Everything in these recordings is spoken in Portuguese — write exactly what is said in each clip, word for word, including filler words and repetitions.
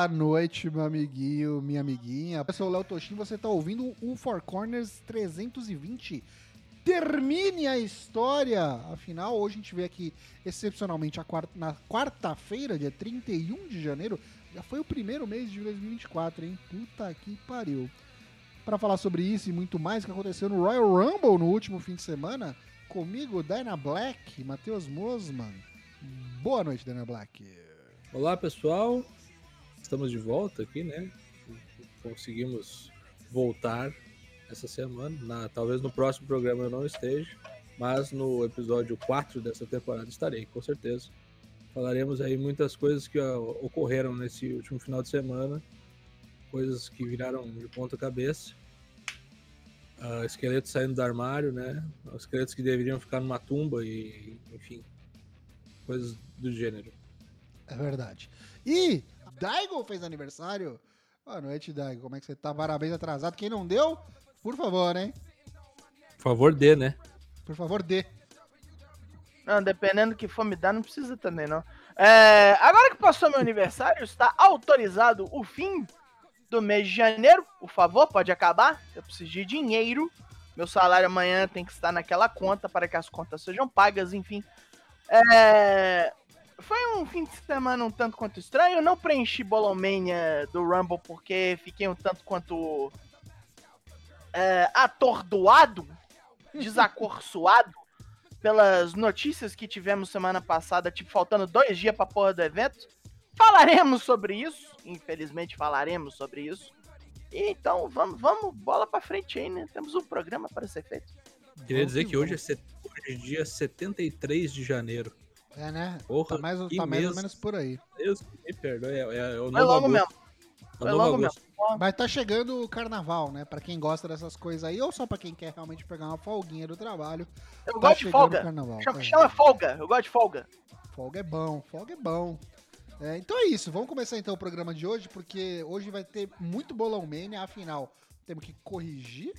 Boa noite, meu amiguinho, minha amiguinha. Eu sou o Léo Toshin, você tá ouvindo o Four Corners trezentos e vinte. Termine a história! Afinal, hoje a gente veio aqui, excepcionalmente, a quarta, na quarta-feira, dia trinta e um de janeiro. Já foi o primeiro mês de dois mil e vinte e quatro, hein? Puta que pariu. Para falar sobre isso e muito mais que aconteceu no Royal Rumble no último fim de semana, comigo, Dyna Black, Matheus Mosman. Boa noite, Dyna Black. Olá, pessoal. Estamos de volta aqui, né? Conseguimos voltar essa semana. Na, talvez no próximo programa eu não esteja, mas no episódio quatro dessa temporada estarei, com certeza. Falaremos aí muitas coisas que ó, ocorreram nesse último final de semana, coisas que viraram de ponta cabeça. Uh, esqueletos saindo do armário, né? Esqueletos que deveriam ficar numa tumba e, enfim, coisas do gênero. É verdade. E Daigo fez aniversário. Boa noite, Daigo. Como é que você tá? Parabéns atrasado. Quem não deu, por favor, hein? Por favor, dê, né? Por favor, dê. Não, dependendo do que for me dar, não precisa também, não. É, agora que passou meu aniversário, está autorizado o fim do mês de janeiro. Por favor, pode acabar. Eu preciso de dinheiro. Meu salário amanhã tem que estar naquela conta para que as contas sejam pagas, enfim. É... Foi um fim de semana um tanto quanto estranho. Eu não preenchi Bolomania do Rumble porque fiquei um tanto quanto é, atordoado, desacorçoado pelas notícias que tivemos semana passada, tipo, faltando dois dias pra porra do evento. Falaremos sobre isso. Infelizmente falaremos sobre isso. E então, vamos, vamos, bola pra frente aí, né? Temos um programa para ser feito. Queria dizer que hoje é, set... hoje é dia setenta e três de janeiro. É, né? Porra, tá mais, tá mais ou menos por aí. Deus me perdoe. É, é, é o Foi logo mesmo. Foi logo mesmo. Mas tá chegando o carnaval, né? Pra quem gosta dessas coisas aí, ou só pra quem quer realmente pegar uma folguinha do trabalho. Eu tá gosto de folga. Carnaval. Chama, é. chama folga. Eu gosto de folga. Folga é bom. Folga é bom. É, então é isso. Vamos começar então o programa de hoje, porque hoje vai ter muito Bolomania. Afinal, temos que corrigir.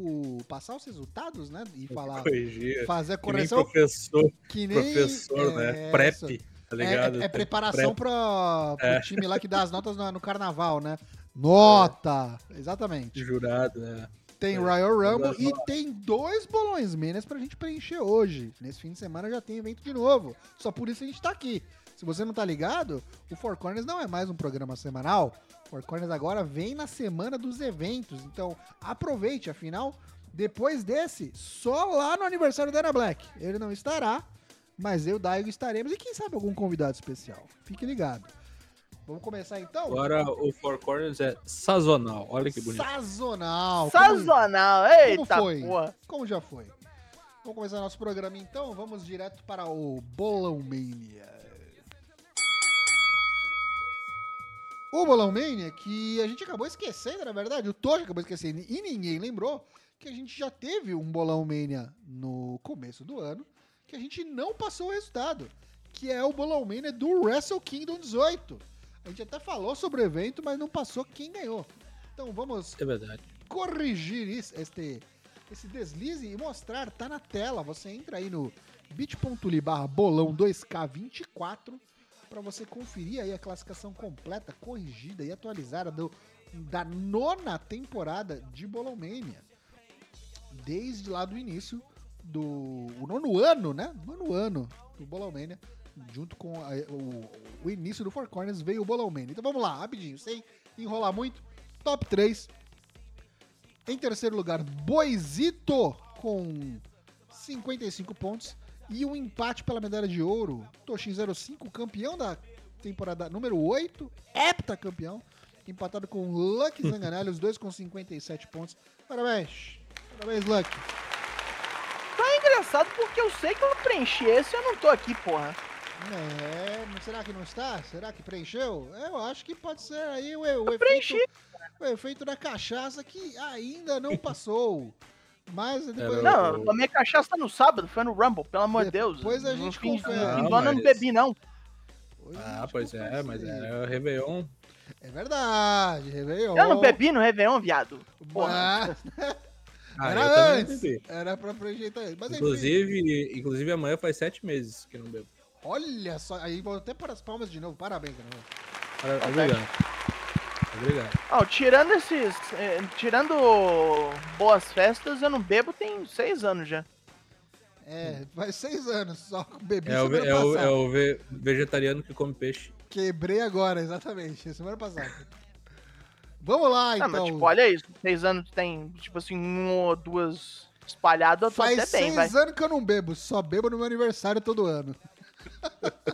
O, passar os resultados, né? E falar, corrigir, fazer a correção. Que nem professor, que nem, professor né? É, Prep, tá ligado? É, é preparação para é. o time lá que dá as notas no, no carnaval, né? Nota! É. Exatamente. Jurado, né? Tem é. Royal Rumble e notas. Tem dois bolões menos pra gente preencher hoje. Nesse fim de semana já tem evento de novo. Só por isso a gente tá aqui. Se você não tá ligado, o Four Corners não é mais um programa semanal. O Four Corners agora vem na semana dos eventos. Então, aproveite. Afinal, depois desse, só lá no aniversário da Dyna Black. Ele não estará, mas eu e o Daigo estaremos. E quem sabe algum convidado especial. Fique ligado. Vamos começar, então? Agora o Four Corners é sazonal. Olha que bonito. Sazonal. Sazonal. Como... Eita, como foi? Porra. Como já foi. Vamos começar nosso programa, então. Vamos direto para o Bolomania. O Bolomania, que a gente acabou esquecendo, na verdade, o Tocha acabou esquecendo e ninguém lembrou que a gente já teve um Bolomania no começo do ano que a gente não passou o resultado, que é o Bolomania do Wrestle Kingdom dezoito. A gente até falou sobre o evento, mas não passou quem ganhou. Então vamos é verdade. corrigir isso, este, esse deslize e mostrar, tá na tela. Você entra aí no bit ponto l y barra bolão dois k vinte e quatro para você conferir aí a classificação completa, corrigida e atualizada do, da nona temporada de Bolomania. Desde lá do início do o nono ano, né? Nono ano do Bolomania, junto com a, o, o início do Four Corners veio o Bolomania. Então vamos lá, rapidinho, sem enrolar muito. Top três. Em terceiro lugar, Boizito com cinquenta e cinco pontos. E um empate pela medalha de ouro. Toshin zero cinco, campeão da temporada número oito, heptacampeão, empatado com Lucky Zanganelli, os dois com cinquenta e sete pontos. Parabéns. Parabéns, Lucky. Tá engraçado porque eu sei que eu preenchi esse e eu não tô aqui, porra. É, mas será que não está? Será que preencheu? Eu acho que pode ser aí o, o, efeito, o efeito da cachaça que ainda não passou. Mas depois... Não, eu tomei cachaça no sábado, foi no Rumble, pelo amor de Deus. Depois a gente confessa. Não, mas... não bebi, não. Ah, pois é, mas é o Réveillon. É verdade, Réveillon. Eu não bebi no Réveillon, viado. Porra. Ah, era antes. Era pra projetar ele. Inclusive, é... inclusive, amanhã faz sete meses que eu não bebo. Olha só, aí vou até para as palmas de novo. Parabéns, cara. Obrigado. Obrigado. Oh, tirando esses... Eh, tirando boas festas, eu não bebo tem seis anos já. É, faz seis anos, só bebi é semana o, é o, é o ve vegetariano que come peixe. Quebrei agora, exatamente, semana passada. Vamos lá, ah, então. Mas, tipo, olha isso, seis anos tem, tipo assim, um ou duas espalhadas, eu tô faz até bem, vai. Faz seis anos que eu não bebo, só bebo no meu aniversário todo ano.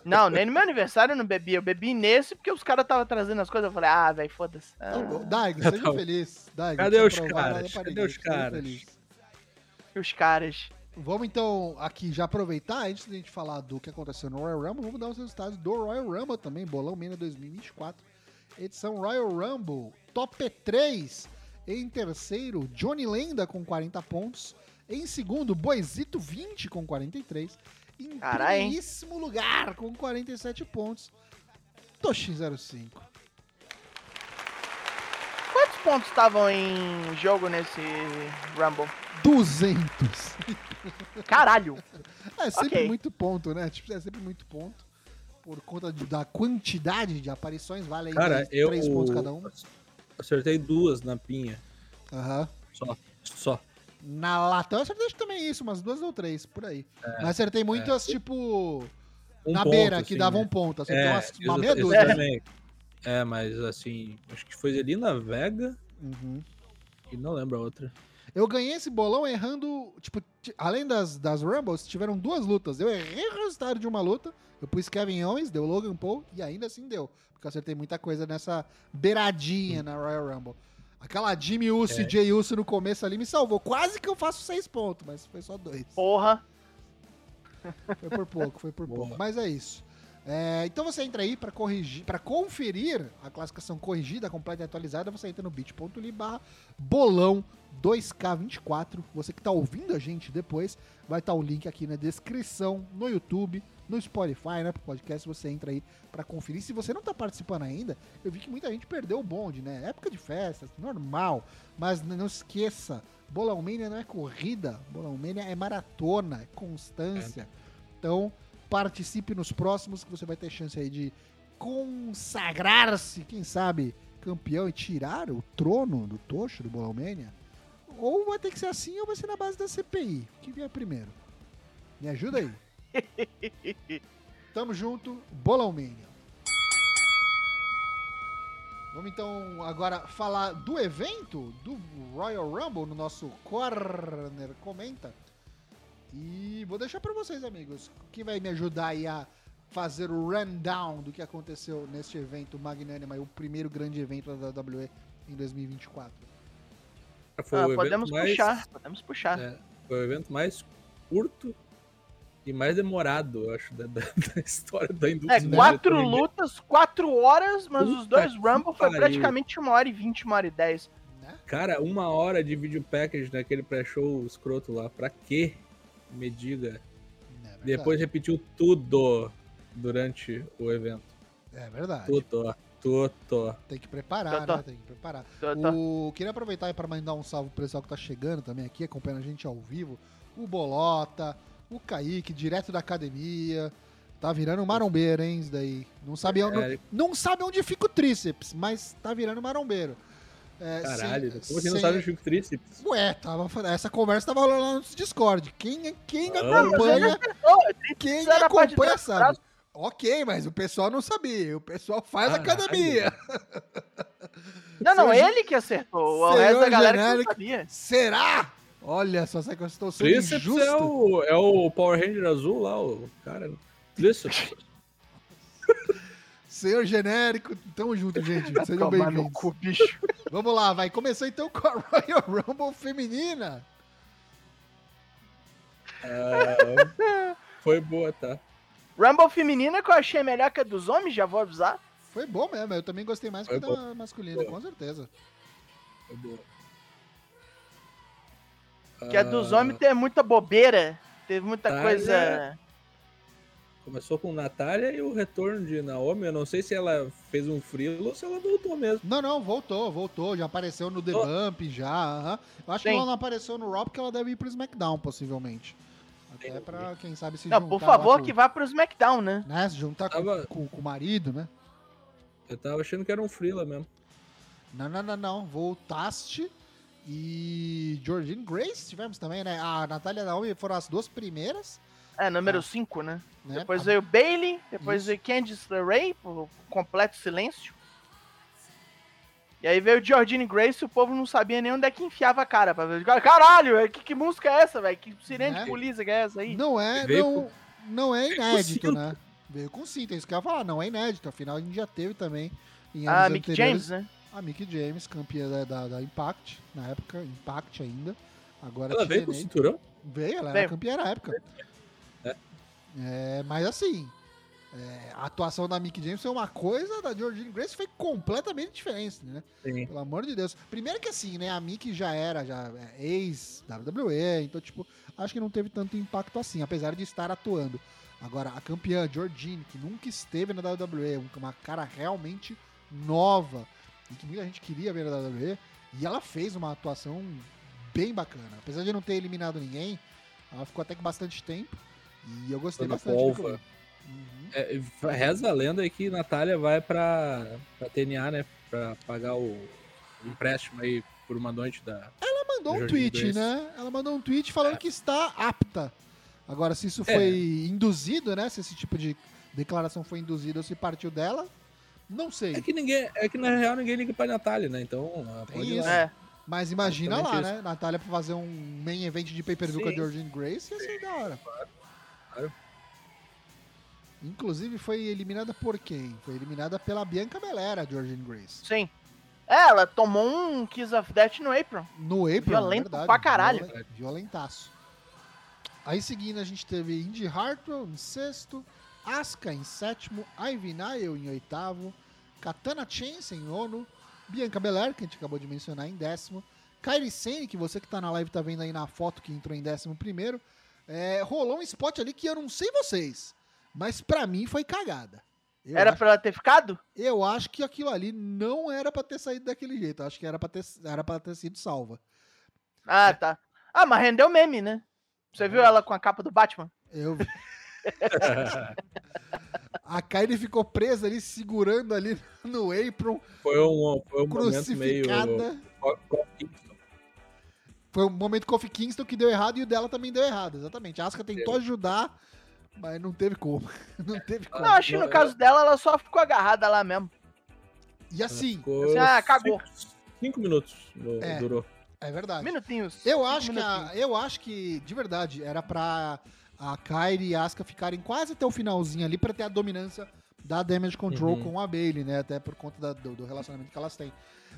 Não, nem no meu aniversário eu não bebi, eu bebi nesse porque os caras estavam trazendo as coisas, eu falei, ah, velho, foda-se. Ah. Daigo, seja tá feliz. Daigo, cadê os caras? Cadê ninguém, os caras? Os caras. Vamos então aqui já aproveitar, antes da gente falar do que aconteceu no Royal Rumble, vamos dar os resultados do Royal Rumble também, Bolão Mania dois mil e vinte e quatro, edição Royal Rumble, top três, em terceiro, Johnny Lenda com quarenta pontos, em segundo, Boizito vinte com quarenta e três, em primeiríssimo lugar com quarenta e sete pontos, Toshin zero cinco. Quantos pontos estavam em jogo nesse Rumble? duzentos. Caralho! É sempre okay. muito ponto, né? Tipo, é sempre muito ponto. Por conta de, da quantidade de aparições, vale aí Cara, três, eu três pontos cada um. Acertei duas na pinha. Aham. Uhum. Só, só. Na latão eu acertei também isso, umas duas ou três, por aí. É, Mas acertei muitas, é. tipo, um na ponto, beira, assim, que davam né? um ponto. Acertei é, umas, uma meia dúzia. Né? É, mas assim, acho que foi ali na Vega uhum. e não lembro a outra. Eu ganhei esse bolão errando, tipo, além das, das Rumbles, tiveram duas lutas. Eu errei o resultado de uma luta, eu pus Kevin Owens, deu Logan Paul, e ainda assim deu. Porque eu acertei muita coisa nessa beiradinha na Royal Rumble. Aquela Jimmy Uso é. e Jey Uso no começo ali me salvou. Quase que eu faço seis pontos, mas foi só dois. Porra! Foi por pouco, foi por Boa. pouco. Mas é isso. É, então você entra aí para corrigir, para conferir a classificação corrigida, completa e atualizada, você entra no bit.ly barra bolão dois K vinte e quatro. Você que tá ouvindo a gente depois, vai estar tá o link aqui na descrição, no YouTube, no Spotify, né, pro podcast, você entra aí para conferir. Se você não tá participando ainda, eu vi que muita gente perdeu o bonde, né? Época de festas, normal, mas não esqueça, Bolão Mania não é corrida, Bolão Mania é maratona, é constância. Então, participe nos próximos, que você vai ter chance aí de consagrar-se, quem sabe, campeão e tirar o trono do Tocho, do Bolão Mania. Ou vai ter que ser assim, ou vai ser na base da C P I. O que vier primeiro? Me ajuda aí. Tamo junto, Bolão Mania. Vamos então agora falar do evento do Royal Rumble no nosso Corner Comenta. E vou deixar pra vocês, amigos, que vai me ajudar aí a fazer o rundown do que aconteceu neste evento magnânima, o primeiro grande evento da W W E em dois mil e vinte e quatro. Foi ah, o podemos evento puxar, mais, podemos puxar. É, foi o evento mais curto e mais demorado, eu acho, da, da, da história da indústria. É, quatro lutas, quatro horas, mas Puta os dois Rumble foi praticamente uma hora e vinte, uma hora e dez. Né? Cara, uma hora de video package naquele pré-show escroto lá, pra quê? Me diga. É Depois repetiu tudo durante o evento. É verdade. Tudo, tudo. Tem que preparar, né? Tem que preparar. O... Queria aproveitar para mandar um salve pro pessoal que tá chegando também aqui, acompanhando a gente ao vivo. O Bolota, o Kaique, direto da academia. Tá virando um marombeiro, hein, isso daí. Não sabe, é, onde... não sabe onde fica o tríceps, mas tá virando marombeiro. É, Caralho, sem, como você sem... não sabe o Chico Tríceps? Ué, tava, essa conversa tava rolando lá no Discord. Quem, quem ah, acompanha, quem acompanha sabe. Ok, mas o pessoal não sabia. O pessoal faz ah, academia. Não, não, ele que acertou. O resto da galera genérico, que sabia. Será? Olha só, sabe que eu estou sendo Tríceps injusto. É o, é o Power Ranger azul lá, o cara. Tríceps. Senhor genérico, tamo junto, gente. Sejam bem-vindos. Vamos lá, vai. Começou então com a Royal Rumble feminina. Uh, foi boa, tá? Rumble feminina que eu achei melhor que a dos homens, já vou avisar. Foi bom mesmo, eu também gostei mais foi que a da masculina, com certeza. Foi boa. Porque uh... a dos homens teve muita bobeira, teve muita ah, coisa... É. Começou com Natália e o retorno de Naomi. Eu não sei se ela fez um frilo ou se ela voltou mesmo. Não, não, voltou, voltou. Já apareceu no The oh. Bump, já. Uh-huh. Eu acho Sim. que ela não apareceu no Raw porque ela deve ir pro SmackDown, possivelmente. Até Sim. pra, quem sabe, se não, juntar. Não, por favor, pro... que vá pro SmackDown, né? Né, se juntar tava... com, com, com o marido, né? Eu tava achando que era um frila mesmo. Não, não, não, não. Voltaste e Georgine Grace tivemos também, né? A Natália Naomi foram as duas primeiras. É, número cinco, ah. né? né? Depois ah. veio Bayley, depois Isso. veio Candice LeRae, por completo silêncio. E aí veio Georgine Grace e o povo não sabia nem onde é que enfiava a cara. Pra ver. Caralho, que, que música é essa, velho? Que sirene é. de polícia que é essa aí? Não é, não, com... não é inédito, né? Veio com cinto, é isso que eu ia falar. Não é inédito, afinal a gente já teve também em anos A Mick anteriores. James, né? A Mick James, campeã da, da, da Impact, na época, Impact ainda. Agora ela veio com o cinturão? Veio, ela veio. Era campeã na época. É. É, mas assim... É, a atuação da Mick James foi uma coisa, da Georgine Grace foi completamente diferente, né? Sim. Pelo amor de Deus. Primeiro que assim, né? A Mick já era já é ex-W W E, então, tipo, acho que não teve tanto impacto assim, apesar de estar atuando. Agora, a campeã Georgine, que nunca esteve na W W E, uma cara realmente nova, e que muita gente queria ver na W W E, e ela fez uma atuação bem bacana. Apesar de não ter eliminado ninguém, ela ficou até com bastante tempo, e eu gostei Dona bastante. Polva. Uhum. É, reza a lenda aí que Natália vai pra, pra T N A, né? Pra pagar o empréstimo aí por uma noite da. Ela mandou um tweet, né? Ela mandou um tweet falando é. que está apta. Agora, se isso é. foi induzido, né? Se esse tipo de declaração foi induzida ou se partiu dela, não sei. É que, ninguém, é que na real ninguém liga pra Natália, né? Então, pode isso. É. Mas imagina lá, isso. né? Natália pra fazer um main event de pay-per-view com a Georgine Grace ia ser da hora. Claro. claro. Inclusive, foi eliminada por quem? Foi eliminada pela Bianca Belair, a Georgine Grace. Sim. É, ela tomou um Kiss of Death no Apron. No Apron, Violento verdade, pra caralho. Viola, violentaço. Aí, seguindo, a gente teve Indy Hartwell em sexto, Asuka em sétimo, Ivy Nile em oitavo, Katana Chance em nono, Bianca Belair, que a gente acabou de mencionar, em décimo, Kairi Sane, que você que tá na live tá vendo aí na foto que entrou em décimo primeiro, é, rolou um spot ali que eu não sei vocês, mas pra mim foi cagada. Eu era acho... pra ela ter ficado? Eu acho que aquilo ali não era pra ter saído daquele jeito. Eu acho que era pra, ter... era pra ter sido salva. Ah, é. tá. Ah, mas rendeu meme, né? Você é. viu ela com a capa do Batman? Eu vi. A Kairi ficou presa ali, segurando ali no apron. Foi um, foi um momento meio... Foi um momento Kofi Kingston que deu errado e o dela também deu errado, exatamente. A Asuka tentou eu... ajudar... Mas não teve como. Não teve como. Não, acho que no caso dela, ela só ficou agarrada lá mesmo. E assim... assim ah, acabou. Cinco, cinco minutos é, durou. É verdade. Minutinhos. Eu acho, que a, eu acho que, de verdade, era pra a Kairi e a Asuka ficarem quase até o finalzinho ali pra ter a dominância da Damage Control uhum. com a Bayley, né? Até por conta da, do, do relacionamento que elas têm.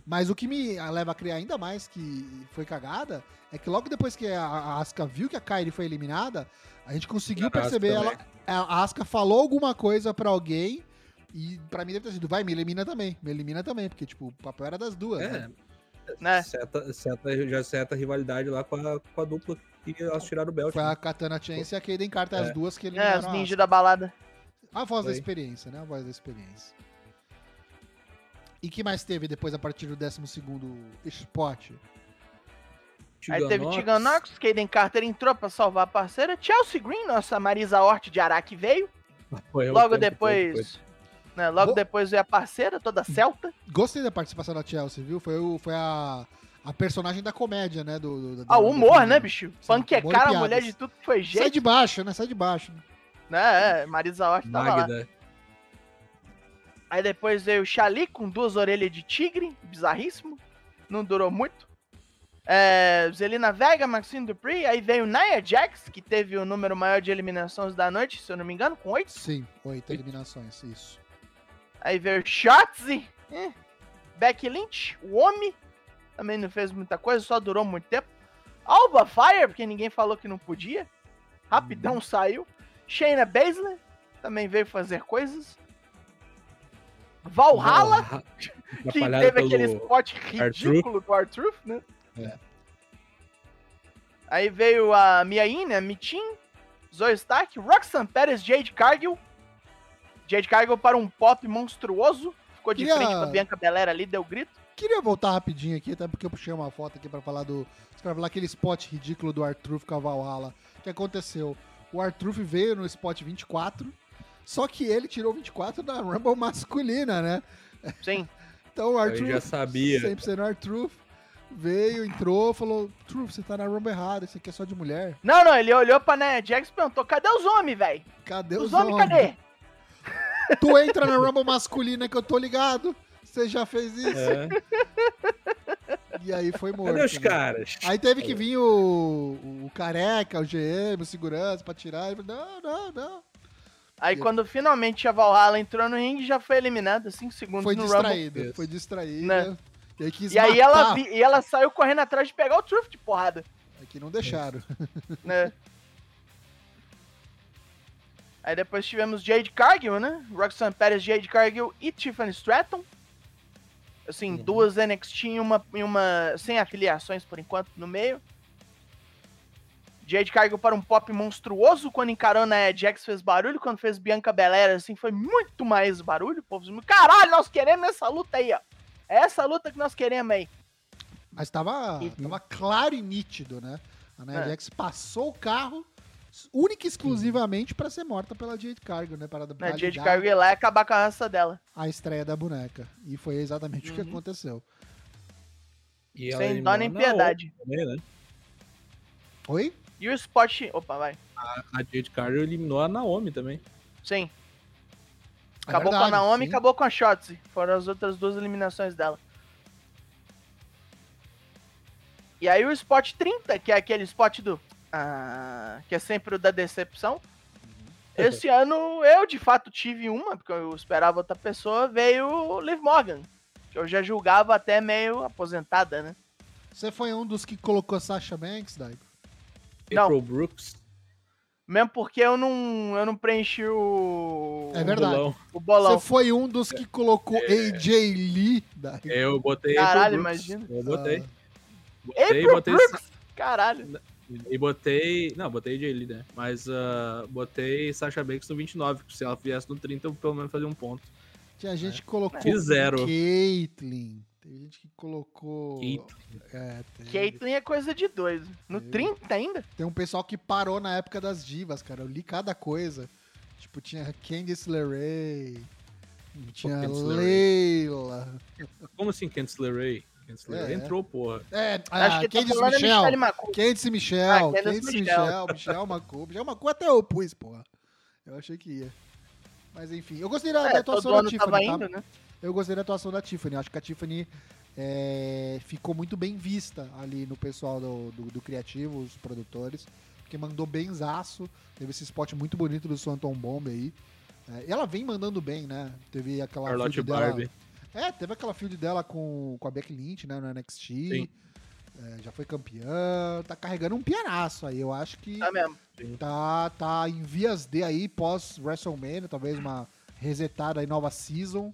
Mas o que me leva a criar ainda mais que foi cagada é que logo depois que a Asuka viu que a Kairi foi eliminada, a gente conseguiu perceber, ela, a Asuka falou alguma coisa pra alguém e pra mim deve ter sido, vai, me elimina também, me elimina também, porque tipo, o papel era das duas. É, né? né? Seta, seta, já seta a rivalidade lá com a, com a dupla que elas tiraram o belt. Foi né? a Katana Chance e a Kaiden Carter, é. as duas que eliminaram. É, os ninjas da balada. A voz foi. da experiência, né? A voz da experiência. E que mais teve depois, a partir do décimo segundo spot? Aí Tiga teve Nox. Tegan Nox, Kaiden Carter entrou pra salvar a parceira. Chelsea Green, nossa Marisa Hort de Araki veio. Apoiou logo depois... Né, logo Bo... depois veio a parceira, toda celta. Gostei da participação da Chelsea, viu? Foi, o, foi a, a personagem da comédia, né? Do, do, ah, o humor, do... né, bicho? Punk é cara, mulher de tudo que foi jeito. Sai de baixo, né? Sai de baixo. Né, é, Marisa Hort tava Magda. lá. Aí depois veio o Xali com duas orelhas de tigre, bizarríssimo. Não durou muito. É, Zelina Vega, Maxine Dupree. Aí veio Nia Jax, que teve o número maior de eliminações da noite, se eu não me engano, com oito. Sim, oito eliminações, isso. Aí veio Shotzi, eh, Becky Lynch, o Homem. Também não fez muita coisa, só durou muito tempo. Alba Fire, porque ninguém falou que não podia. Rapidão hum. saiu. Shayna Baszler, também veio fazer coisas. Valhalla, Valhalla, que teve aquele spot ridículo do R-Truth, né? É. Aí veio a Mia Yim, a Mitin, Zoe Stark, Roxanne Perez, Jade Cargill. Jade Cargill para um pop monstruoso. Ficou de Queria... frente pra Bianca Belair ali, deu grito. Queria voltar rapidinho aqui, até porque eu puxei uma foto aqui pra falar do... Pra falar aquele spot ridículo do R-Truth com a Valhalla. O que aconteceu? O R-Truth veio no spot vinte e quatro... Só que ele tirou vinte e quatro da Rumble masculina, né? Sim. Então o R-Truth, já sabia. Sempre sendo R-Truth, veio, entrou, falou: Truth, você tá na rumba errada, isso aqui é só de mulher. Não, não, ele olhou pra Nia Jax e perguntou: cadê os homens, velho? Cadê os, os homens? Os homens, cadê? Tu entra na rumba masculina que eu tô ligado, você já fez isso. É. E aí foi morto. Cadê os caras? Né? Aí teve que vir o, o careca, o G M, o segurança pra tirar. Ele falou: não, não, não. Aí e quando eu... finalmente a Valhalla entrou no ringue, já foi eliminada, cinco segundos foi no Rumble. Foi distraída, foi distraída. E aí, quis e aí ela, vi, e ela saiu correndo atrás de pegar o Truth de porrada. É que não deixaram. É. Aí depois tivemos Jade Cargill, né? Roxanne Perez, Jade Cargill e Tiffany Stratton. Assim, uhum. duas N X T e uma, uma sem afiliações por enquanto no meio. Jade Cargill para um pop monstruoso quando encarou a Nia Jax, fez barulho. Quando fez Bianca Belair, assim, foi muito mais barulho. O povo disse: caralho, nós queremos essa luta aí, ó. É essa luta que nós queremos aí. Mas tava, e... tava claro e nítido, né? A Nia é. Jax passou o carro única e exclusivamente pra ser morta pela Jade Cargill, né? Parada pra a Jade Cargill ir lá e acabar com a raça dela. A estreia da boneca. E foi exatamente uhum. o que aconteceu. E sem dó nem piedade. Também, né? Oi? E o spot... Opa, vai. A, a Jade Cargill eliminou a Naomi também. Sim. Acabou é verdade, com a Naomi e acabou com a Shotzi. Foram as outras duas eliminações dela. E aí o spot trinta, que é aquele spot do... Ah, que é sempre o da decepção. Uhum. Esse ano eu, de fato, tive uma, porque eu esperava outra pessoa, veio o Liv Morgan. Que eu já julgava até meio aposentada, né? Você foi um dos que colocou Sasha Banks, Daigo? Não. April Brooks. Mesmo porque eu não, eu não preenchi o... É verdade. O bolão. Você foi um dos que colocou é. A J Lee. Daí. Eu botei Caralho, April Brooks. Imagina. Eu botei. botei April botei... Brooks? Caralho. E botei... Não, botei A J Lee, né? Mas uh, botei Sasha Banks no vinte e nove. Se ela viesse no trinta, eu pelo menos fazia um ponto. Tinha é. gente que colocou... De zero. Caitlyn. Tem gente que colocou... Caitlyn é, tem... é coisa de dois. No tem... trinta ainda? Tem um pessoal que parou na época das divas, cara. Eu li cada coisa. Tipo, tinha Candice LeRae. Tinha Candice Layla. LeRae. Como assim Candice LeRae? Candice LeRae é, entrou, é. porra. É, ah, Candice, tá Michel. É Michel Candice Michel. Ah, Candice Michel. Michel Macu. Michel Macu até eu pus, porra. Eu achei que ia. Mas enfim, eu gostei da, é, da atuação da Tiffany, tava indo, tá? né? Eu gostei da atuação da Tiffany. Acho que a Tiffany é, ficou muito bem vista ali no pessoal do, do, do criativo, os produtores, porque mandou benzaço. Teve esse spot muito bonito do Swanton Bomb aí. É, ela vem mandando bem, né? Teve aquela Charlotte Barbie. Dela, é, teve aquela feud dela com, com a Becky Lynch, né? No N X T. É, já foi campeã. Tá carregando um pianaço aí. Eu acho que tá, mesmo. tá, tá em vias de aí, pós-WrestleMania. Talvez uma resetada aí, nova season.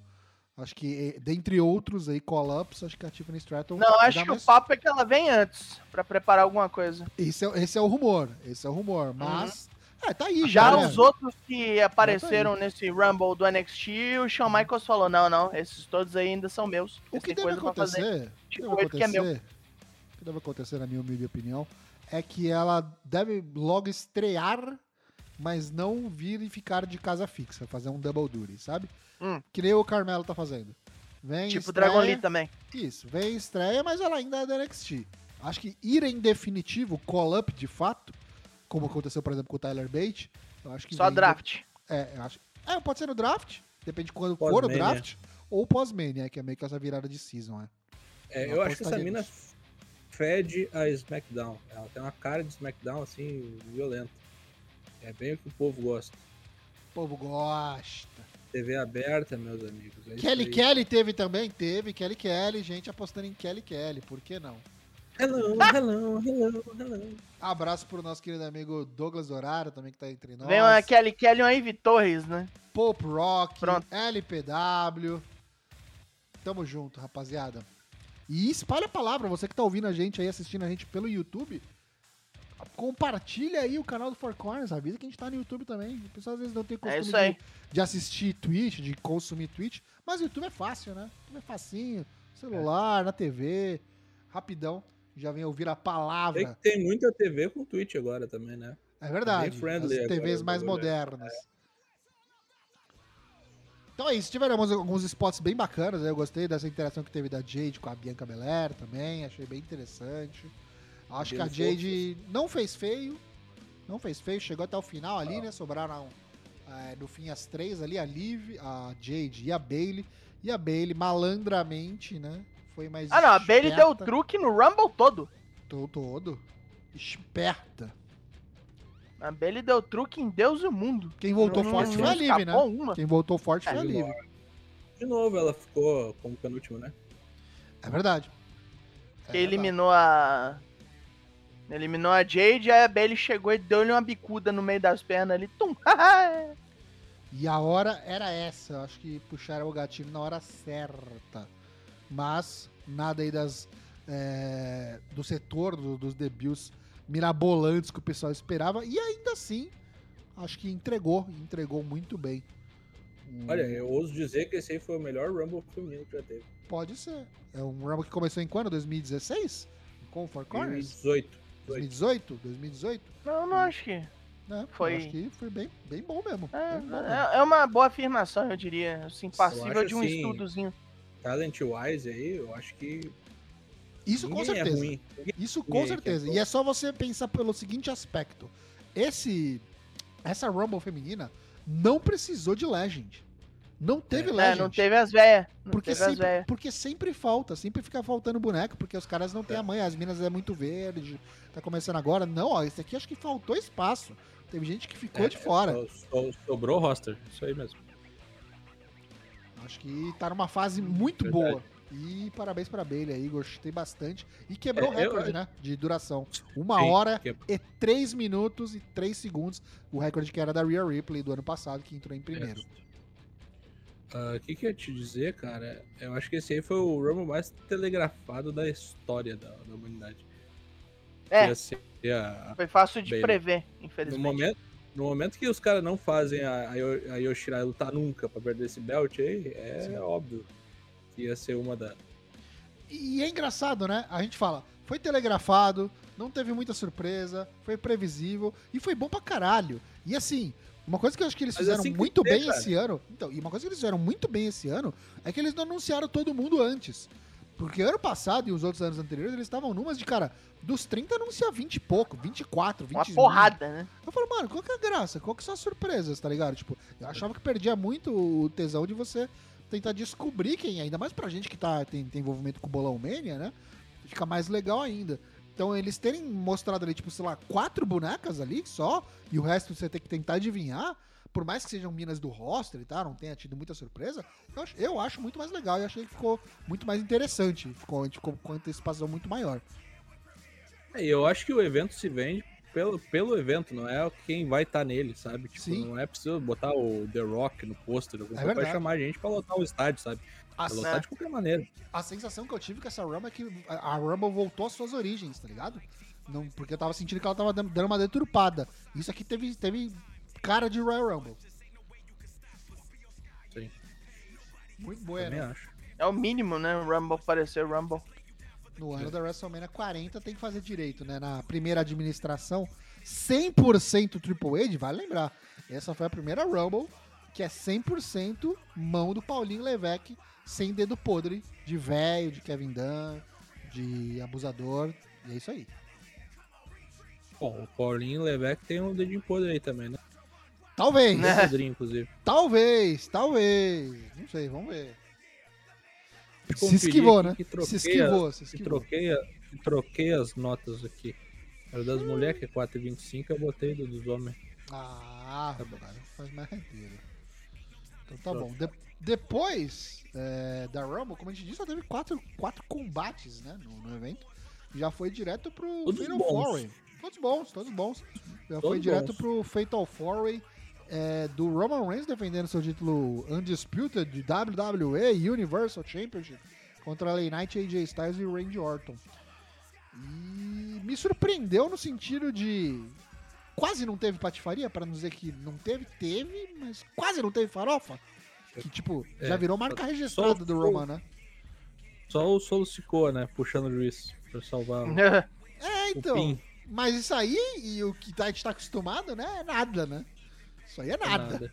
Acho que, dentre outros aí, call-ups, acho que a Tiffany Stratton... Não, acho que mais... o papo é que ela vem antes, pra preparar alguma coisa. Esse é, esse é o rumor, esse é o rumor, mas... Uhum. É, tá aí já. Já os outros que apareceram tá nesse Rumble do N X T, o Shawn Michaels falou, não, não, esses todos aí ainda são meus. O que deve acontecer, tipo, deve acontecer, que é meu. O que deve acontecer, na minha humilde opinião, é que ela deve logo estrear, mas não vir e ficar de casa fixa, fazer um double duty, sabe? Hum. Que nem o Carmelo tá fazendo. Vem tipo estreia, Dragon Lee também. Isso, vem estreia, mas ela ainda é da N X T. Acho que ir em definitivo, call-up de fato, como aconteceu, por exemplo, com o Tyler Bate, eu acho que só draft. Do... É, acho... é, pode ser no draft, depende de quando for o draft, ou pós-mania, que é meio que essa virada de season, né? É, eu, eu acho que essa mina fede a SmackDown. Ela tem uma cara de SmackDown, assim, violenta. É bem o que o povo gosta. O povo gosta. T V aberta, meus amigos. É Kelly Kelly teve também? Teve. Kelly Kelly, gente apostando em Kelly Kelly. Por que não? Hello, hello, hello, hello. Abraço pro nosso querido amigo Douglas Dorara, também que tá entre nós. Vem uma Kelly Kelly e uma Ivy Torres, né? Pop Rock, pronto. L P W. Tamo junto, rapaziada. E espalha a palavra. Você que tá ouvindo a gente aí, assistindo a gente pelo YouTube, compartilha aí o canal do Four Corners, avisa que a gente tá no YouTube também. O pessoal às vezes não tem costume é de, de assistir Twitch, de consumir Twitch, mas o YouTube é fácil, né? O YouTube é facinho, celular, é. na T V, rapidão, já vem ouvir a palavra. É que tem muita T V com Twitch agora também, né? É verdade, as T Vs agora, mais modernas. É. Então é isso, tiveram alguns, alguns spots bem bacanas, né? Eu gostei dessa interação que teve da Jade com a Bianca Belair também, achei bem interessante. Acho que a Jade não fez feio, não fez feio, chegou até o final ali, ah. né? Sobraram é, no fim as três ali, a Liv, a Jade e a Bayley. E a Bayley, malandramente, né? Foi mais Ah não, esperta. A Bayley deu o truque no Rumble todo. Todo, todo. Esperta. A Bayley deu truque em Deus e o mundo. Quem voltou não, forte foi a Liv, né? Uma. Quem voltou forte foi a Liv. De novo, ela ficou como penúltimo, né? É verdade. É Quem eliminou a... Eliminou a Jade, aí a Bayley chegou e deu-lhe uma bicuda no meio das pernas ali. Tum! E a hora era essa. Eu acho que puxaram o gatilho na hora certa. Mas nada aí das... É, do setor, do, dos debuts mirabolantes que o pessoal esperava, e ainda assim, acho que entregou, entregou muito bem. Olha, eu ouso dizer que esse aí foi o melhor Rumble feminino que já teve. Pode ser. É um Rumble que começou em quando? dois mil e dezesseis? Com Four Corners? dois mil e dezoito. dois mil e dezoito? dois mil e dezoito? Não, não acho que... É, foi... Acho que foi bem, bem bom mesmo. É, bem bom é, mesmo. É uma boa afirmação, eu diria. Assim, passível de um assim, estudozinho. Talent-wise aí, eu acho que... Isso com certeza, isso com certeza, e é só você pensar pelo seguinte aspecto, esse, essa Rumble feminina não precisou de Legend, não teve é, Legend. Não teve as velhas, porque, porque sempre falta, sempre fica faltando boneco, porque os caras não têm a manha, as minas é muito verde, tá começando agora, não, ó, esse aqui acho que faltou espaço, teve gente que ficou é, de fora. So, so, sobrou o roster, isso aí mesmo. Acho que tá numa fase muito Verdade. boa. E parabéns pra Bayley aí, gostei bastante. E quebrou o é, recorde, eu... né, de duração. Uma Sim, hora quebrou. e três minutos e três segundos. O recorde que era da Rhea Ripley do ano passado, que entrou em primeiro. O uh, que que eu ia te dizer, cara? Eu acho que esse aí foi o Rumble mais telegrafado da história da, da humanidade. É, a, a foi fácil de Bayley. prever, infelizmente. No momento, no momento que os caras não fazem a, a Yoshirai lutar nunca pra perder esse belt aí, é Sim. óbvio. Ia ser uma da... E é engraçado, né? A gente fala, foi telegrafado, não teve muita surpresa, foi previsível e foi bom pra caralho. E assim, uma coisa que eu acho que eles Mas fizeram assim que muito tem, bem cara. esse ano... Então, e uma coisa que eles fizeram muito bem esse ano é que eles não anunciaram todo mundo antes. Porque ano passado e os outros anos anteriores eles estavam numas de, cara, dos trinta anuncia vinte e pouco, vinte e quatro, vinte e cinco. Uma porrada, né? Eu falo, mano, qual que é a graça? Qual que são as surpresas, tá ligado? Tipo, eu achava que perdia muito o tesão de você... tentar descobrir quem é, ainda mais pra gente que tá, tem, tem envolvimento com o Bolão Mania, né? Fica mais legal ainda. Então eles terem mostrado ali, tipo, sei lá, quatro bonecas ali só, e o resto você tem que tentar adivinhar, por mais que sejam minas do roster e tá, não tenha tido muita surpresa, eu acho, eu acho muito mais legal, e achei que ficou muito mais interessante, ficou, a gente ficou com antecipação muito maior. É, eu acho que o evento se vende pelo, pelo evento, não é quem vai estar tá nele, sabe? Tipo, Sim. não é preciso botar o The Rock no pôster, é vai chamar a gente pra lotar o estádio, sabe? Pra As... lotar de qualquer maneira. A sensação que eu tive com essa Rumble é que a Rumble voltou às suas origens, tá ligado? Não, porque eu tava sentindo que ela tava dando uma deturpada. Isso aqui teve, teve cara de Royal Rumble. Sim. Muito boa, né? Acho. É o mínimo, né? Rumble parecer Rumble. No ano da WrestleMania quarenta tem que fazer direito, né? Na primeira administração, cem por cento Triple H, vale lembrar. Essa foi a primeira Rumble, que é cem por cento mão do Paulinho Levesque, sem dedo podre, de velho, de Kevin Dunn, de abusador, e é isso aí. Bom, o Paulinho Levesque tem um dedinho podre aí também, né? Talvez, né? Podrinho, inclusive. Talvez, talvez, não sei, vamos ver. Se esquivou, né? Se esquivou, as, se esquivou. Troquei, troquei as notas aqui. Era das mulheres, que é quatro e vinte e cinco, eu botei do dos homens. Ah, tá bom. Cara, faz mais inteiro. Então tá Troca. bom. De, depois é, da Rumble, como a gente disse, só teve quatro, quatro combates, né, no, no evento. Já foi direto pro todos Fatal Four-Way. Todos bons, todos bons. Já todos foi direto bons. pro Fatal Four-Way. É, do Roman Reigns defendendo seu título Undisputed de W W E Universal Championship contra L A Knight, A J Styles e Randy Orton. E me surpreendeu no sentido de quase não teve patifaria, para não dizer que não teve, teve, mas quase não teve farofa. Que tipo, é, já virou marca registrada só, do Roman, né? Só o Solicicou, né? Puxando o juiz pra salvar o... É, então. O pin. Mas isso aí, e o que a gente tá acostumado, né? É nada, né? Isso aí é nada. nada.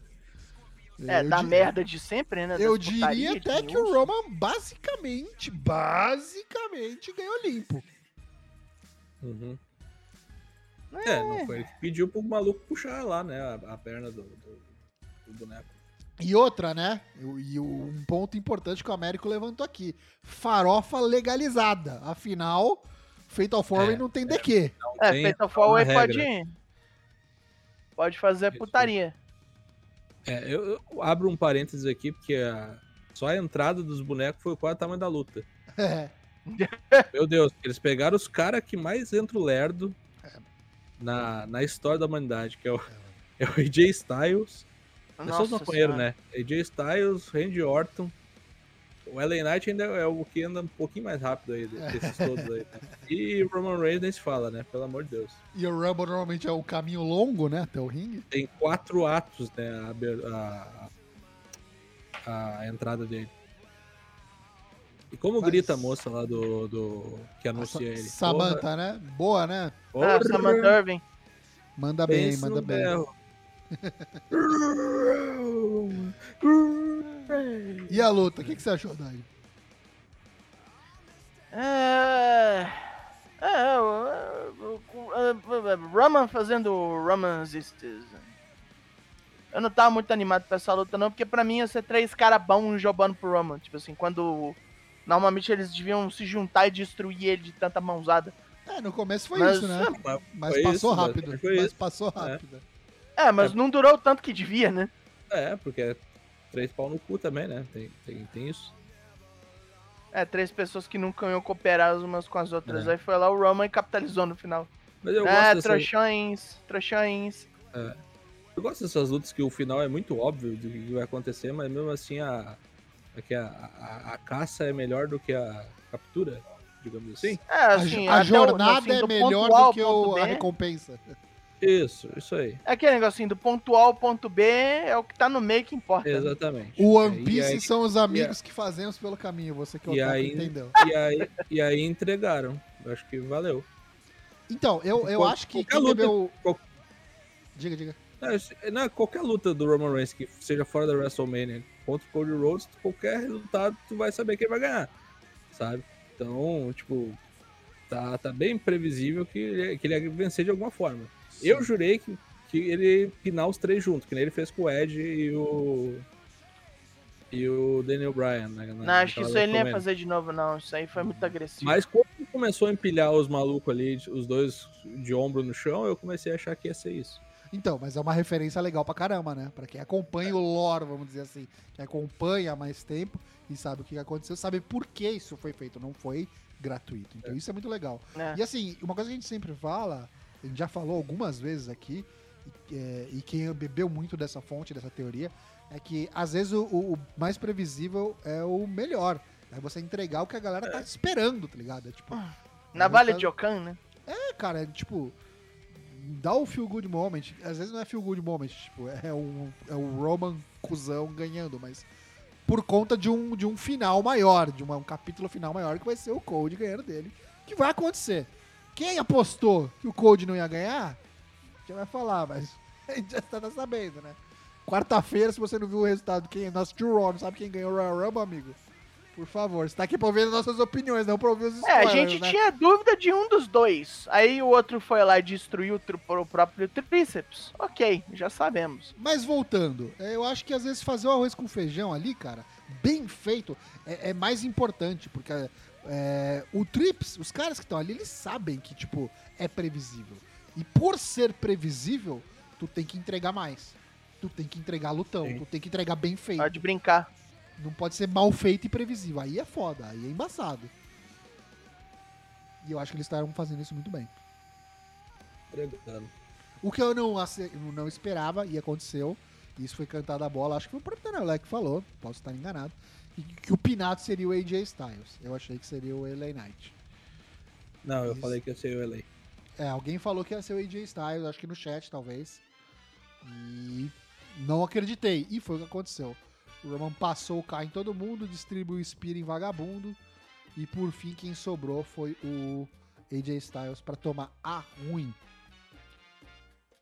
É, eu da diria, merda de sempre, né? Eu diria até que o Roman basicamente, basicamente ganhou limpo. Uhum. É, é, não foi ele que pediu pro maluco puxar lá, né? A, a perna do, do, do boneco. E outra, né? E um ponto importante que o Américo levantou aqui. Farofa legalizada. Afinal, Fatal Four é, não tem é, D Q. Não tem, é, Fatal Four pode, pode fazer putaria. É, eu, eu abro um parênteses aqui, porque a, só a entrada dos bonecos foi quase o tamanho da luta. É. Meu Deus, eles pegaram os caras que mais entram lerdo é. na, na história da humanidade, que é o, é o A J Styles. É só os maconheiros, né? A J Styles, Randy Orton. O L A Knight ainda é o que anda um pouquinho mais rápido aí, desses todos aí. Né? E o Roman Reigns nem se fala, né? Pelo amor de Deus. E o Rumble normalmente é o caminho longo, né? Até o ringue. Tem quatro atos, né? A, a, a entrada dele. E como Mas... grita a moça lá do, do que anuncia ele. Samantha, porra, né? Boa, né? Ah, Samantha Irving. Manda bem, Pense manda bem. Berro. E a luta, o que, que você achou, Dani? É... é, é, é, é, é Roman fazendo Roman's Sisters. Eu não tava muito animado pra essa luta não, porque pra mim ia ser três caras bons jogando pro Roman. Tipo assim, quando normalmente eles deviam se juntar e destruir ele de tanta mãozada. É, no começo foi mas, isso, né? Mas, mas passou isso, rápido, mas, mas passou rápido. É. É, mas é. não durou o tanto que devia, né? É, porque é três pau no cu também, né? Tem, tem, tem isso. É, três pessoas que nunca iam cooperar umas com as outras. É. Aí foi lá o Roman e capitalizou no final. Mas eu é, gosto trouxões, dessa... trouxões. É. Eu gosto dessas lutas que o final é muito óbvio do que vai acontecer, mas mesmo assim a, a, a, a caça é melhor do que a captura, digamos assim. É, assim, a, a jornada o, assim, é melhor do que o, a recompensa. Isso, isso aí. É aquele negocinho do ponto A ao ponto B é o que tá no meio que importa. Exatamente. Né? O One Piece aí, são os amigos yeah. que fazemos pelo caminho, você que e aí, entendeu. E aí, e aí entregaram. Eu acho que valeu. Então, eu, eu qual, acho que... Qualquer luta... Bebeu... Qual... Diga, diga. Não, não, qualquer luta do Roman Reigns, que seja fora da WrestleMania, contra o Cody Rhodes, qualquer resultado tu vai saber quem vai ganhar, sabe? Então, tipo, tá, tá bem previsível que ele, que ele ia vencer de alguma forma. Eu jurei que, que ele ia pinar os três juntos, que nem ele fez com o Ed e o e o Daniel Bryan. Né, na, não, acho que isso ele não ia fazer de novo, não. Isso aí foi muito agressivo. Mas quando começou a empilhar os malucos ali, os dois de ombro no chão, eu comecei a achar que ia ser isso. Então, mas é uma referência legal pra caramba, né? Pra quem acompanha é. o lore, vamos dizer assim, que acompanha há mais tempo e sabe o que aconteceu, sabe por que isso foi feito, não foi gratuito. Então é. isso é muito legal. É. E assim, uma coisa que a gente sempre fala... A gente já falou algumas vezes aqui, é, e quem bebeu muito dessa fonte, dessa teoria, é que às vezes o, o mais previsível é o melhor. É você entregar o que a galera é. tá esperando, tá ligado? É, tipo, na Vale de Ocan, né? É, cara, é, tipo, dá o feel good moment. Às vezes não é feel good moment, tipo, é o, é o Roman cuzão ganhando, mas por conta de um, de um final maior, de uma, um capítulo final maior, que vai ser o Cody ganhando dele, que vai acontecer. Quem apostou que o Cody não ia ganhar, a gente vai falar, mas a gente já tá sabendo, né? Quarta-feira, se você não viu o resultado, quem é nosso Tio Raw, não sabe quem ganhou o Royal Rumble, amigo? Por favor, você tá aqui pra ouvir as nossas opiniões, não pra ouvir os spoilers, É, a gente né? tinha dúvida de um dos dois. Aí o outro foi lá e destruiu o, tri- o próprio tríceps. Ok, já sabemos. Mas voltando, eu acho que às vezes fazer o arroz com feijão ali, cara, bem feito, é, é mais importante, porque... É, o Trips, os caras que estão ali, eles sabem que, tipo, é previsível. E por ser previsível, tu tem que entregar mais. Tu tem que entregar lutão, Sim. tu tem que entregar bem feito. Pode brincar. Não pode ser mal feito e previsível. Aí é foda, aí é embaçado. E eu acho que eles estavam fazendo isso muito bem. O que eu não, ace... não esperava e aconteceu, isso foi cantado a bola, acho que foi o próprio Tanelec que falou, posso estar enganado, que o Pinato seria o A J Styles. Eu achei que seria o L A Knight. Não, eu Isso. falei que ia ser o L A. É, alguém falou que ia ser o A J Styles, acho que no chat, talvez. E não acreditei. E foi o que aconteceu. O Roman passou o carro em todo mundo, distribuiu o Spear em vagabundo. E por fim, quem sobrou foi o A J Styles pra tomar a ruim.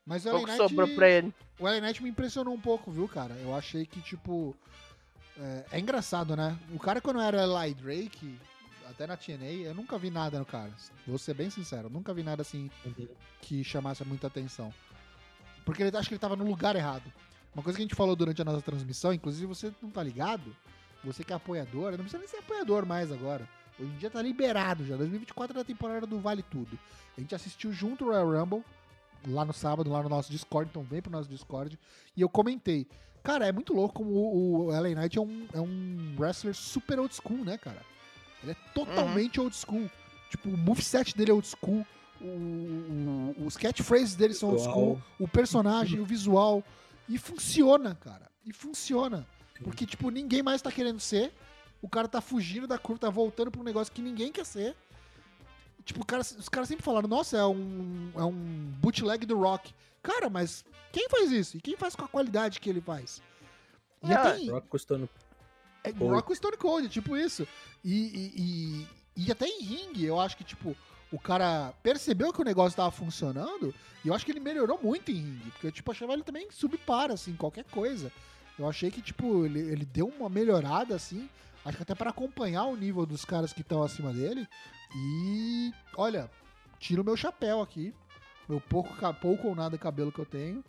Mas o Knight, sobrou pra ele. O L A Knight me impressionou um pouco, viu, cara? Eu achei que, tipo... É, é engraçado, né? O cara, quando era Eli Drake, até na T N A, eu nunca vi nada no cara. Vou ser bem sincero. Eu nunca vi nada, assim, que chamasse muita atenção. Porque ele, acho que ele tava no lugar errado. Uma coisa que a gente falou durante a nossa transmissão, inclusive, você não tá ligado? Você que é apoiador, não precisa nem ser apoiador mais agora. Hoje em dia tá liberado já. dois mil e vinte e quatro é a temporada do Vale Tudo. A gente assistiu junto o Royal Rumble, lá no sábado, lá no nosso Discord, então vem pro nosso Discord, e eu comentei, cara, é muito louco como o, o L A Knight é um, é um wrestler super old school, né, cara? Ele é totalmente uhum. old school, tipo, o moveset dele é old school, o, o, os catchphrases dele são old school, o personagem, o visual, e funciona, cara, e funciona, porque, tipo, ninguém mais tá querendo ser, o cara tá fugindo da curva, tá voltando pra um negócio que ninguém quer ser. Tipo, cara, os caras sempre falaram, nossa, é um, é um bootleg do Rock. Cara, mas quem faz isso? E quem faz com a qualidade que ele faz? E ah, até... Rock com Stone Cold. É, Rock com Stone Cold, tipo isso. E, e, e, e até em ringue, eu acho que, tipo, o cara percebeu que o negócio tava funcionando e eu acho que ele melhorou muito em ringue. Porque eu, tipo, achava ele também subpara, assim, qualquer coisa. Eu achei que, tipo, ele, ele deu uma melhorada, assim, acho que até pra acompanhar o nível dos caras que estão acima dele. E, olha, tiro o meu chapéu aqui, meu pouco, pouco ou nada cabelo que eu tenho,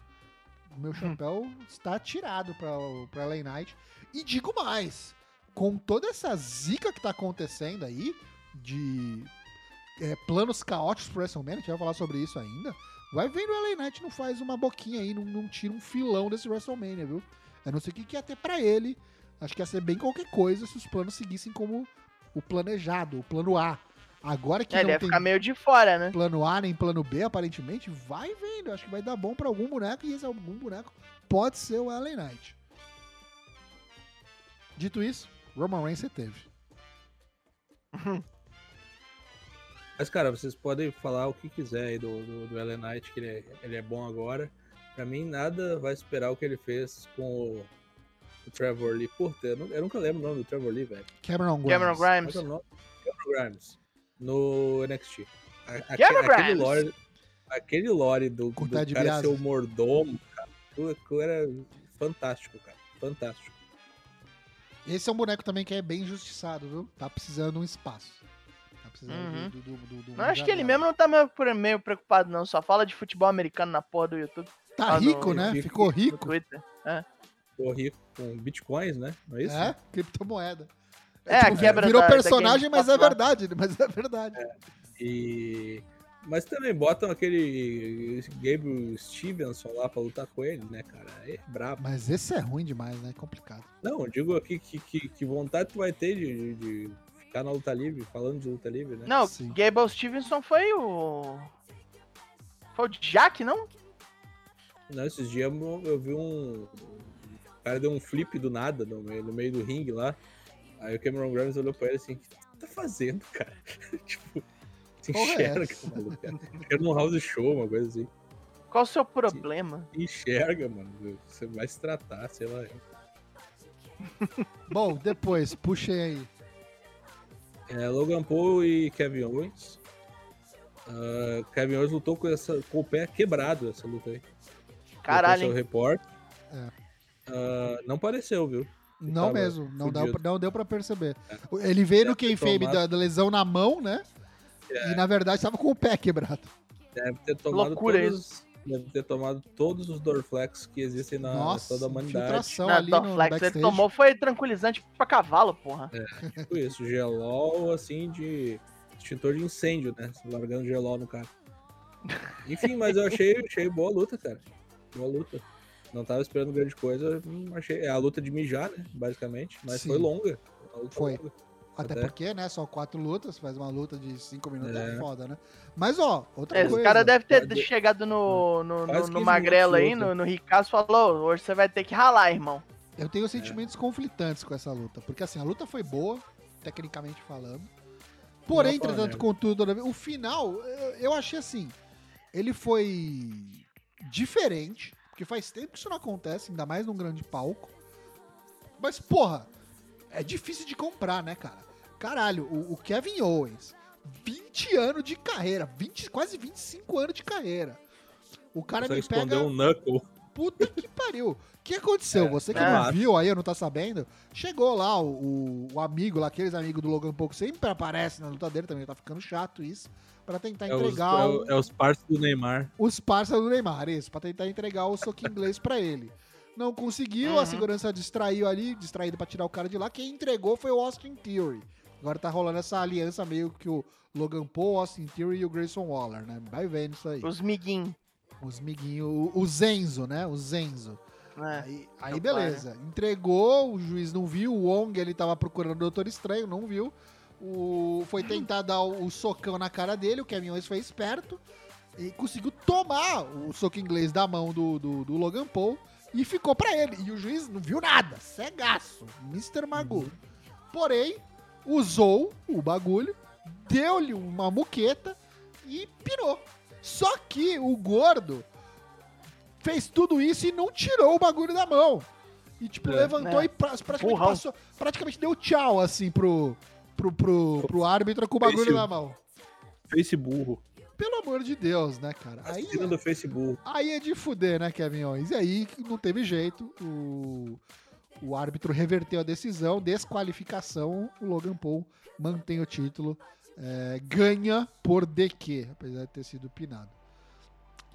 meu chapéu hum. está tirado pra, pra L A Knight. E digo mais, com toda essa zica que tá acontecendo aí, de é, planos caóticos pro WrestleMania, a gente vai falar sobre isso ainda, vai vendo o L A Knight não faz uma boquinha aí, não, não tira um filão desse WrestleMania, viu? Eu não sei o que, que ia ter pra ele, acho que ia ser bem qualquer coisa se os planos seguissem como o planejado, o plano A. Agora que é, não ele vai ficar meio de fora, né? Plano A nem plano B, aparentemente, vai vendo. Acho que vai dar bom pra algum boneco e esse algum boneco pode ser o L A Knight. Dito isso, Roman Reigns você teve. Mas, cara, vocês podem falar o que quiser aí do, do, do L A Knight, que ele é, ele é bom agora. Pra mim, nada vai superar o que ele fez com o, o Trevor Lee. Puta, eu, eu nunca lembro o nome do Trevor Lee, velho. Cameron Grimes. Cameron Grimes. Cameron Grimes. No N X T. A, aque, aquele, lore, aquele lore do, do cara biasa. Ser o mordomo, cara, era fantástico, cara. Fantástico. Esse é um boneco também que é bem injustiçado, viu? Tá precisando de um espaço. Tá precisando uhum. do, do, do, do, do acho que ele mesmo não tá meio, meio preocupado, não. Só fala de futebol americano na porra do YouTube. Tá ah, rico, no, né? Rico, ficou rico. É. Ficou rico com bitcoins, né? Não é isso? É, né? Criptomoeda. É, tipo, quebra virou da, personagem, da mas, é verdade, mas é verdade. É, e... Mas também botam aquele Gabriel Stevenson lá pra lutar com ele, né, cara? É brabo. Mas esse é ruim demais, né? É complicado. Não, eu digo aqui que, que, que vontade tu vai ter de, de ficar na luta livre, falando de luta livre, né? Não, sim. Gabriel Stevenson foi o... Foi o Jack, não? Não, esses dias eu, eu vi um... O cara deu um flip do nada no meio, no meio do ringue lá. Aí o Cameron Grimes olhou pra ele assim, o que tu tá fazendo, cara? Tipo, se enxerga, é maluco, cara. Era um house show, uma coisa assim. Qual o seu problema? Se enxerga, mano. Você vai se tratar, sei lá. Bom, depois, puxei aí. É, Logan Paul e Kevin Owens. Uh, Kevin Owens lutou com, essa, com o pé quebrado, essa luta aí. Caralho, hein? O repórter. É. Uh, não pareceu, viu? Não mesmo, não deu, não deu pra perceber. É. Ele veio deve no kayfabe tomado... da lesão na mão, né? É. E na verdade tava com o pé quebrado. Deve ter tomado, loucura todos, isso. Deve ter tomado todos os Dorflex que existem na nossa, toda a humanidade. Não, ali no Dorflex ele tomou foi tranquilizante pra cavalo, porra. É, tipo isso, gelol assim de extintor de incêndio, né? Largando gelol no cara. Enfim, mas eu achei, achei boa a luta, cara. Boa luta. Não tava esperando grande coisa, achei. É a luta de mijar, né? Basicamente. Mas sim, foi longa. Foi. Longa. Até, Até porque, né? Só quatro lutas, faz uma luta de cinco minutos é foda, né? Mas, ó, outra é, coisa. O cara deve ter pode... chegado no, no, no, no Magrelo aí, no, no Ricasso, falou: hoje você vai ter que ralar, irmão. Eu tenho sentimentos é. conflitantes com essa luta. Porque, assim, a luta foi boa, tecnicamente falando. Porém, entretanto, contudo, o final, eu, eu achei assim. Ele foi diferente. Porque faz tempo que isso não acontece, ainda mais num grande palco. Mas, porra, é difícil de comprar, né, cara? Caralho, o, o Kevin Owens, vinte anos de carreira, vinte, quase vinte e cinco anos de carreira. O cara me pega... um knuckle. Puta que pariu. O que aconteceu? É, Você que é, não viu aí, não tá sabendo. Chegou lá o, o, o amigo lá, aqueles amigos do Logan Paul que sempre aparece na luta dele também. Tá ficando chato isso. Pra tentar é entregar... Os, o, é os parceiros do Neymar. Os parceiros do Neymar, isso. Pra tentar entregar o soco inglês pra ele. Não conseguiu, uhum. a segurança distraiu ali, distraído pra tirar o cara de lá. Quem entregou foi o Austin Theory. Agora tá rolando essa aliança meio que o Logan Paul, o Austin Theory e o Grayson Waller, né? Vai vendo isso aí. Os miguinhos. Os miguinhos. O Zenzo, né? O Zenzo. É, aí aí beleza. Pai, né? Entregou, o juiz não viu. O Wong, ele tava procurando o Doutor Estranho, não viu. O, foi tentar dar o, o socão na cara dele, o Kevin Owens foi esperto e conseguiu tomar o soco inglês da mão do, do, do Logan Paul e ficou pra ele, e o juiz não viu nada, cegaço, mister Magoo. Porém, usou o bagulho, deu-lhe uma muqueta e pirou. Só que o gordo fez tudo isso e não tirou o bagulho da mão e tipo, é, levantou, né? E pra, praticamente, passou, praticamente deu tchau assim pro Pro, pro, pro árbitro com o bagulho face, na mão. Face burro. Pelo amor de Deus, né, cara? Aí é, do face burro. Aí é de fuder, né, Kevin Owens? E aí não teve jeito. O, o árbitro reverteu a decisão, desqualificação. O Logan Paul mantém o título. É, ganha por D Q, apesar de ter sido pinado.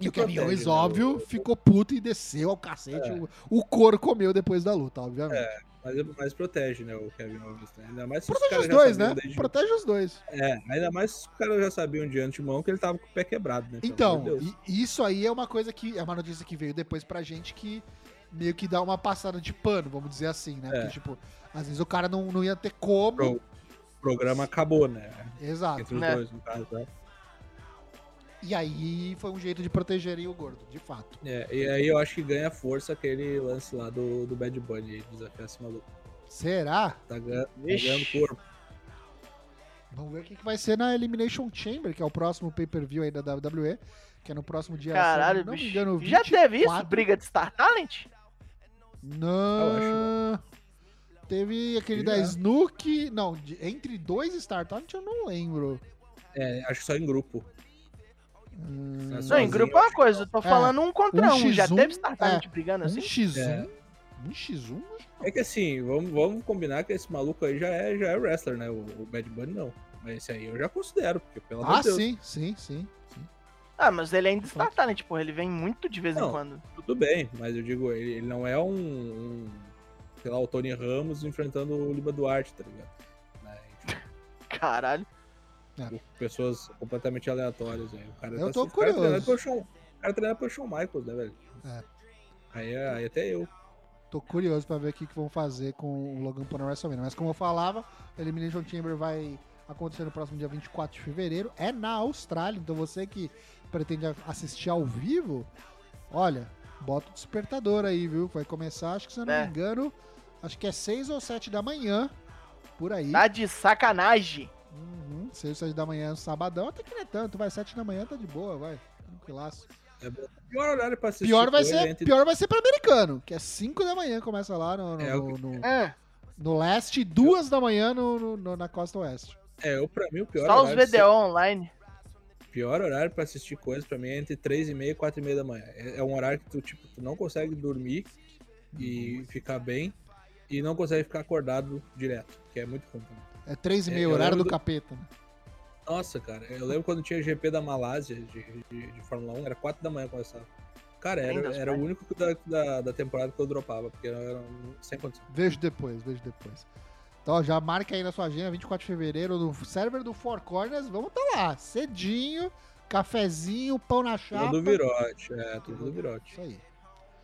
E o Kevin Owens, óbvio, ficou puto e desceu ao cacete. É. O, o couro comeu depois da luta, obviamente. É, mas, mas protege, né, o Kevin Owens. Ainda mais se protege os, os dois, né? Desde... Protege os dois. É, ainda mais se os caras já sabiam de antemão que ele tava com o pé quebrado, né? Então, e, isso aí é uma coisa que... É uma notícia que veio depois pra gente que meio que dá uma passada de pano, vamos dizer assim, né? É. Porque, tipo, às vezes o cara não, não ia ter como... Pro, o programa acabou, né? Exato. Entre os né? dois, no caso, né? E aí foi um jeito de protegerem o gordo, de fato. É, e aí eu acho que ganha força aquele lance lá do, do Bad Bunny, desafiar esse maluco. Será? Tá ganhando, tá ganhando corpo. Vamos ver o que, que vai ser na Elimination Chamber, que é o próximo pay-per-view aí da W W E, que é no próximo dia... Caralho, se não me engano, vinte e quatro. Já teve isso? Briga de Star Talent? Não. Teve aquele já. Da Snook... Não, de, entre dois Star Talent eu não lembro. É, acho que só em grupo. Hum, não, sozinho, em grupo é uma coisa, eu tô é, falando um contra um, um, um. Já deve estar é, te brigando assim? Um X um? É. Um X um? É que assim, vamos, vamos combinar que esse maluco aí já é, já é wrestler, né? O, o Bad Bunny não. Mas esse aí eu já considero, porque pelo amor de Deus. Ah, sim, sim, sim, sim. Ah, mas ele ainda está talent, porra, ele vem muito de vez não, em quando. Tudo bem, mas eu digo, ele, ele não é um, um, sei lá, o Tony Ramos enfrentando o Lima Duarte, tá ligado? Mas... Caralho. É. Pessoas completamente aleatórias aí. O cara eu tá tô assim, curioso. O cara treinando pro Shawn Michaels, né, velho? É. Aí, aí até eu. Tô curioso pra ver o que, que vão fazer com o Logan Paul na WrestleMania. Mas como eu falava, a Elimination Chamber vai acontecer no próximo dia vinte e quatro de fevereiro. É na Austrália, então você que pretende assistir ao vivo, olha, bota o despertador aí, viu? Vai começar, acho que se eu não é. me engano, acho que é seis ou sete da manhã, por aí. Tá de sacanagem! Uhum, seis, sete da manhã, sabadão, até que não é tanto, vai, sete da manhã tá de boa, vai, tranquilaço. É pior horário pra assistir. Pior vai ser, entre... pior vai ser pra americano, que é cinco da manhã, começa lá no, no, é, eu... no, é. no leste e duas eu... da manhã no, no, na costa oeste. É, eu, pra mim o pior Só horário... Só os V D O ser... online. Pior horário pra assistir coisas, pra mim, é entre três e meia e quatro e meia da manhã. É, é um horário que tu, tipo, tu não consegue dormir e ficar bem, e não consegue ficar acordado direto, que é muito ruim. É três e meia, é, horário do, do capeta. Nossa, cara, eu lembro quando tinha G P da Malásia de, de, de Fórmula um, era quatro da manhã começava. Cara, era, era o único da, da, da temporada que eu dropava, porque era, era sem condição. Vejo depois, vejo depois. Então, ó, já marca aí na sua agenda, vinte e quatro de fevereiro, no server do Four Corners, vamos tá lá, cedinho, cafezinho, pão na chapa. Tudo do virote, é, tudo do virote. Isso aí.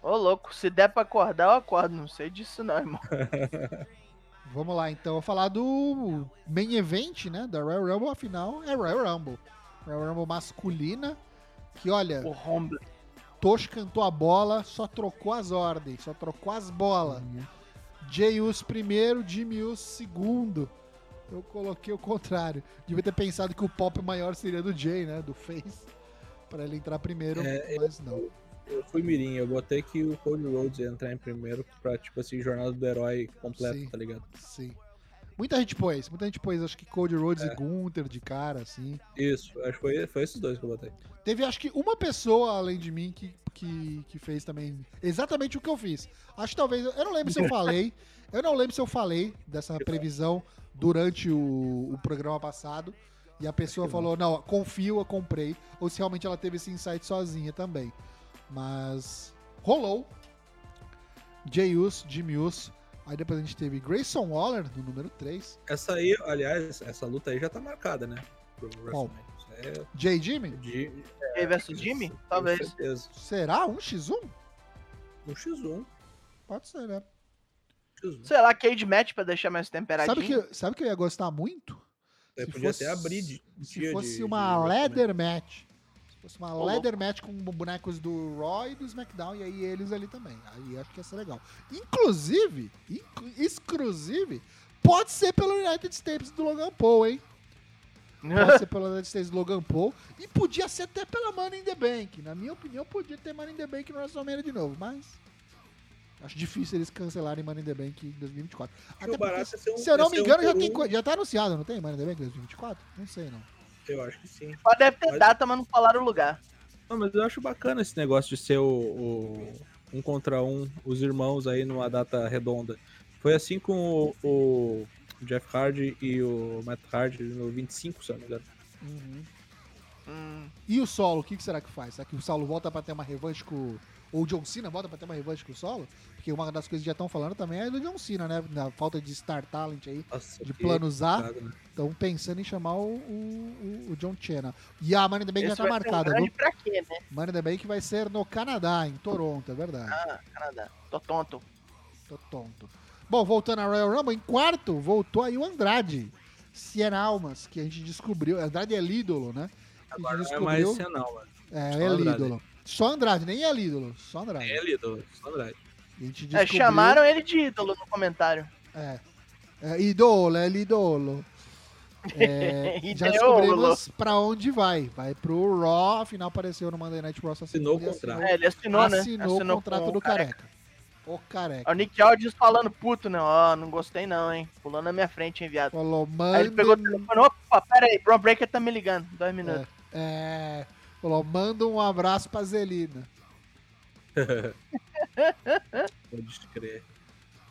Ô, louco, se der pra acordar, eu acordo, não sei disso não, irmão. Vamos lá, então. Vou falar do main event, né? Da Royal Rumble, afinal, é Royal Rumble. Royal Rumble masculina, que, olha... O Rumble. Tosh cantou a bola, só trocou as ordens, só trocou as bolas. Uhum. Jey Uso primeiro, Jimmy Uso segundo. Eu coloquei o contrário. Devia ter pensado que o pop maior seria do Jey, né? Do Face, pra ele entrar primeiro, é, mas não. Eu, eu fui mirim, eu botei que o Cody Rhodes ia entrar em primeiro pra, tipo assim, jornada do herói completo, sim, tá ligado? Sim. Muita gente pôs, muita gente pôs, acho que Cody Rhodes é. e Gunther de cara, assim. Isso, acho que foi, foi esses dois que eu botei. Teve, acho que, uma pessoa, além de mim, que, que, que fez também exatamente o que eu fiz. Acho que talvez, eu não lembro se eu falei, eu não lembro se eu falei dessa previsão durante o, o programa passado, e a pessoa falou, não, confio, eu comprei, ou se realmente ela teve esse insight sozinha também. Mas rolou. Jey Uso, Jimmy Uso. Aí depois a gente teve Grayson Waller, no número três. Essa aí, aliás, essa luta aí já tá marcada, né? Qual? É... Jay Jimmy? Jay é, versus Jimmy? Talvez. Será? um contra um? um contra um. Pode ser, né? um contra um. Sei lá, cage match pra deixar mais temperadinho. Sabe que, sabe que eu ia gostar muito? Se podia fosse, até abrir de, de Se fosse de, uma de ladder match. match. Se fosse uma oh, ladder louco. match com bonecos do Raw e do SmackDown, e aí eles ali também. Aí acho que ia ser legal. Inclusive, inc- exclusive, pode ser pelo United States do Logan Paul, hein? Pode ser pelo United States do Logan Paul. E podia ser até pela Money in the Bank. Na minha opinião, podia ter Money in the Bank no WrestleMania de novo, mas... acho difícil eles cancelarem Money in the Bank em dois mil e vinte e quatro. Até porque, se, um, se eu não me engano, um já, tem, um... já tá anunciado, não tem? Money in the Bank dois mil e vinte e quatro? Não sei, não. Eu acho que sim. Pode deve ter mas... data, mas não falaram o lugar. Não, mas eu acho bacana esse negócio de ser o, o um contra um, os irmãos aí numa data redonda. Foi assim com o, o Jeff Hardy e o Matt Hardy no vinte e cinco, se eu não me engano. Uhum. Hum. E o Solo, o que será que faz? Será que o Solo volta pra ter uma revanche com... ou o John Cena volta pra ter uma revanche com o Solo? Porque uma das coisas que já estão falando também é do John Cena, né? Na falta de Star Talent aí, nossa, de planos A. Estão né? pensando em chamar o, o, o John Cena. E a Money in the Bank já tá marcada. Um pra quê, né? Money in the Bank vai ser no Canadá, em Toronto, é verdade. Ah, Canadá. Tô tonto. Tô tonto. Bom, voltando a Royal Rumble, em quarto, voltou aí o Andrade. Cien Almas, que a gente descobriu. Andrade é ídolo, né? Agora não descobriu... é mais Cien Almas. É, é ídolo. Só Andrade, nem é ídolo, só Andrade. É ídolo, só Andrade. A gente descobriu... é, chamaram ele de ídolo no comentário. É, é ídolo, é ídolo. É, já descobrimos pra onde vai. Vai pro Raw, afinal apareceu no Monday Night Raw. Assinou o contrato. Assinou, é, ele assinou, assinou, né? Assinou, assinou o contrato do Careca. Careca. Ô, Careca. O Nick Aldis falando puto, né? Ó, oh, não gostei não, hein? Pulando na minha frente, hein, viado. Falou, manda... aí ele pegou o telefone, opa, pera aí, Bron Breaker tá me ligando, dois minutos. É... é... falou, manda um abraço pra Zelina. Pode crer.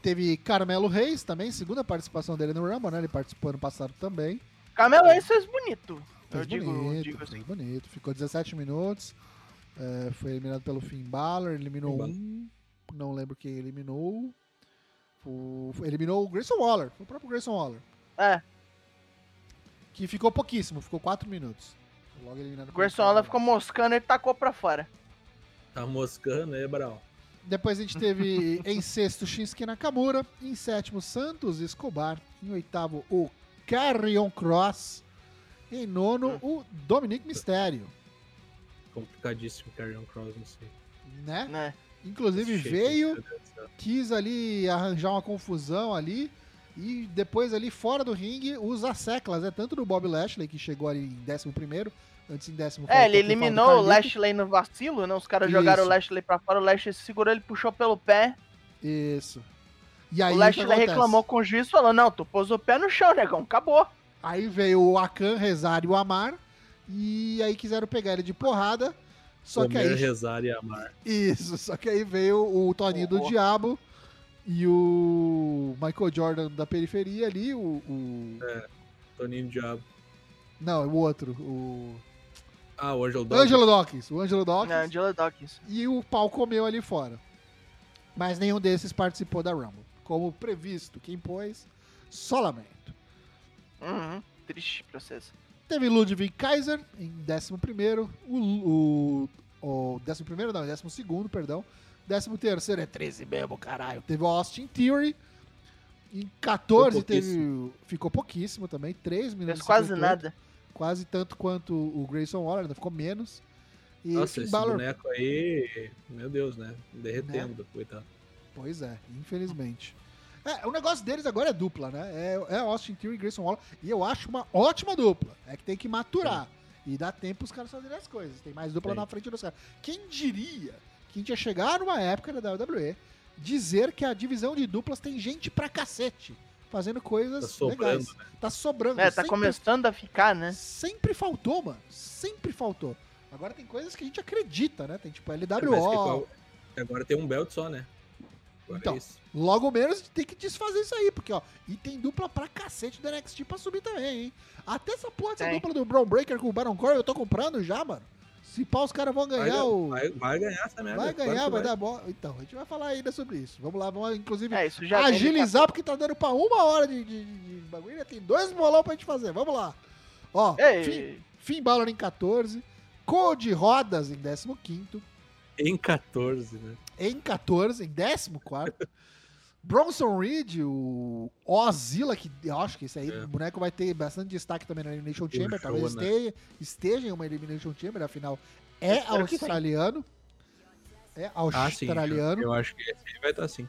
Teve Carmelo Reis também, segunda participação dele no Rumble, né? Ele participou ano passado também. Carmelo Reis fez bonito. Fez eu bonito, digo, eu digo assim. Fez bonito. Ficou dezessete minutos. É, foi eliminado pelo Finn Balor, eliminou Finn um. Balor. Não lembro quem eliminou. O, eliminou o Grayson Waller. Foi o próprio Grayson Waller. É. Que ficou pouquíssimo, ficou quatro minutos. Logo eliminado. O Grayson Waller ficou moscando e tacou pra fora. Tá moscando, é, Brau. Depois a gente teve em sexto Shinsuke Nakamura, em sétimo Santos Escobar, em oitavo o Karrion Kross, em nono ah. o Dominic Mysterio. Complicadíssimo o Karrion Kross, não sei. Né? né? Inclusive Esse veio, quis ali arranjar uma confusão ali. E depois ali fora do ringue, os asseclas, né? Tanto do Bob Lashley, que chegou ali em décimo primeiro, antes em décimo. É, ele eliminou o Lashley no vacilo, né? Os caras jogaram o Lashley pra fora, o Lashley segurou, ele puxou pelo pé. Isso. E aí o Lashley reclamou com o juiz, falou, não, tu pôs o pé no chão, negão, acabou. Aí veio o Akan, Rezar e o Amar, e aí quiseram pegar ele de porrada, só que aí... Rezar e Amar. Isso, só que aí veio o Toninho do Diabo, e o Michael Jordan da periferia ali, o... o... é, Toninho Diabo. Não, é o outro, o... ah, o Angelo Dawkins. Angelo Dawkins, o Angelo Dawkins. É, Angelo Dawkins. E o pau comeu ali fora. Mas nenhum desses participou da Rumble. Como previsto, quem pôs, só lamento. Uhum, triste processo. Teve Ludwig Kaiser em décimo primeiro, o... o décimo primeiro não, décimo segundo, perdão. Décimo terceiro é treze mesmo, caralho. Teve o Austin Theory. Em quatorze teve... ficou pouquíssimo também. três minutos. Fez quase nada. Quase tanto quanto o Grayson Waller. Ainda ficou menos. E nossa, esse Balor... boneco aí... meu Deus, né? Derretendo, né? Coitado. Pois é, infelizmente. É, o negócio deles agora é dupla, né? É, é Austin Theory e Grayson Waller. E eu acho uma ótima dupla. É que tem que maturar. Sim. E dá tempo os caras fazerem as coisas. Tem mais dupla Sim. na frente dos caras. Quem diria... que a gente ia chegar numa época da W W E dizer que a divisão de duplas tem gente pra cacete fazendo coisas tá sobrando, legais. Né? Tá sobrando. É, tá sempre... começando a ficar, né? Sempre faltou, mano. Sempre faltou. Agora tem coisas que a gente acredita, né? Tem tipo L W O. É, agora tem um belt só, né? Agora então, é logo menos tem que desfazer isso aí, porque ó, e tem dupla pra cacete do N X T pra subir também, hein? Até essa porra, essa é. dupla do Bron Breaker com o Baron Corbin, eu tô comprando já, mano. Se pá, os caras vão ganhar vai, o... Vai, vai ganhar essa merda. Vai ganhar, vai, vai dar bola. Então, a gente vai falar ainda sobre isso. Vamos lá, vamos inclusive é, agilizar, porque tá dando pra uma hora de, de, de bagulho. Tem dois bolão pra gente fazer, vamos lá. Ó, Finn, Finn Balor em quatorze, Cody Rhodes em décimo quinto. Em quatorze, né? Em quatorze, em décimo quarto. Bronson Reed, o Ozilla, que eu acho que esse aí, é. o boneco vai ter bastante destaque também na Elimination o Chamber, show, talvez né? esteja, esteja em uma Elimination Chamber, afinal é australiano. É australiano. Ah, sim, eu, eu acho que esse aí vai estar sim.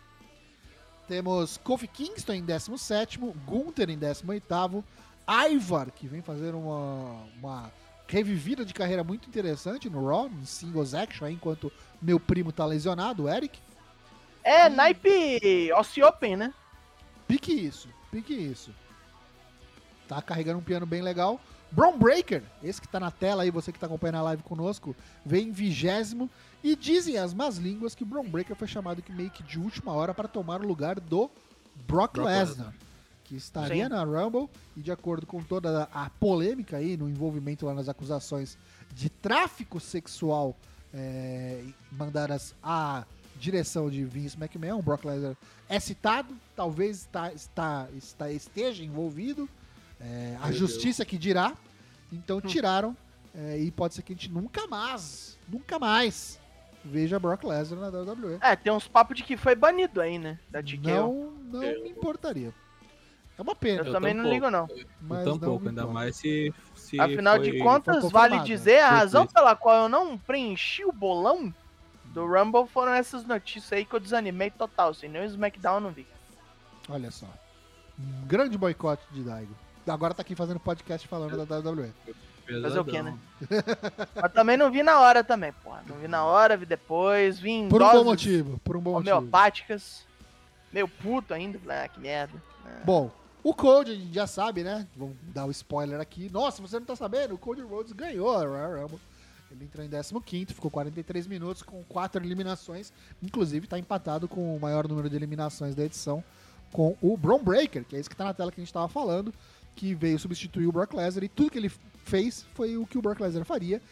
Temos Kofi Kingston em décimo sétimo, Gunther em décimo oitavo, Ivar, que vem fazer uma, uma revivida de carreira muito interessante no Raw, no Singles Action, aí, enquanto meu primo tá lesionado, o Eric. É, hum. naipe Aussie Open, né? Pique isso, pique isso. Tá carregando um piano bem legal. Bron Breakker, esse que tá na tela aí, você que tá acompanhando a live conosco, vem em vigésimo. E dizem as más línguas que Bron Breakker foi chamado que meio que de última hora para tomar o lugar do Brock, Brock Lesnar, que estaria Sim. na Rumble. E de acordo com toda a polêmica aí, no envolvimento lá nas acusações de tráfico sexual é, mandadas a... direção de Vince McMahon, Brock Lesnar é citado, talvez está, está, está, esteja envolvido, é, a justiça que dirá, então hum. tiraram, é, e pode ser que a gente nunca mais, nunca mais veja Brock Lesnar na W W E. É, tem uns papos de que foi banido aí, né? Da não, não eu... me importaria. É uma pena. Eu, eu também não pouco. ligo, não. Mas eu tampouco, ainda mais se... se afinal foi, de contas, vale dizer, né? a razão pela qual eu não preenchi o bolão do Rumble foram essas notícias aí que eu desanimei total, sem nem o SmackDown eu não vi. Olha só. Um grande boicote de Daigo. Agora tá aqui fazendo podcast falando é. da W W E. Pesadão. Fazer o quê, né? Mas também não vi na hora também, porra. Não vi na hora, vi depois, vi em Por um bom motivo, por um bom motivo. Homeopáticas. Meio puto ainda, ah, que merda. Ah. Bom, o Cody a gente já sabe, né? Vamos dar um spoiler aqui. Nossa, você não tá sabendo? O Cody Rhodes ganhou a Royal Rumble. Ele entrou em décimo quinto, ficou quarenta e três minutos com quatro eliminações. Inclusive, está empatado com o maior número de eliminações da edição com o Bron Breakker, que é esse que está na tela que a gente estava falando, que veio substituir o Brock Lesnar. E tudo que ele fez foi o que o Brock Lesnar faria.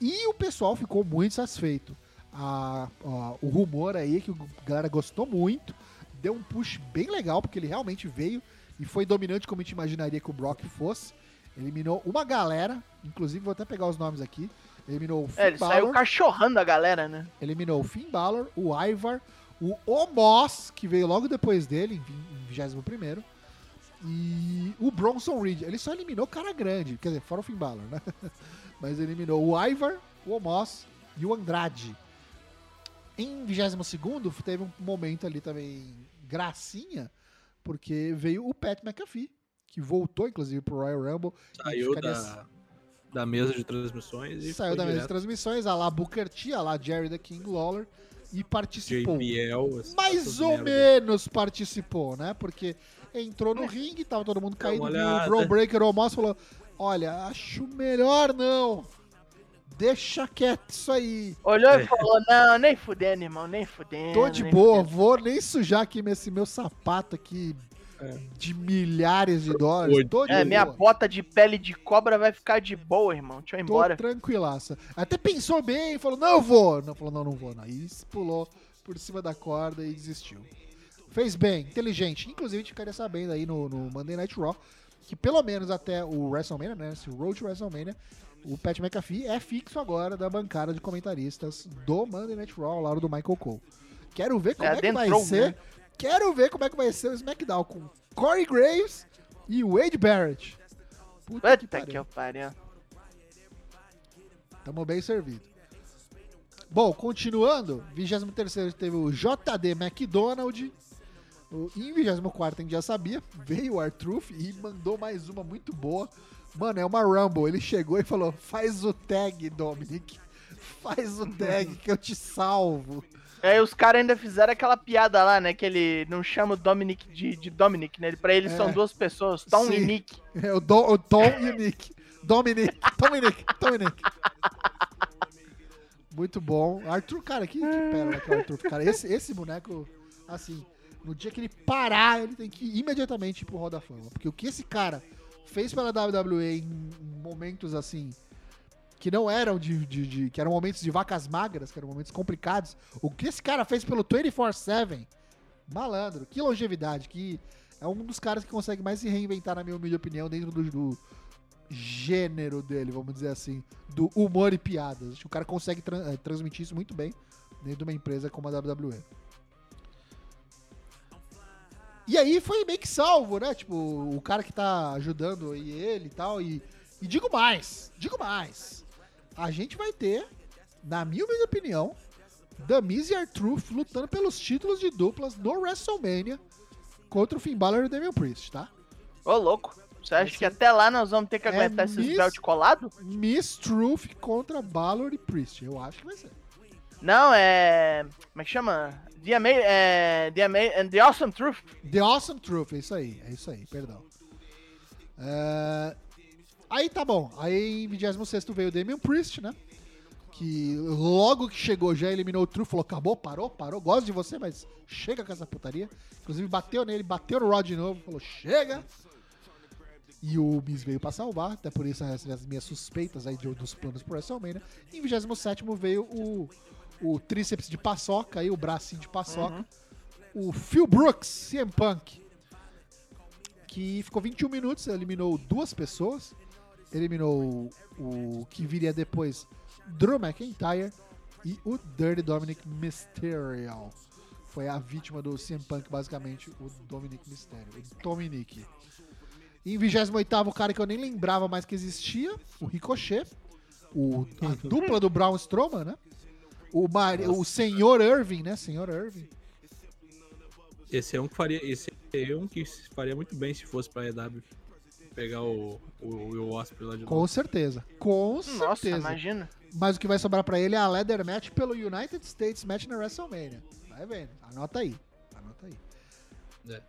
E o pessoal ficou muito satisfeito. A, a, o rumor aí que a galera gostou muito, deu um push bem legal, porque ele realmente veio e foi dominante como a gente imaginaria que o Brock fosse. Eliminou uma galera, inclusive vou até pegar os nomes aqui. Eliminou o Finn é, ele Balor, saiu cachorrando a galera, né? Eliminou o Finn Balor, o Ivar, o Omos, que veio logo depois dele, em vigésimo primeiro, e o Bronson Reed. Ele só eliminou cara grande, quer dizer, fora o Finn Balor, né? Mas eliminou o Ivar, o Omos e o Andrade. Em vigésimo segundo, teve um momento ali também gracinha, porque veio o Pat McAfee, que voltou, inclusive, pro Royal Rumble. Saiu da... Assim, da mesa de transmissões. E saiu da direto. mesa de transmissões, a lá Booker T, a lá Jerry the King Lawler, e participou. J B L, mais ou menos participou, né? Porque entrou no ringue, tava todo mundo caído, e o Bron Breakker Omos falou, olha, acho melhor não, deixa quieto isso aí. Olhou é. e falou, não, nem fudendo, irmão, nem fudendo. Tô de boa, fudendo. vou nem sujar aqui esse meu sapato aqui, É. de milhares de dólares. De é, minha bota de pele de cobra vai ficar de boa, irmão. Deixa eu ir Tô embora. Tranquilaça. Até pensou bem e falou, não, eu vou. Não, falou, não, não vou. Não. E pulou por cima da corda e desistiu. Fez bem, inteligente. Inclusive, a gente ficaria sabendo aí no, no Monday Night Raw que pelo menos até o WrestleMania, né, esse Road to WrestleMania, o Pat McAfee é fixo agora da bancada de comentaristas do Monday Night Raw, ao lado do Michael Cole. Quero ver como é, é que vai né? ser... Quero ver como é que vai ser o SmackDown com Corey Graves e Wade Barrett. Puta, Puta que pariu. que eu pariu. Tamo bem servido. Bom, continuando, vigésimo terceiro teve o J D McDonald. Em vigésimo quarto a gente já sabia, veio o R-Truth e mandou mais uma muito boa. Mano, é uma Rumble. Ele chegou e falou, faz o tag, Dominic. Faz o tag que eu te salvo. Aí os caras ainda fizeram aquela piada lá, né? Que ele não chama o Dominic de, de Dominic, né? Ele, pra eles é. são duas pessoas, Tom Sim. e Nick. É, o, Do, o Tom e o Nick. Dominic, Dominic, Dominic. Muito bom. Arthur, cara, que, que pérola que é o Arthur. Cara, esse, esse boneco, assim, no dia que ele parar, ele tem que ir imediatamente pro Hall da Fama. Porque o que esse cara fez pela dáblio dáblio í em momentos, assim, que não eram de, de, de... que eram momentos de vacas magras, que eram momentos complicados. O que esse cara fez pelo vinte e quatro sete, malandro, que longevidade, que é um dos caras que consegue mais se reinventar, na minha humilde opinião, dentro do, do gênero dele, vamos dizer assim, do humor e piadas. Acho que o cara consegue tra- transmitir isso muito bem dentro de uma empresa como a dáblio dáblio í. E aí foi meio que salvo, né? Tipo, o cara que tá ajudando aí ele e tal, e, e digo mais, digo mais. A gente vai ter, na minha opinião, The Miz e R-Truth lutando pelos títulos de duplas no WrestleMania contra o Finn Balor e o Damian Priest, tá? Ô, louco. Você acha Esse... que até lá nós vamos ter que aguentar é esses Miss... belt colado? Miz Truth contra Balor e Priest, eu acho que vai ser. Não, é... como é que chama? The, ama- é... the, ama- and the Awesome Truth. The Awesome Truth, é isso aí, é isso aí, perdão. É... Aí tá bom, aí em vigésimo sexto veio o Damian Priest, né? Que logo que chegou já eliminou o Truth, falou, acabou, parou, parou, gosto de você, mas chega com essa putaria. Inclusive bateu nele, bateu no Rod de novo, falou, chega! E o Miz veio pra salvar, até por isso as, as minhas suspeitas aí de, dos planos pro WrestleMania. E em vigésimo sétimo veio o, o tríceps de paçoca, aí o bracinho de paçoca, uhum. o Phil Brooks, C M Punk, que ficou vinte e um minutos, eliminou duas pessoas, eliminou o, o que viria depois, Drew McIntyre, e o Dirty Dominic Mysterio. Foi a vítima do C M Punk, basicamente, o Dominic Mysterio, o Dominic. Em vigésimo oitavo, o cara que eu nem lembrava mais que existia, o Ricochet, o, a dupla do Braun Strowman, né? O, Mar, o senhor Irving, né? Senhor Irving. Esse é um que faria, esse é um que faria muito bem se fosse pra E W pegar o Will Ospreay lá de novo. Com certeza, com certeza. Nossa, imagina. Mas o que vai sobrar pra ele é a Leather Match pelo United States Match na WrestleMania. Vai vendo, anota aí, anota aí. É.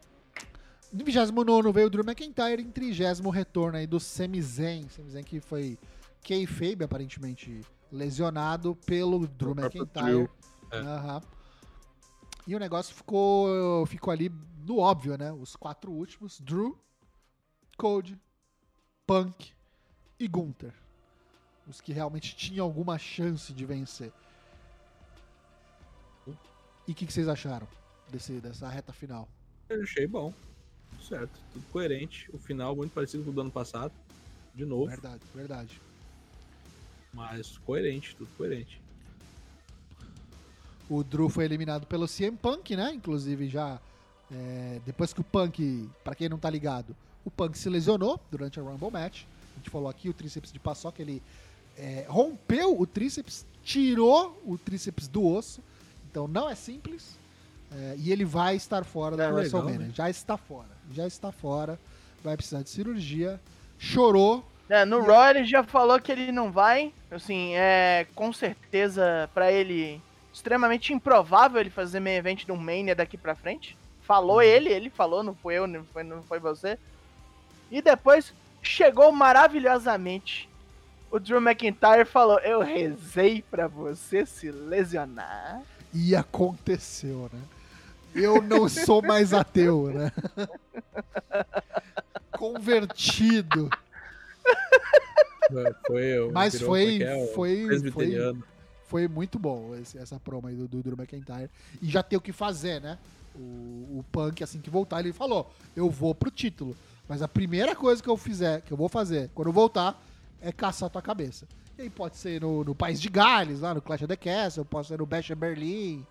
Em vigésimo nono veio o Drew McIntyre, em trigésimo retorno aí do Sami Zayn. Sami Zayn que foi kayfabe, aparentemente lesionado pelo Drew McIntyre. É. Uhum. E o negócio ficou, ficou ali no óbvio, né? Os quatro últimos, Drew, Cody, Punk e Gunther. Os que realmente tinham alguma chance de vencer. E o que, que vocês acharam desse, dessa reta final? Eu achei bom. Certo, tudo coerente. O final muito parecido com o do ano passado. De novo. Verdade, verdade. Mas coerente, tudo coerente. O Drew foi eliminado pelo C M Punk, né? Inclusive já... É, depois que o Punk, pra quem não tá ligado, o Punk se lesionou durante a Rumble Match. A gente falou aqui, o tríceps de paçoca, ele é, rompeu o tríceps, tirou o tríceps do osso. Então não é simples. É, e ele vai estar fora é da WrestleMania. Legal, né? Já está fora. Já está fora. Vai precisar de cirurgia. Chorou. É, no Raw ele já falou que ele não vai. Assim, é com certeza pra ele extremamente improvável ele fazer main event de um Mania daqui pra frente. Falou hum. ele, ele falou, não foi eu, não foi, não foi você. E depois chegou maravilhosamente. O Drew McIntyre falou, eu rezei pra você se lesionar. E aconteceu, né? Eu não sou mais ateu, né? Convertido. Foi, foi eu. Mas foi, foi, foi, foi muito bom esse, essa promo aí do, do Drew McIntyre. E já tem o que fazer, né? O, o Punk, assim que voltar, ele falou, eu vou pro título. Mas a primeira coisa que eu fizer, que eu vou fazer quando eu voltar, é caçar tua cabeça. E aí pode ser no, no País de Gales, lá no Clash of the Castle, pode ser no Bash at Berlin...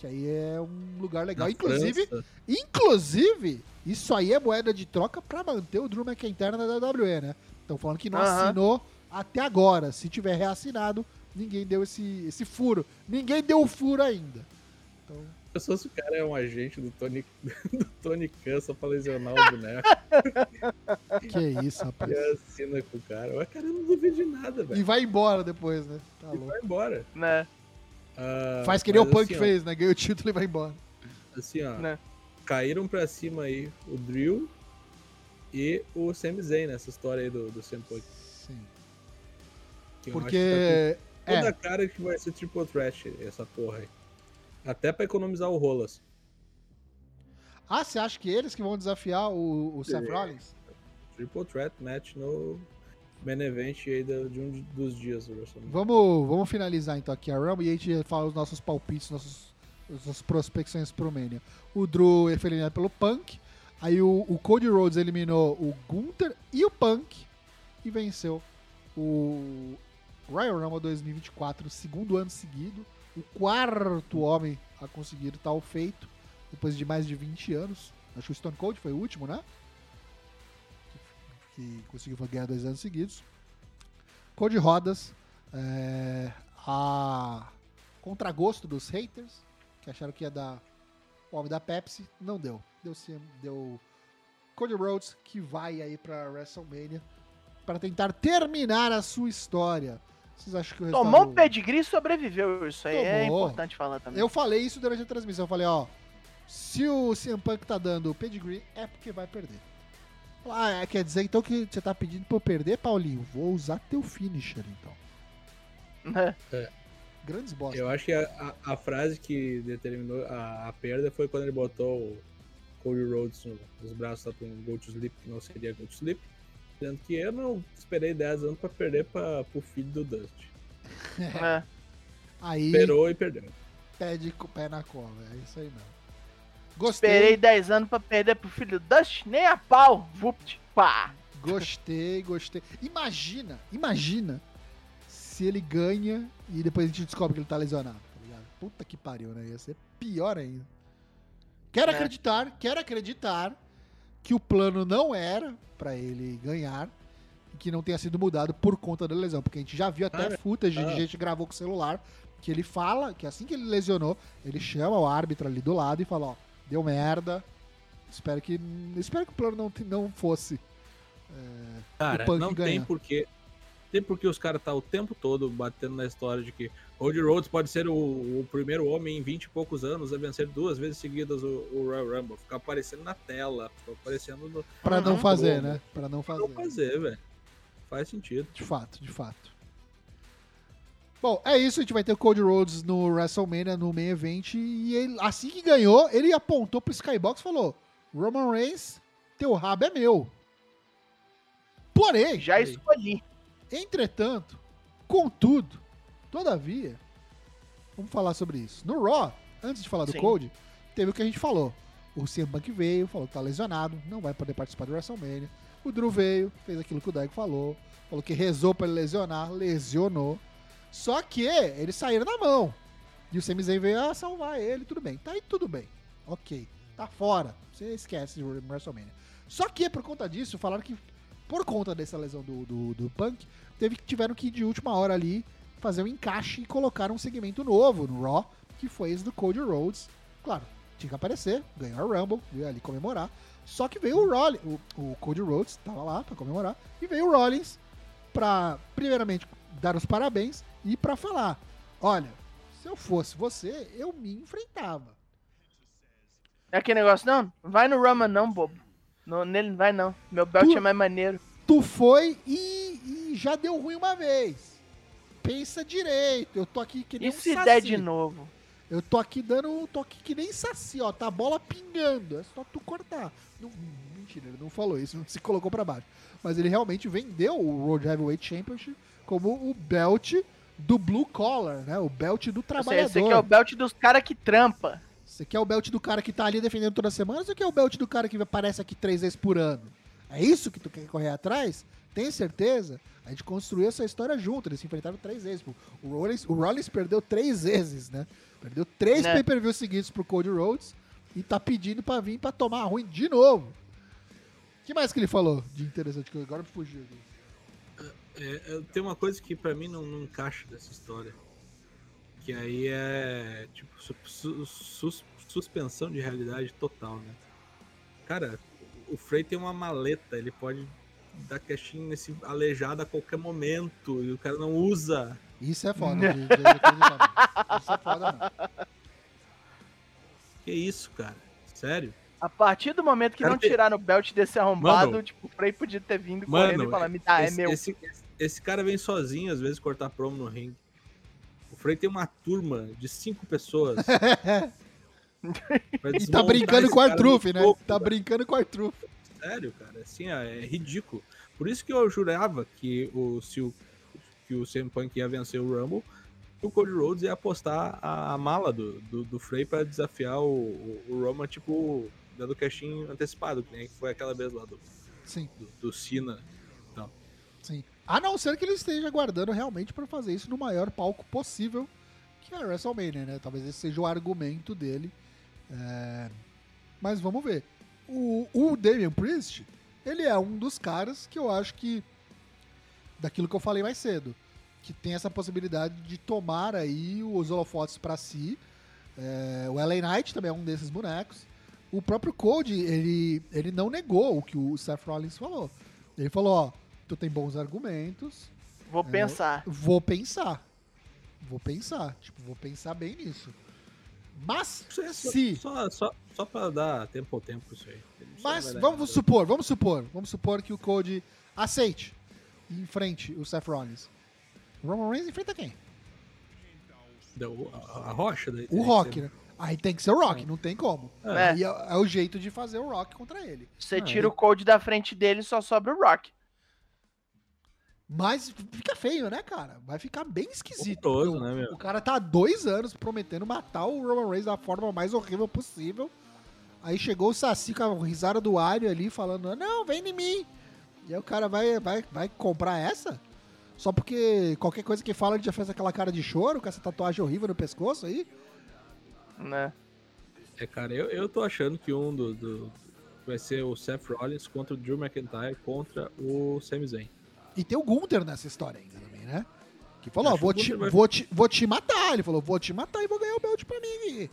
Que aí é um lugar legal. Inclusive, inclusive, isso aí é moeda de troca pra manter o Drew McIntyre na dáblio dáblio í, né? Estão falando que não uhum. assinou até agora. Se tiver reassinado, ninguém deu esse, esse furo. Ninguém deu o furo ainda. Então... Eu sou se o cara é um agente do Tony, do Tony Khan só pra lesionar o boneco. Que isso, rapaz. E assina com o cara. O cara não duvida de nada, velho. E vai embora depois, né? Tá e louco. Vai embora. Né? Uh, Faz que nem o Punk assim, fez, ó, né? Ganha o título e vai embora. Assim, ó. Né? Caíram pra cima aí o Drew e o Sami Zayn nessa história aí do, do Sam Punk. Sim. Que Porque... Tá toda é. cara que vai ser Triple Threat essa porra aí. Até pra economizar o Rolas. Ah, você acha que eles que vão desafiar o, o Seth Rollins? Triple Threat Match no Main Event aí de um dos dias do WrestleMania. Vamos, vamos finalizar então aqui a Rumble e a gente fala os nossos palpites, nossos, as nossas prospecções pro Mania. O Drew foi eliminado pelo Punk, aí o, o Cody Rhodes eliminou o Gunther e o Punk e venceu o Royal Rumble dois mil e vinte e quatro, segundo ano seguido, o quarto homem a conseguir tal feito. Depois de mais de vinte anos. Acho que o Stone Cold foi o último, né? Que conseguiu ganhar dois anos seguidos. Cor de rodas. É, a contragosto dos haters, que acharam que ia dar o homem da Pepsi. Não deu. Deu sim. Deu Cody Rhodes, que vai aí pra WrestleMania para tentar terminar a sua história. Vocês acham que o resultado... Tomou um pedigree e sobreviveu. Isso aí Tomou. é importante falar também. Eu falei isso durante a transmissão. Eu falei, ó... Se o C M Punk tá dando o pedigree, é porque vai perder. Ah, quer dizer então que você tá pedindo pra eu perder, Paulinho? Vou usar teu finisher, então. É. Grandes bosta. Eu acho que a, a, a frase que determinou a, a perda foi quando ele botou o Cody Rhodes nos braços lá pra um Go to Sleep, que não seria Go to Sleep. Sendo que eu não esperei dez anos pra perder pra, pro filho do Dusty. É. Aí... Esperou e perdeu. Pé, de, pé na cova, é isso aí mesmo. Gostei. Esperei dez anos pra perder pro filho do Dust, nem a pau. Vupt, pá. Gostei, gostei. Imagina, imagina se ele ganha e depois a gente descobre que ele tá lesionado, tá ligado? Puta que pariu, né? Ia ser pior ainda. Quero é. acreditar, quero acreditar que o plano não era pra ele ganhar e que não tenha sido mudado por conta da lesão, porque a gente já viu até ah, footage ah. de gente que gravou com o celular, que ele fala que assim que ele lesionou, ele chama o árbitro ali do lado e fala, ó, deu merda. Espero que, espero que o plano não, não fosse. É, cara, o Punk não ganhar. Tem porquê. Tem porque os caras tá o tempo todo batendo na história de que Cody Rhodes pode ser o, o primeiro homem em vinte e poucos anos a vencer duas vezes seguidas o, o Royal Rumble. Ficar aparecendo na tela. Ficar aparecendo no. Pra não fazer, né? Pra não fazer. Pra não fazer, velho. Faz sentido. De fato, de fato. Bom, é isso, a gente vai ter o Cody Rhodes no WrestleMania, no main event, e ele, assim que ganhou, ele apontou pro Skybox e falou, Roman Reigns, teu rabo é meu. Porém, já escolhi. Entretanto, contudo, todavia, vamos falar sobre isso. No Raw, antes de falar do Sim. Cody, teve o que a gente falou. O C M Punk veio, falou que tá lesionado, não vai poder participar do WrestleMania. O Drew veio, fez aquilo que o Daigo falou, falou que rezou pra ele lesionar, lesionou. Só que eles saíram na mão. E o Sami Zayn veio a salvar ele, tudo bem. Tá aí, tudo bem. Ok. Tá fora. Você esquece de WrestleMania. Só que, por conta disso, falaram que, por conta dessa lesão do, do, do Punk, teve, tiveram que, de última hora ali, fazer um encaixe e colocar um segmento novo no Raw, que foi esse do Cody Rhodes. Claro, tinha que aparecer, ganhou o Rumble, veio ali comemorar. Só que veio o Rollins, o, o Cody Rhodes, tava lá pra comemorar, e veio o Rollins pra, primeiramente, dar os parabéns e pra falar, olha, se eu fosse você, eu me enfrentava. É aquele negócio, não, vai no Roman não, bobo. Não, nele não vai não, meu belt tu, é mais maneiro. Tu foi e, e já deu ruim uma vez. Pensa direito, eu tô aqui que nem um saci. E se der de novo? Eu tô aqui dando, tô aqui que nem saci, ó, tá a bola pingando, é só tu cortar. Não, mentira, ele não falou isso, não se colocou pra baixo. Mas ele realmente vendeu o World Heavyweight Championship como o belt do blue collar, né? O belt do trabalhador. Esse aqui é o belt dos caras que trampa. Esse aqui é o belt do cara que tá ali defendendo toda semana, esse aqui é o belt do cara que aparece aqui três vezes por ano. É isso que tu quer correr atrás? Tem certeza? A gente construiu essa história junto, eles se enfrentaram três vezes. O Rollins, o Rollins perdeu três vezes, né? Perdeu três né? pay-per-views seguidos pro Cody Rhodes e tá pedindo pra vir pra tomar ruim de novo. O que mais que ele falou de interessante? Agora me fugiu aqui. É, tem uma coisa que pra mim não, não encaixa dessa história. Que aí é tipo su, su, suspensão de realidade total, né? Cara, o Frey tem uma maleta, ele pode da caixinha nesse aleijado a qualquer momento e o cara não usa. Isso é foda. de, de, de, de, de, de, isso é foda, mano. Que isso, cara? Sério? A partir do momento que cara, não tiraram o belt desse arrombado, mano, tipo, o Frey podia ter vindo mano, correndo e falar, me dá, esse, é meu. Esse, esse cara vem sozinho, às vezes, cortar promo no ringue. O Frey tem uma turma de cinco pessoas. E tá brincando com a trufe, né? Pouco, tá cara. brincando com a trufe. Sério, cara, assim, é ridículo. Por isso que eu jurava que o, se o, que o C M Punk ia vencer o Rumble, que o Cody Rhodes ia apostar a, a mala do, do, do Frey pra desafiar o, o, o Roman, tipo, dando cashinho antecipado, que foi aquela vez lá do, Sim. do, do Cena. Então. Sim. A não ser que ele esteja guardando realmente pra fazer isso no maior palco possível, que é a WrestleMania, né? Talvez esse seja o argumento dele. É... Mas vamos ver. O, o Damian Priest, ele é um dos caras que eu acho que, daquilo que eu falei mais cedo, que tem essa possibilidade de tomar aí os holofotes pra si. É, o L A Knight também é um desses bonecos. O próprio Cody, ele, ele não negou o que o Seth Rollins falou. Ele falou, ó, tu tem bons argumentos. Vou é, pensar. Vou pensar. Vou pensar. Tipo, vou pensar bem nisso. Mas, é só, se... Só, só, só pra dar tempo ao tempo isso aí. Mas vamos supor, vamos supor. Vamos supor que o Cody aceite e enfrente o Seth Rollins. O Roman Reigns enfrenta quem? A, a rocha? Daí o Rock, ser... né? Aí tem que ser o Rock, não tem como. É, aí é, é o jeito de fazer o Rock contra ele. Você tira é. o Cody da frente dele e só sobra o Rock. Mas fica feio, né, cara? Vai ficar bem esquisito. Todo, né, meu? O cara tá há dois anos prometendo matar o Roman Reigns da forma mais horrível possível. Aí chegou o Saci com a risada do Ario ali, falando, não, vem em mim. E aí o cara vai, vai, vai comprar essa? Só porque qualquer coisa que fala ele já fez aquela cara de choro, com essa tatuagem horrível no pescoço aí? Né? É, cara, eu, eu tô achando que um do, do... vai ser o Seth Rollins contra o Drew McIntyre contra o Sami Zayn. E tem o Gunther nessa história ainda também, né? Que falou, ó, vou te, vai... vou, te, vou te matar. Ele falou, vou te matar e vou ganhar o belt pra mim.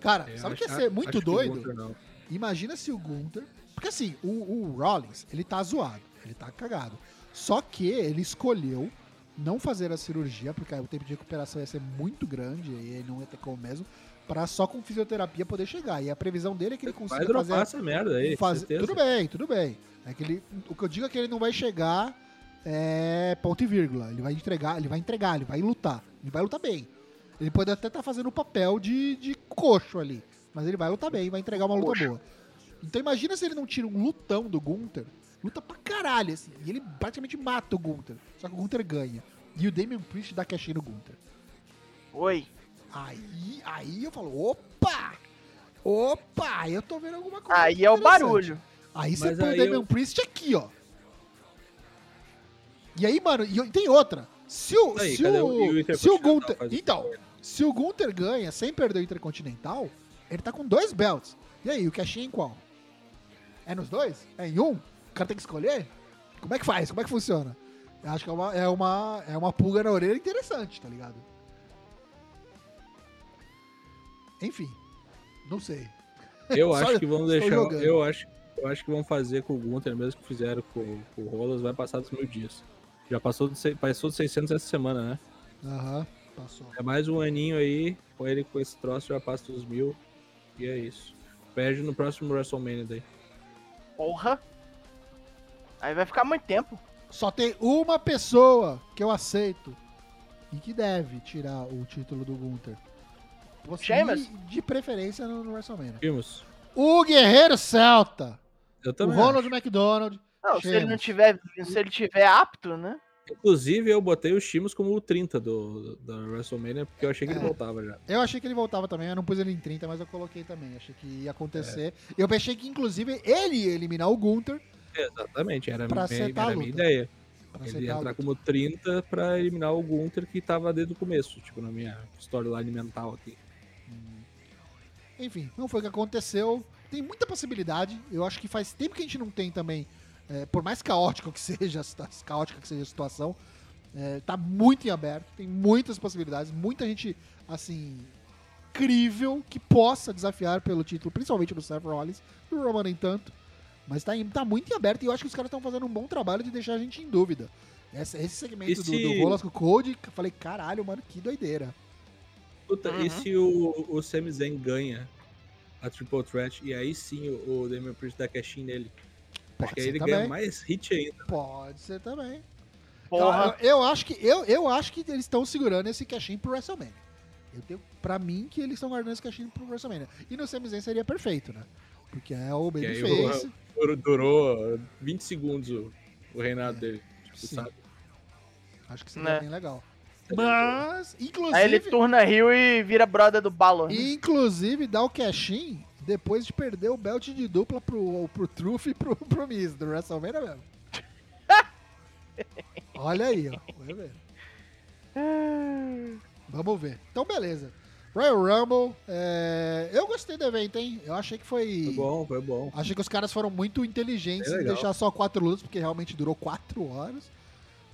Cara, eu sabe o que ia ser muito doido? Imagina se o Gunther... Porque assim, o, o Rollins, ele tá zoado. Ele tá cagado. Só que ele escolheu não fazer a cirurgia, porque o tempo de recuperação ia ser muito grande, e ele não ia ter como mesmo, pra só com fisioterapia poder chegar. E a previsão dele é que ele consiga vai fazer... essa merda aí, faz... Tudo bem, tudo bem. É que ele, o que eu digo é que ele não vai chegar é, ponto e vírgula. Ele vai entregar, ele vai entregar, ele vai lutar. Ele vai lutar bem. Ele pode até estar tá fazendo o papel de, de coxo ali. Mas ele vai lutar bem, vai entregar uma luta Poxa. boa. Então imagina se ele não tira um lutão do Gunther. Luta pra caralho, assim. E ele praticamente mata o Gunther. Só que o Gunther ganha. E o Damian Priest dá cash no Gunther. Oi. Aí, aí eu falo, opa! Opa! Aí eu tô vendo alguma coisa. Aí é o barulho. Aí você põe o Damian eu... Priest aqui, ó. E aí, mano, e tem outra. Se o, aí, se o, o, se o Gunther... Então, se o Gunther ganha sem perder o Intercontinental, ele tá com dois belts. E aí, o cash em qual? É nos dois? É em um? O cara tem que escolher? Como é que faz? Como é que funciona? Eu acho que é uma, é uma, é uma pulga na orelha interessante, tá ligado? Enfim, não sei. Eu acho Só que vão deixar... Jogando. Eu acho eu acho que vão fazer com o Gunther, mesmo que fizeram com, com o Rollins, vai passar dos mil dias. Já passou de, passou de seiscentos essa semana, né? Aham, uhum, passou. É mais um aninho aí, com ele com esse troço já passa dos mil, e é isso. Perde no próximo WrestleMania daí. Porra! Aí vai ficar muito tempo. Só tem uma pessoa que eu aceito e que deve tirar o título do Gunther. Sheamus? De preferência no, no WrestleMania. Sheamus. O Guerreiro Celta. Eu também o Ronald acho. McDonald. Não, se ele não tiver, se ele tiver apto, né? Inclusive, eu botei o Sheamus como o trinta do, do, do WrestleMania, porque eu achei que é. ele voltava já. Eu achei que ele voltava também, eu não pus ele em trinta, mas eu coloquei também. Achei que ia acontecer. É. Eu pensei que, inclusive, ele ia eliminar o Gunther. Exatamente, era, pra minha, era a minha ideia. Pra ele ia entrar como trinta pra eliminar o Gunther, que tava desde o começo, tipo, na minha storyline mental aqui. Hum. Enfim, não foi o que aconteceu. Tem muita possibilidade. Eu acho que faz tempo que a gente não tem também... É, por mais caótico que seja, caótica que seja a situação, é, tá muito em aberto, tem muitas possibilidades, muita gente, assim, incrível que possa desafiar pelo título, principalmente do Seth Rollins, do Roman nem tanto. Mas tá, tá muito em aberto e eu acho que os caras estão fazendo um bom trabalho de deixar a gente em dúvida. Esse, esse segmento esse... do, do Rolas com o Cody, eu falei, caralho, mano, que doideira. Puta, uhum. E se o, o Sami Zayn ganha a Triple Threat e aí sim o, o Damian Priest dá cash-in nele? Pode porque aí ele também ganha mais hit ainda. Pode ser também. Porra. Eu, eu, acho que, eu, eu acho que eles estão segurando esse cash-in pro WrestleMania. Eu tenho, pra mim, que eles estão guardando esse cash-in pro WrestleMania. E no Sami Zayn seria perfeito, né? Porque é o babyface. Durou vinte segundos o, o reinado é, dele. Tipo, sabe? Acho que seria é. bem legal. Mas, inclusive... Aí ele turna heel e vira brother do Balor. E, inclusive, dá o cash-in depois de perder o belt de dupla pro, pro Truth e pro, pro Miz do WrestleMania mesmo. Olha aí, ó. Vamos ver. Então, beleza. Royal Rumble. É... Eu gostei do evento, hein? Eu achei que foi... Foi bom, foi bom. Achei que os caras foram muito inteligentes em deixar só quatro lutas, porque realmente durou quatro horas.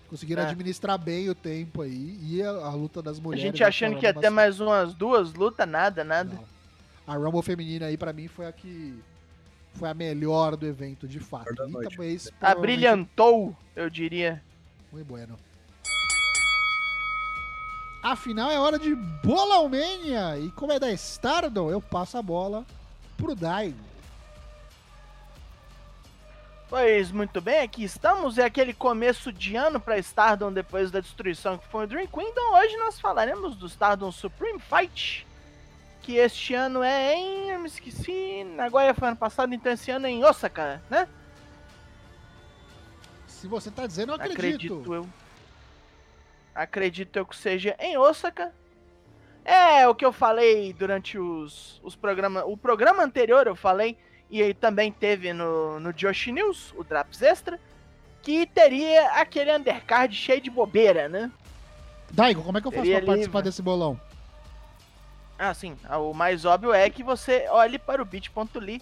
Conseguiram é. administrar bem o tempo aí. E a, a luta das mulheres... A gente achando que ia ter mais umas duas lutas, nada, nada. Não. A Rumble feminina aí, pra mim, foi a que... Foi a melhor do evento, de fato. E talvez, provavelmente... Abrilhantou, eu diria. Muito bueno. Afinal, é hora de Bola Almênia. E como é da Stardom, eu passo a bola pro Daigo. Pois muito bem, aqui estamos. É aquele começo de ano pra Stardom depois da destruição que foi o Dream Kingdom. Hoje nós falaremos do Stardom Supreme Fight, que este ano é em... Eu me esqueci... Nagoya foi ano passado, então esse ano é em Osaka, né? Se você tá dizendo, eu acredito. Acredito eu. Acredito eu que seja em Osaka. É, o que eu falei durante os, os programas... O programa anterior eu falei, e aí também teve no, no Joshi News, o Draps Extra, que teria aquele undercard cheio de bobeira, né? Daigo, como é que eu faço pra participar desse bolão? Ah, sim. O mais óbvio é que você olhe para o bit.ly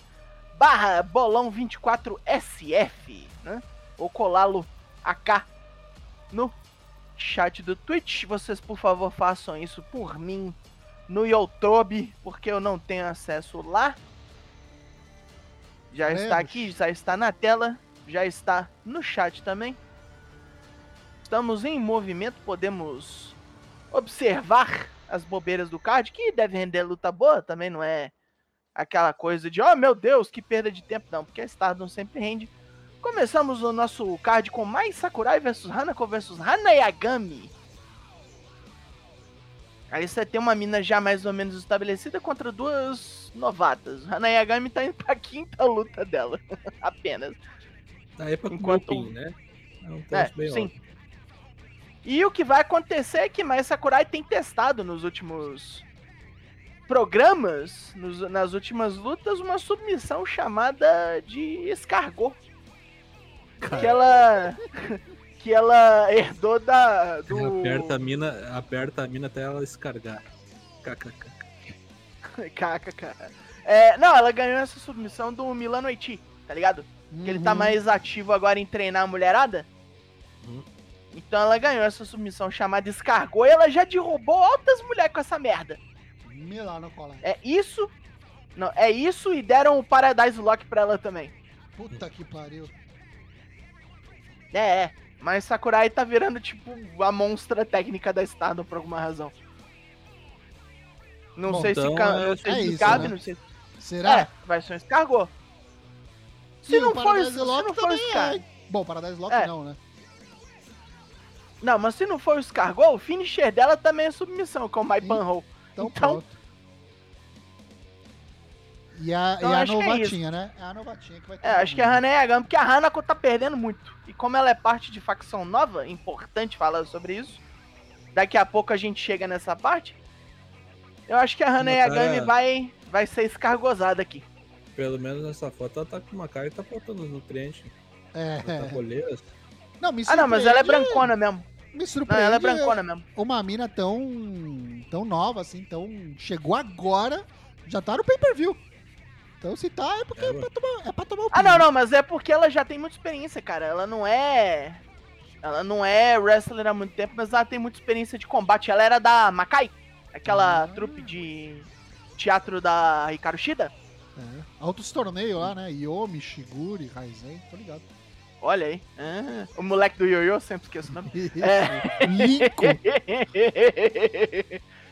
barra bolão vinte e quatro S F, né? Ou colá-lo aqui no chat do Twitch. Vocês, por favor, façam isso por mim no YouTube, porque eu não tenho acesso lá. Já está aqui, já está na tela, já está no chat também. Estamos em movimento, podemos observar as bobeiras do card, que deve render luta boa, também não é aquela coisa de, oh meu Deus, que perda de tempo, não, porque a Stardom sempre rende. Começamos o nosso card com Mai Sakurai versus Hanako versus Hanayagami. Aí você tem uma mina já mais ou menos estabelecida contra duas novatas. Hanayagami tá indo pra quinta luta dela, apenas. Tá aí pra enquanto... um né? É, é bem sim. Óbvio. E o que vai acontecer é que Mai Sakurai tem testado nos últimos programas, nos, nas últimas lutas, uma submissão chamada de escargot. Caramba. Que ela que ela herdou da... Do... Ela aperta a mina, aperta a mina até ela escargar. Kkk. Kkk. É, não, ela ganhou essa submissão do Milano Iti, tá ligado? Uhum. Que ele tá mais ativo agora em treinar a mulherada. Uhum. Então ela ganhou essa submissão chamada escargot e ela já derrubou altas mulheres com essa merda. Milano Collar. É isso? Não, é isso e deram o Paradise Lock pra ela também. Puta que pariu. É, é. Mas Sakurai tá virando tipo a monstra técnica da Stardom por alguma razão. Não Bom, sei então, se, ca... é, sei é se isso, cabe, né? Não sei. Será? É, vai ser um escargot. Se e não for isso, se não for isso, cara. É... Bom, Paradise Lock é. não, né? Não, mas se não for o escargot, o finisher dela também é submissão, com o My Bunhole. Então, então... E a, então, e a novatinha, é né? É a novatinha que vai ter. É, acho que a Hanayagami, porque a Hanako tá perdendo muito. E como ela é parte de facção nova, importante falar sobre isso, daqui a pouco a gente chega nessa parte, eu acho que a Hanayagami tá... vai, vai ser escargozada aqui. Pelo menos nessa foto ela tá com uma cara e tá faltando os nutrientes. É. Ela tá boleiras. Não, me ah, não, mas ela é brancona mesmo. Me surpreende. Não, ela é brancona mesmo. Uma mina tão, tão nova, assim, tão... Chegou agora, já tá no pay-per-view. Então, se tá, é porque é, é, pra, tomar, é pra tomar o pino. Ah, não, não, mas é porque ela já tem muita experiência, cara. Ela não é... Ela não é wrestler há muito tempo, mas ela tem muita experiência de combate. Ela era da Makai, aquela ah. trupe de teatro da Hikaru Shida. É. Altos torneios lá, né? Yomi, Shiguri, Raizen, tô ligado. Olha aí. Ah, o moleque do Yoyo, sempre esqueço o nome. É. Linko.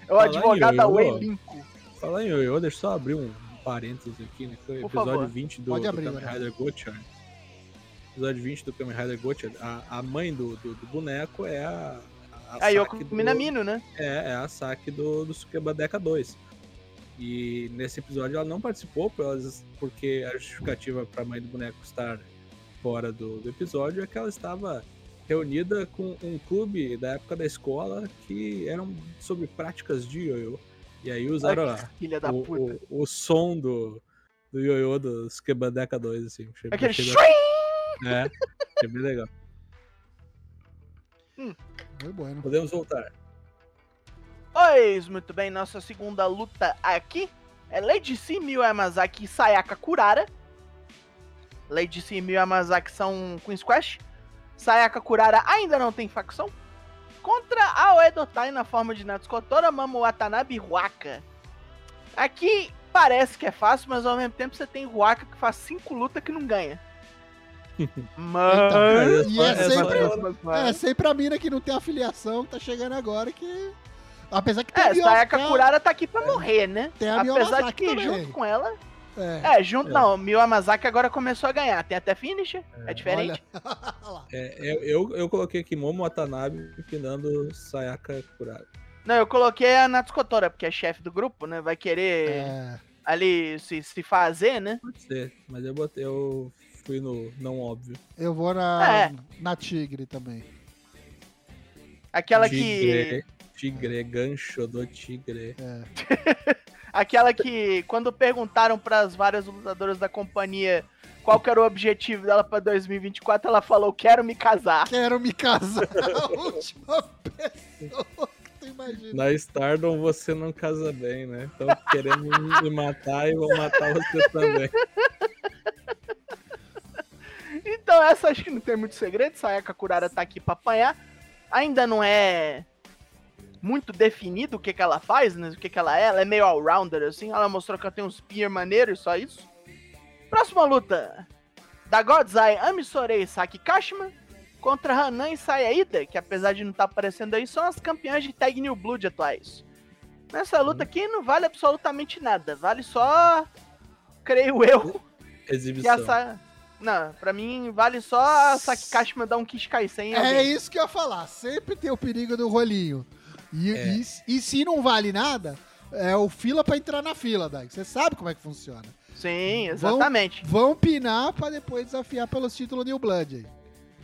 É o advogado da Wei Linko. Fala em Yoyo, deixa eu só abrir um parênteses aqui, né? Foi o episódio vinte do, abrir, do Kamen Rider Gotchard. Episódio vinte do Kamen Rider Gotchard. A, a mãe do, do, do boneco é a. A, a Yoko do, Minamino, né? É, é a Saki do, do Sukebadeca dois. E nesse episódio ela não participou porque a justificativa para a mãe do boneco estar fora do, do episódio é que ela estava reunida com um clube da época da escola que eram sobre práticas de ioiô. E aí usaram Ai, filha da o, puta. O, o som do, do ioiô do Sukebadeca dois, assim. Achei, Aquele achei legal. É, achei bem legal. Hum. Muito bueno. Podemos voltar. Pois, muito bem, nossa segunda luta aqui é Lady C, Miyu Yamazaki e Sayaka Kurara. Lady C e Miyu Yamazaki são Queen's Quest. Sayaka Kurara ainda não tem facção. Contra a Oedotai na forma de Natsu Kotora, Mamu Watanabe e Ruaka. Aqui parece que é fácil, mas ao mesmo tempo você tem Ruaka que faz cinco lutas que não ganha. Mas... Então, e é, sempre, é sempre a mina que não tem afiliação que tá chegando agora que... Apesar que tem é, a Sayaka Miyu... Kurara tá aqui pra é. morrer, né? Tem a Miyu Apesar de que também. junto com ela... É, é junto é. não. Miyu Yamazaki agora começou a ganhar. Tem até finish, é, é diferente. é, eu, eu coloquei aqui Momo Watanabe empinando Sayaka Kurara. Não, eu coloquei a Natsu Kotora, porque é chefe do grupo, né? Vai querer é. ali se, se fazer, né? Pode ser, mas eu botei... Eu fui no não óbvio. Eu vou na, é. na Tigre também. Aquela tigre. que... Tigre, gancho do tigre. É. Aquela que, quando perguntaram para as várias lutadoras da companhia qual que era o objetivo dela para dois mil e vinte e quatro, ela falou, quero me casar. Quero me casar. A última pessoa que tu imagina. Na Stardom você não casa bem, né? Então querendo me matar e vou matar você também. Então essa acho que não tem muito segredo. Sayaka Kurara tá aqui para apanhar. Ainda não é... muito definido o que que ela faz, né? O que que ela é. Ela é meio all-rounder, assim. Ela mostrou que ela tem uns pier maneiros, só isso. Próxima luta. Da God's Eye, Ami Sorei e Saki Kashima. Contra Hanan e Sayaida, que apesar de não estar aparecendo aí, são as campeãs de Tag New Blood atuais. Nessa luta aqui não vale absolutamente nada. Vale só... Creio eu. Exibição. Que essa... Não, pra mim vale só a Saki Kashima dar um Kishikaisen. É isso que eu ia falar. Sempre tem o perigo do rolinho. E, é. e, e se não vale nada, é o fila pra entrar na fila, Dai. Você sabe como é que funciona. Sim, exatamente. Vão, vão pinar pra depois desafiar pelos títulos New Blood aí.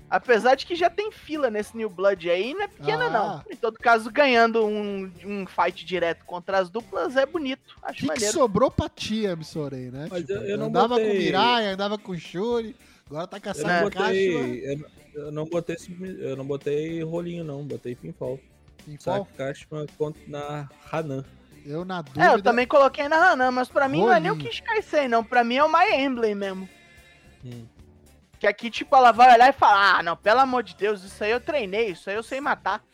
Apesar de que já tem fila nesse New Blood aí, não é pequena ah. não. Em todo caso, ganhando um, um fight direto contra as duplas é bonito. Acho que maneiro. Que sobrou pra tia, Misorei, né? Mas tipo, eu, eu não andava botei... com o Mirai, andava com o Shuri, agora tá caçando a caixa. Eu não botei eu não botei rolinho não, botei pinfall. Saki Kashima contra na Hanan. Eu na dúvida... É, eu também coloquei na Hanan, mas pra mim Rolinho. não é nem o Kishikaisen, não. Pra mim é o My Emblem mesmo. Hum. Que aqui, tipo, ela vai olhar e falar, ah, não, pelo amor de Deus, isso aí eu treinei, isso aí eu sei matar.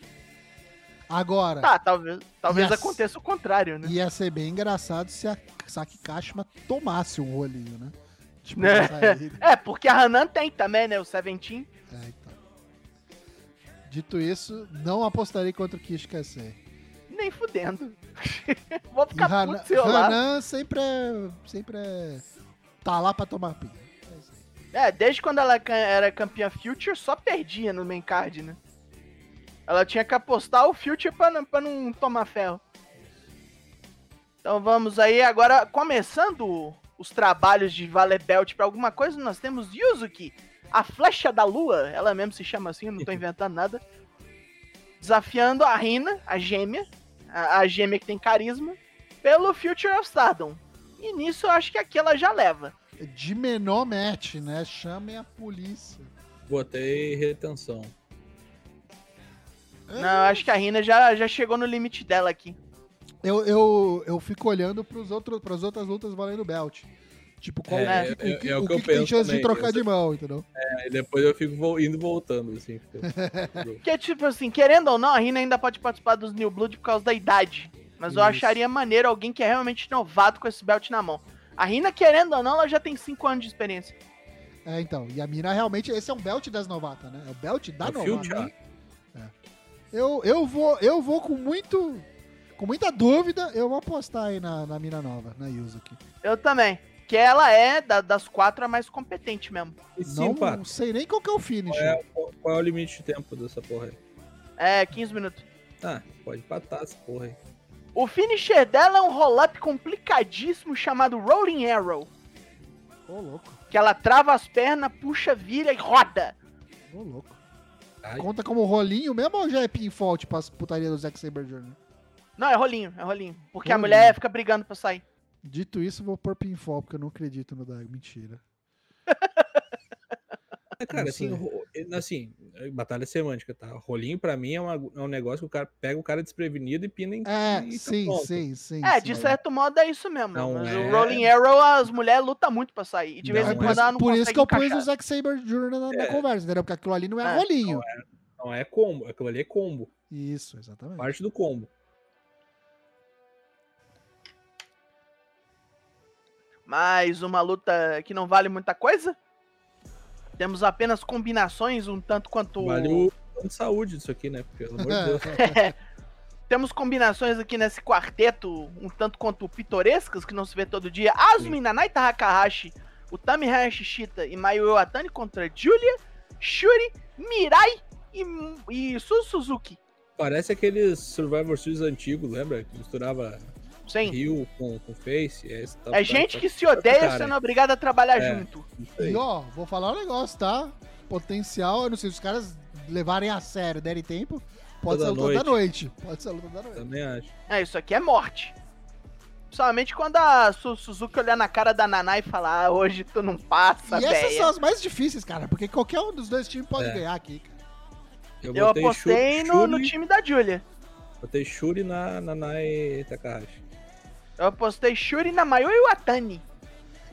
Agora... Tá, talvez, talvez ia... aconteça o contrário, né? Ia ser bem engraçado se a Saki Kashima tomasse um rolinho, né? Tipo, é, porque a Hanan tem também, né? O Seventeen. É, então. Dito isso, não apostarei contra o Kishikaisen. Nem fudendo. Vou ficar Han- puto seu lá. Hanan sempre é, sempre é... tá lá pra tomar pinha. É, desde quando ela era campeã Future, só perdia no main card, né? Ela tinha que apostar o Future pra não, pra não tomar ferro. Então vamos aí, agora começando os trabalhos de Valer Belt pra alguma coisa, nós temos Yuzuki. A Flecha da Lua, ela mesmo se chama assim, eu não tô inventando nada. Desafiando a Rina, a gêmea, a, a gêmea que tem carisma, pelo Future of Stardom. E nisso eu acho que aqui ela já leva. De menor match, né? Chamem a polícia. Botei retenção. Não, eu acho que a Rina já, já chegou no limite dela aqui. Eu, eu, eu fico olhando pros outros, pras outras lutas valendo belt. Tipo, qual é, é, que, é, que, é o que, que, que tem chance também. de trocar eu de mão, entendeu? É, e depois eu fico indo e voltando, assim. Porque, tipo assim, querendo ou não, a Rina ainda pode participar dos New Blood por causa da idade. Mas Isso. eu acharia maneiro alguém que é realmente inovado com esse belt na mão. A Rina, querendo ou não, ela já tem cinco anos de experiência. É, então. E a mina, realmente, esse é um belt das novatas, né? É o belt da o novata. É. Eu, eu, vou, eu vou com muito... Com muita dúvida, eu vou apostar aí na, na mina nova, na Yuzuki. Eu também. Que ela é, da, das quatro, a mais competente mesmo. E sim, não, não sei nem qual que é o finish. Qual é, qual, qual é o limite de tempo dessa porra aí? É, quinze minutos. Ah, pode empatar essa porra aí. O finisher dela é um roll-up complicadíssimo chamado Rolling Arrow. Ô, oh, louco. Que ela trava as pernas, puxa, vira e roda. Ô, oh, louco. Ai. Conta como rolinho mesmo ou já é pinfall, tipo as putaria do Zack Sabre Júnior? Não, é rolinho, é rolinho. Porque rolinho. A mulher fica brigando pra sair. Dito isso, vou pôr pinfall, porque eu não acredito no Dago. Mentira. Cara, assim, assim, batalha semântica, tá? Rolinho, pra mim, é, uma, é um negócio que o cara pega o cara desprevenido e pina em... É, e sim, tá sim, sim. É, sim, de certo é. modo é isso mesmo. Não, mas é... o Rolling Arrow, as mulheres lutam muito pra sair. E de vez não, em quando ela não por consegue Por isso que eu encaixar. Pus o Zack Sabre Júnior na, na é. conversa, entendeu? Porque aquilo ali não é, é. rolinho. Não é, não é combo, aquilo ali é combo. Isso, exatamente. Parte do combo. Mais uma luta que não vale muita coisa? Temos apenas combinações um tanto quanto... Vale o plano de saúde disso aqui, né? Pelo amor de Deus. É. Temos combinações aqui nesse quarteto um tanto quanto pitorescas, que não se vê todo dia. Azumi, Nanai Takahashi, Utami Hayashishita e Mayu Atani contra Julia, Shuri, Mirai e, e Su Suzuki. Parece aqueles Survivor Series antigos, lembra? Que misturava... Sim. Rio com, com Face. É, tá, é gente tá, que tá, se odeia cara, sendo obrigado a trabalhar é, junto. E ó, vou falar um negócio, tá? Potencial, eu não sei se os caras levarem a sério, derem tempo, pode toda ser a luta noite. da noite. Pode ser a luta da noite. Também acho. É, isso aqui é morte. Principalmente quando a Suzuki olhar na cara da Nanai e falar, ah, hoje tu não passa, velho. E essas são as mais difíceis, cara, porque qualquer um dos dois times pode é. ganhar aqui, cara. Eu, eu apostei no, no time da Julia. Botei Shuri na Nanai Takahashi. Eu apostei Shuri na Mayu e Watani.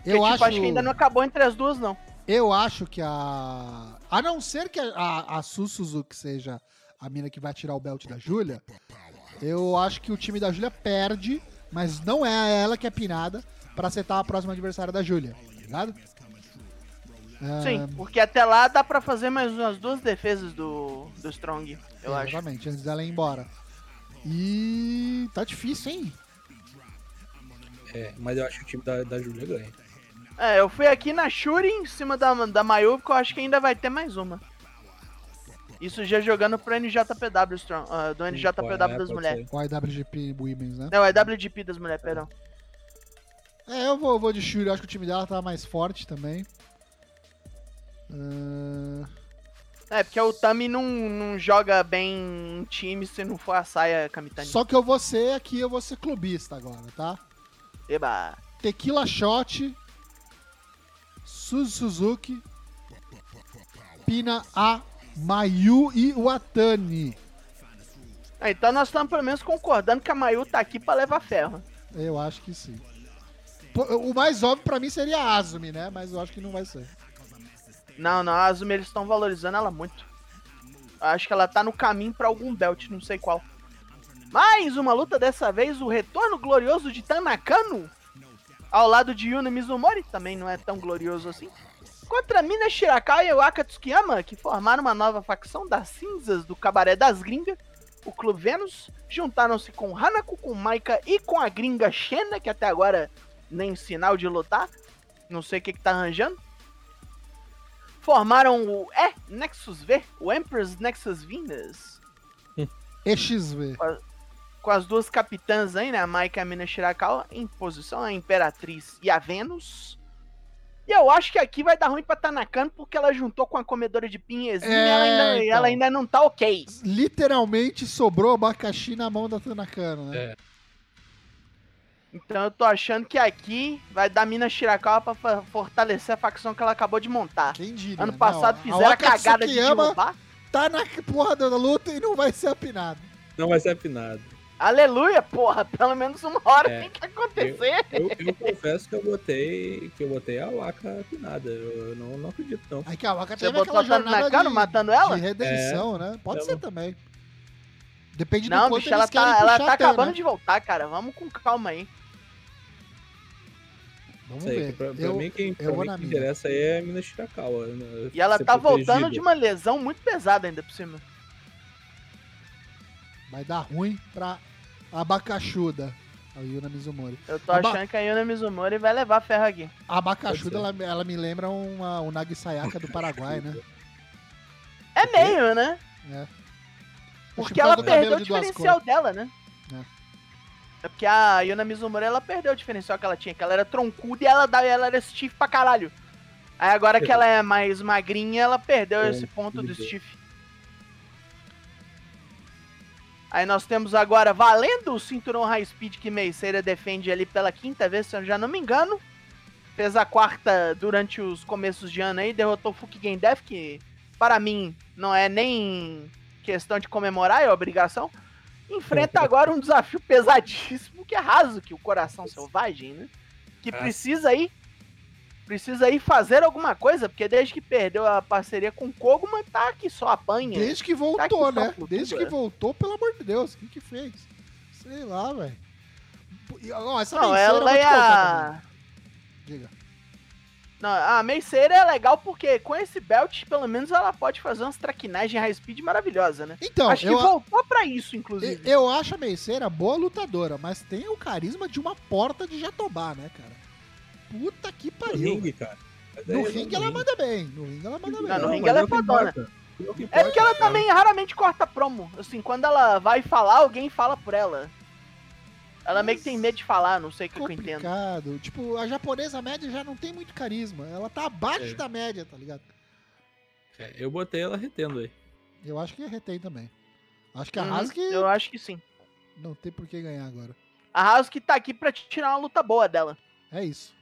Eu tipo, acho... acho que ainda não acabou entre as duas, não. Eu acho que a... A não ser que a, a, a Su Suzuki seja a mina que vai tirar o belt da Julia, eu acho que o time da Julia perde, mas não é ela que é pinada pra setar a próxima adversária da Julia, tá ligado? Sim, um... porque até lá dá pra fazer mais umas duas defesas do, do Strong, eu é, acho. Exatamente, antes dela ir embora. E... tá difícil, hein? É, mas eu acho que o time da, da Julia ganha. É, eu fui aqui na Shuri em cima da, da Mayu, porque eu acho que ainda vai ter mais uma. Isso já jogando pro N J P W, Strong, uh, do N J P W é, das mulheres. O I W G P Women's, né? Não, o I W G P das mulheres, perdão. É, eu vou, eu vou de Shuri, eu acho que o time dela tá mais forte também. Uh... É, porque o Tami não, não joga bem em time se não for a saia Kamitani. Só que eu vou ser aqui, eu vou ser clubista agora, tá? Eba! Tequila Shot, Suzu Suzuki, pina a Mayu e Watani. Ah, então nós estamos pelo menos concordando que a Mayu tá aqui pra levar ferro. Eu acho que sim. O mais óbvio pra mim seria a Azumi, né? Mas eu acho que não vai ser. Não, não, a Azumi eles estão valorizando ela muito. Acho que ela tá no caminho pra algum belt, não sei qual. Mais uma luta, dessa vez, o retorno glorioso de Tan Nakano, ao lado de Yuna Mizumori, também não é tão glorioso assim, contra Mina Shirakai e Waka Tsukiyama, que formaram uma nova facção das cinzas do Cabaré das Gringas, o Clube Vênus, juntaram-se com Hanako, com Maika e com a gringa Xena, que até agora nem sinal de lutar, não sei o que que tá arranjando. Formaram o E Nexus V, o Empress Nexus Venus. E X V. Com as duas capitãs aí, né? A Maika e a Mina Shirakawa em posição, a Imperatriz e a Vênus. E eu acho que aqui vai dar ruim pra Tanakano, porque ela juntou com a comedora de pinhezinho é, e ela ainda, então, ela ainda não tá ok. Literalmente sobrou abacaxi na mão da Tanakano, né? É. Então eu tô achando que aqui vai dar Mina Shirakawa pra fortalecer a facção que ela acabou de montar. Quem diria? Ano passado não, fizeram a, a cagada de derrubar. Tá na porra da luta e não vai ser apinado. Não vai ser apinado. Aleluia, porra, pelo menos uma hora é, tem que acontecer. Eu, eu, eu confesso que eu botei que eu botei a Waka pinada, eu não, não acredito não. É que a Waka teve aquela jornada de, matando ela? De redenção, é, né? Pode então... ser também. Depende não, do quanto bicho, eles ela querem tá, puxar ela tá até, acabando né? de voltar, cara, vamos com calma aí. Vamos sei, ver. Pra, pra eu, mim, quem, pra mim que minha. interessa aí é a Mina Shirakawa. Né? E ela tá protegida. voltando de uma lesão muito pesada ainda por cima. Vai dar ruim pra Abacaxuda, a Yuna Mizumori. Eu tô Aba... achando que a Yuna Mizumori vai levar a ferro aqui. A Abacaxuda, ela, ela me lembra uma, o Nagisayaka do Paraguai, né? É meio, né? É. Porque ela perdeu o diferencial dela, né? É. É porque a Yuna Mizumori, ela perdeu o diferencial que ela tinha, que ela era troncuda e ela, ela era stiff pra caralho. Aí agora é. que ela é mais magrinha, ela perdeu é. esse ponto é. do stiff. Aí nós temos agora, valendo o cinturão high speed que Meiceira defende ali pela quinta vez, se eu já não me engano. Fez a quarta durante os começos de ano aí, derrotou o Fukigen Def, que para mim não é nem questão de comemorar, é obrigação. Enfrenta agora um desafio pesadíssimo, que é Hazuki, o coração selvagem, né? Que precisa aí, precisa aí fazer alguma coisa, porque desde que perdeu a parceria com o Koguma, tá aqui só apanha. Desde que voltou, tá né? Flutura. Desde que voltou, pelo amor de Deus, o que que fez? Sei lá, velho. Essa Não, ela é a... Diga. Não, a Meiceira é legal porque com esse belt, pelo menos, ela pode fazer umas traquinagens high speed maravilhosa, né? Então, acho que voltou a... pra isso, inclusive. Eu, eu acho a Meiceira boa lutadora, mas tem o carisma de uma porta de Jatobá, né, cara? Puta que pariu. No ringue, cara. No ringue ela manda bem. No ringue ela manda bem. Não, no ringue ela é fodona. É porque ela também raramente corta promo. Assim, quando ela vai falar, alguém fala por ela. Ela meio que tem medo de falar, não sei o que eu entendo. Complicado. Tipo, a japonesa média já não tem muito carisma. Ela tá abaixo é. da média, tá ligado? É, eu botei ela retendo aí. Eu acho que retém também. Acho que a hum, Hazuki... Eu acho que sim. Não tem por que ganhar agora. A Hazuki tá aqui pra tirar uma luta boa dela. É isso.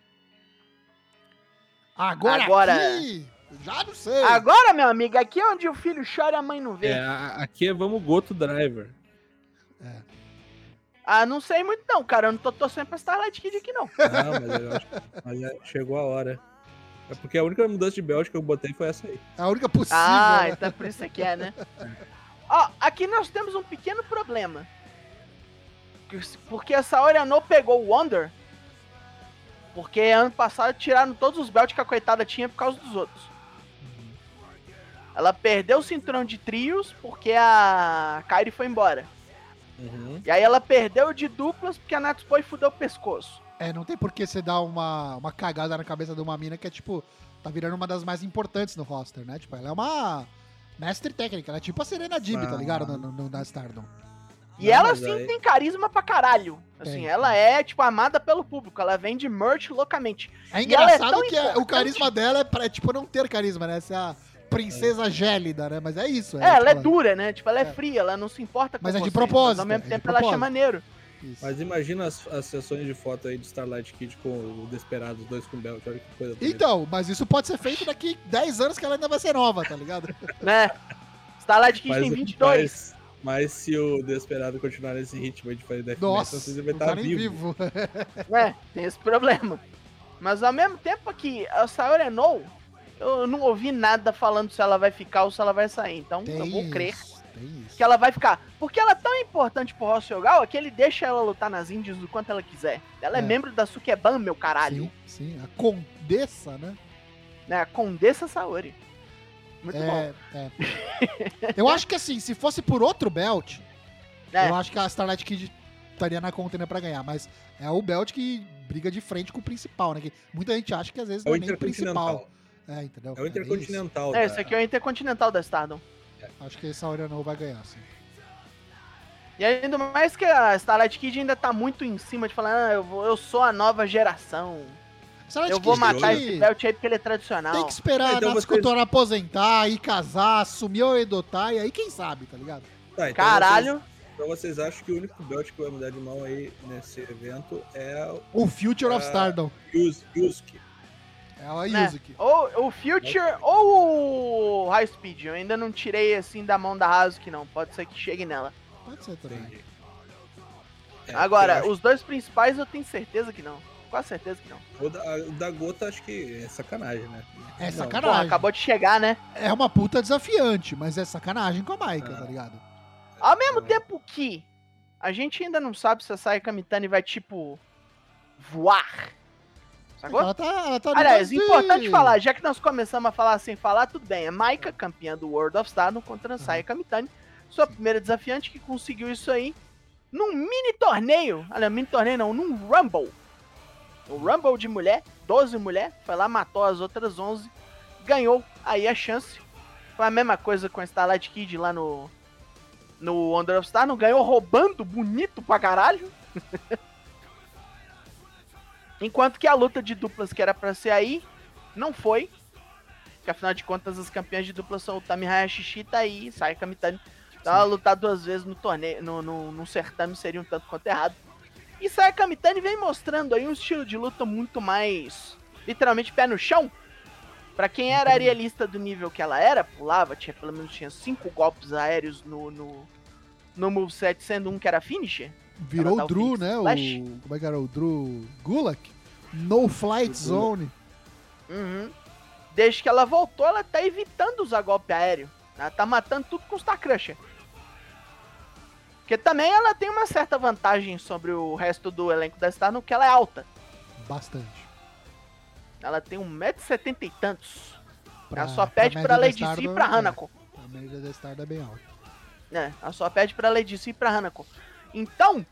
Agora, agora... aqui... Já não sei. Agora, meu amigo, aqui é onde o filho chora e a mãe não vê. É, aqui é vamos Goto Driver. É. Ah, não sei muito não, cara. Eu não tô torcendo pra Starlight Kid aqui, não. Não, mas, eu acho, mas já chegou a hora. É porque a única mudança de belt que eu botei foi essa aí. A única possível. Ah, né? Então por isso que é, né? Ó, aqui nós temos um pequeno problema. Porque a Saori Ano pegou o Wonder. Porque ano passado tiraram todos os belts que a coitada tinha por causa dos outros. Ela perdeu o cinturão de trios porque a Kairi foi embora. Uhum. E aí ela perdeu de duplas porque a Natsupoi fudeu o pescoço. É, não tem por que você dar uma, uma cagada na cabeça de uma mina que é tipo, tá virando uma das mais importantes no roster, né? Tipo, ela é uma mestre técnica, ela é tipo a Serena Dib, ah. tá ligado? No, no, no, na Stardom. E não, ela sim aí... tem carisma pra caralho. Assim, é. ela é, tipo, amada pelo público, ela vende merch loucamente. É engraçado ela é que importante... o carisma dela é, pra, é tipo não ter carisma, né? Essa é a... princesa gélida, né? Mas é isso. É, é ela é dura, né? Tipo, ela é, é fria, ela não se importa com Mas é de vocês, propósito. Mas ao mesmo é tempo ela acha maneiro. Isso. Mas imagina as, as sessões de foto aí do Starlight Kid com o Desperado, os dois com o Belt, olha que coisa. Então, bonita. Mas isso pode ser feito daqui dez anos que ela ainda vai ser nova, tá ligado? Né? Starlight Kid mas, tem vinte e dois. Mas, mas se o Desperado continuar nesse ritmo de fazer Death Nossa, Metal, vocês vão estar vivo. vivo. É, tem esse problema. Mas ao mesmo tempo que a Saori Ano... Eu não ouvi nada falando se ela vai ficar ou se ela vai sair, então tem eu vou crer isso, que ela vai ficar. Porque ela é tão importante pro Ross Yogawa que ele deixa ela lutar nas indies do quanto ela quiser. Ela é, é membro da Sukeban, meu caralho. Sim, sim, a Condessa, né? É, a Condessa Saori. Muito é, bom. É. Eu acho que assim, se fosse por outro belt, é. eu acho que a Starlight Kid estaria na contenda pra ganhar, mas é o belt que briga de frente com o principal, né? Que muita gente acha que às vezes não é nem o principal. É, entendeu? É o Intercontinental. É, isso da... aqui é o Intercontinental da Stardom. É. Acho que a Saori não vai ganhar, sim. E ainda mais que a Starlight Kid ainda tá muito em cima de falar, ah, eu, vou, eu sou a nova geração. Starlight eu Kid vou matar que... esse belt aí porque ele é tradicional. Tem que esperar ah, então a Natsuko vocês... aposentar, ir casar, assumir o Edotai, e aí quem sabe, tá ligado? Tá, então Caralho. Vocês... Então vocês acham que o único belt que vai mudar de mão aí nesse evento é... O Future a... of Stardom. Yusuke. Ela né? aqui. Ou o Future é. ou o High Speed. Eu ainda não tirei assim da mão da Hazuki, não. Pode ser que chegue nela. Pode ser também. É, Agora, os acho... dois principais eu tenho certeza que não. Quase certeza que não. O da, o da Gota acho que é sacanagem, né? É sacanagem. Não, pô, acabou de chegar, né? É uma puta desafiante, mas é sacanagem com a Maika, ah. tá ligado? Ao mesmo é. tempo que a gente ainda não sabe se a Sayaka Mitani vai, tipo, voar. Sacou? Ela tá, ela tá aliás, Brasil. Importante falar, já que nós começamos a falar sem falar, tudo bem. É Maika, campeã do World of Stardom, contra a Saya Kamitani, sua primeira desafiante que conseguiu isso aí num mini torneio. Olha, mini torneio não, num Rumble. O Rumble de mulher, doze mulher, foi lá, matou as outras onze, ganhou aí a chance. Foi a mesma coisa com a Starlight Kid lá no, no Wonder of Stardom, ganhou roubando, bonito pra caralho. Enquanto que a luta de duplas que era pra ser aí, não foi. Porque afinal de contas, as campeãs de duplas são o Tami Hayashishi, tá aí, Saya Kamitani. Então ela lutar duas vezes no torneio, no, no, no certame seria um tanto quanto errado. E Saya Kamitani vem mostrando aí um estilo de luta muito mais, literalmente, pé no chão. Pra quem era aerialista do nível que ela era, pulava, tinha pelo menos tinha cinco golpes aéreos no, no, no moveset, sendo um que era finisher. Virou o Drew, né? Flash. O Como é que era? O Drew Gulak? No Flight Zone. Uhum. Desde que ela voltou, ela tá evitando usar golpe aéreo. Ela tá matando tudo com o Star Crusher. Porque também ela tem uma certa vantagem sobre o resto do elenco da Stardom, que ela é alta. Bastante. Ela tem um metro e setenta e tantos. Pra, ela só pede pra, pra Lady C e pra Hanako. É, a média da Stardom é bem alta. É, ela só pede pra Lady C e pra Hanako. Então,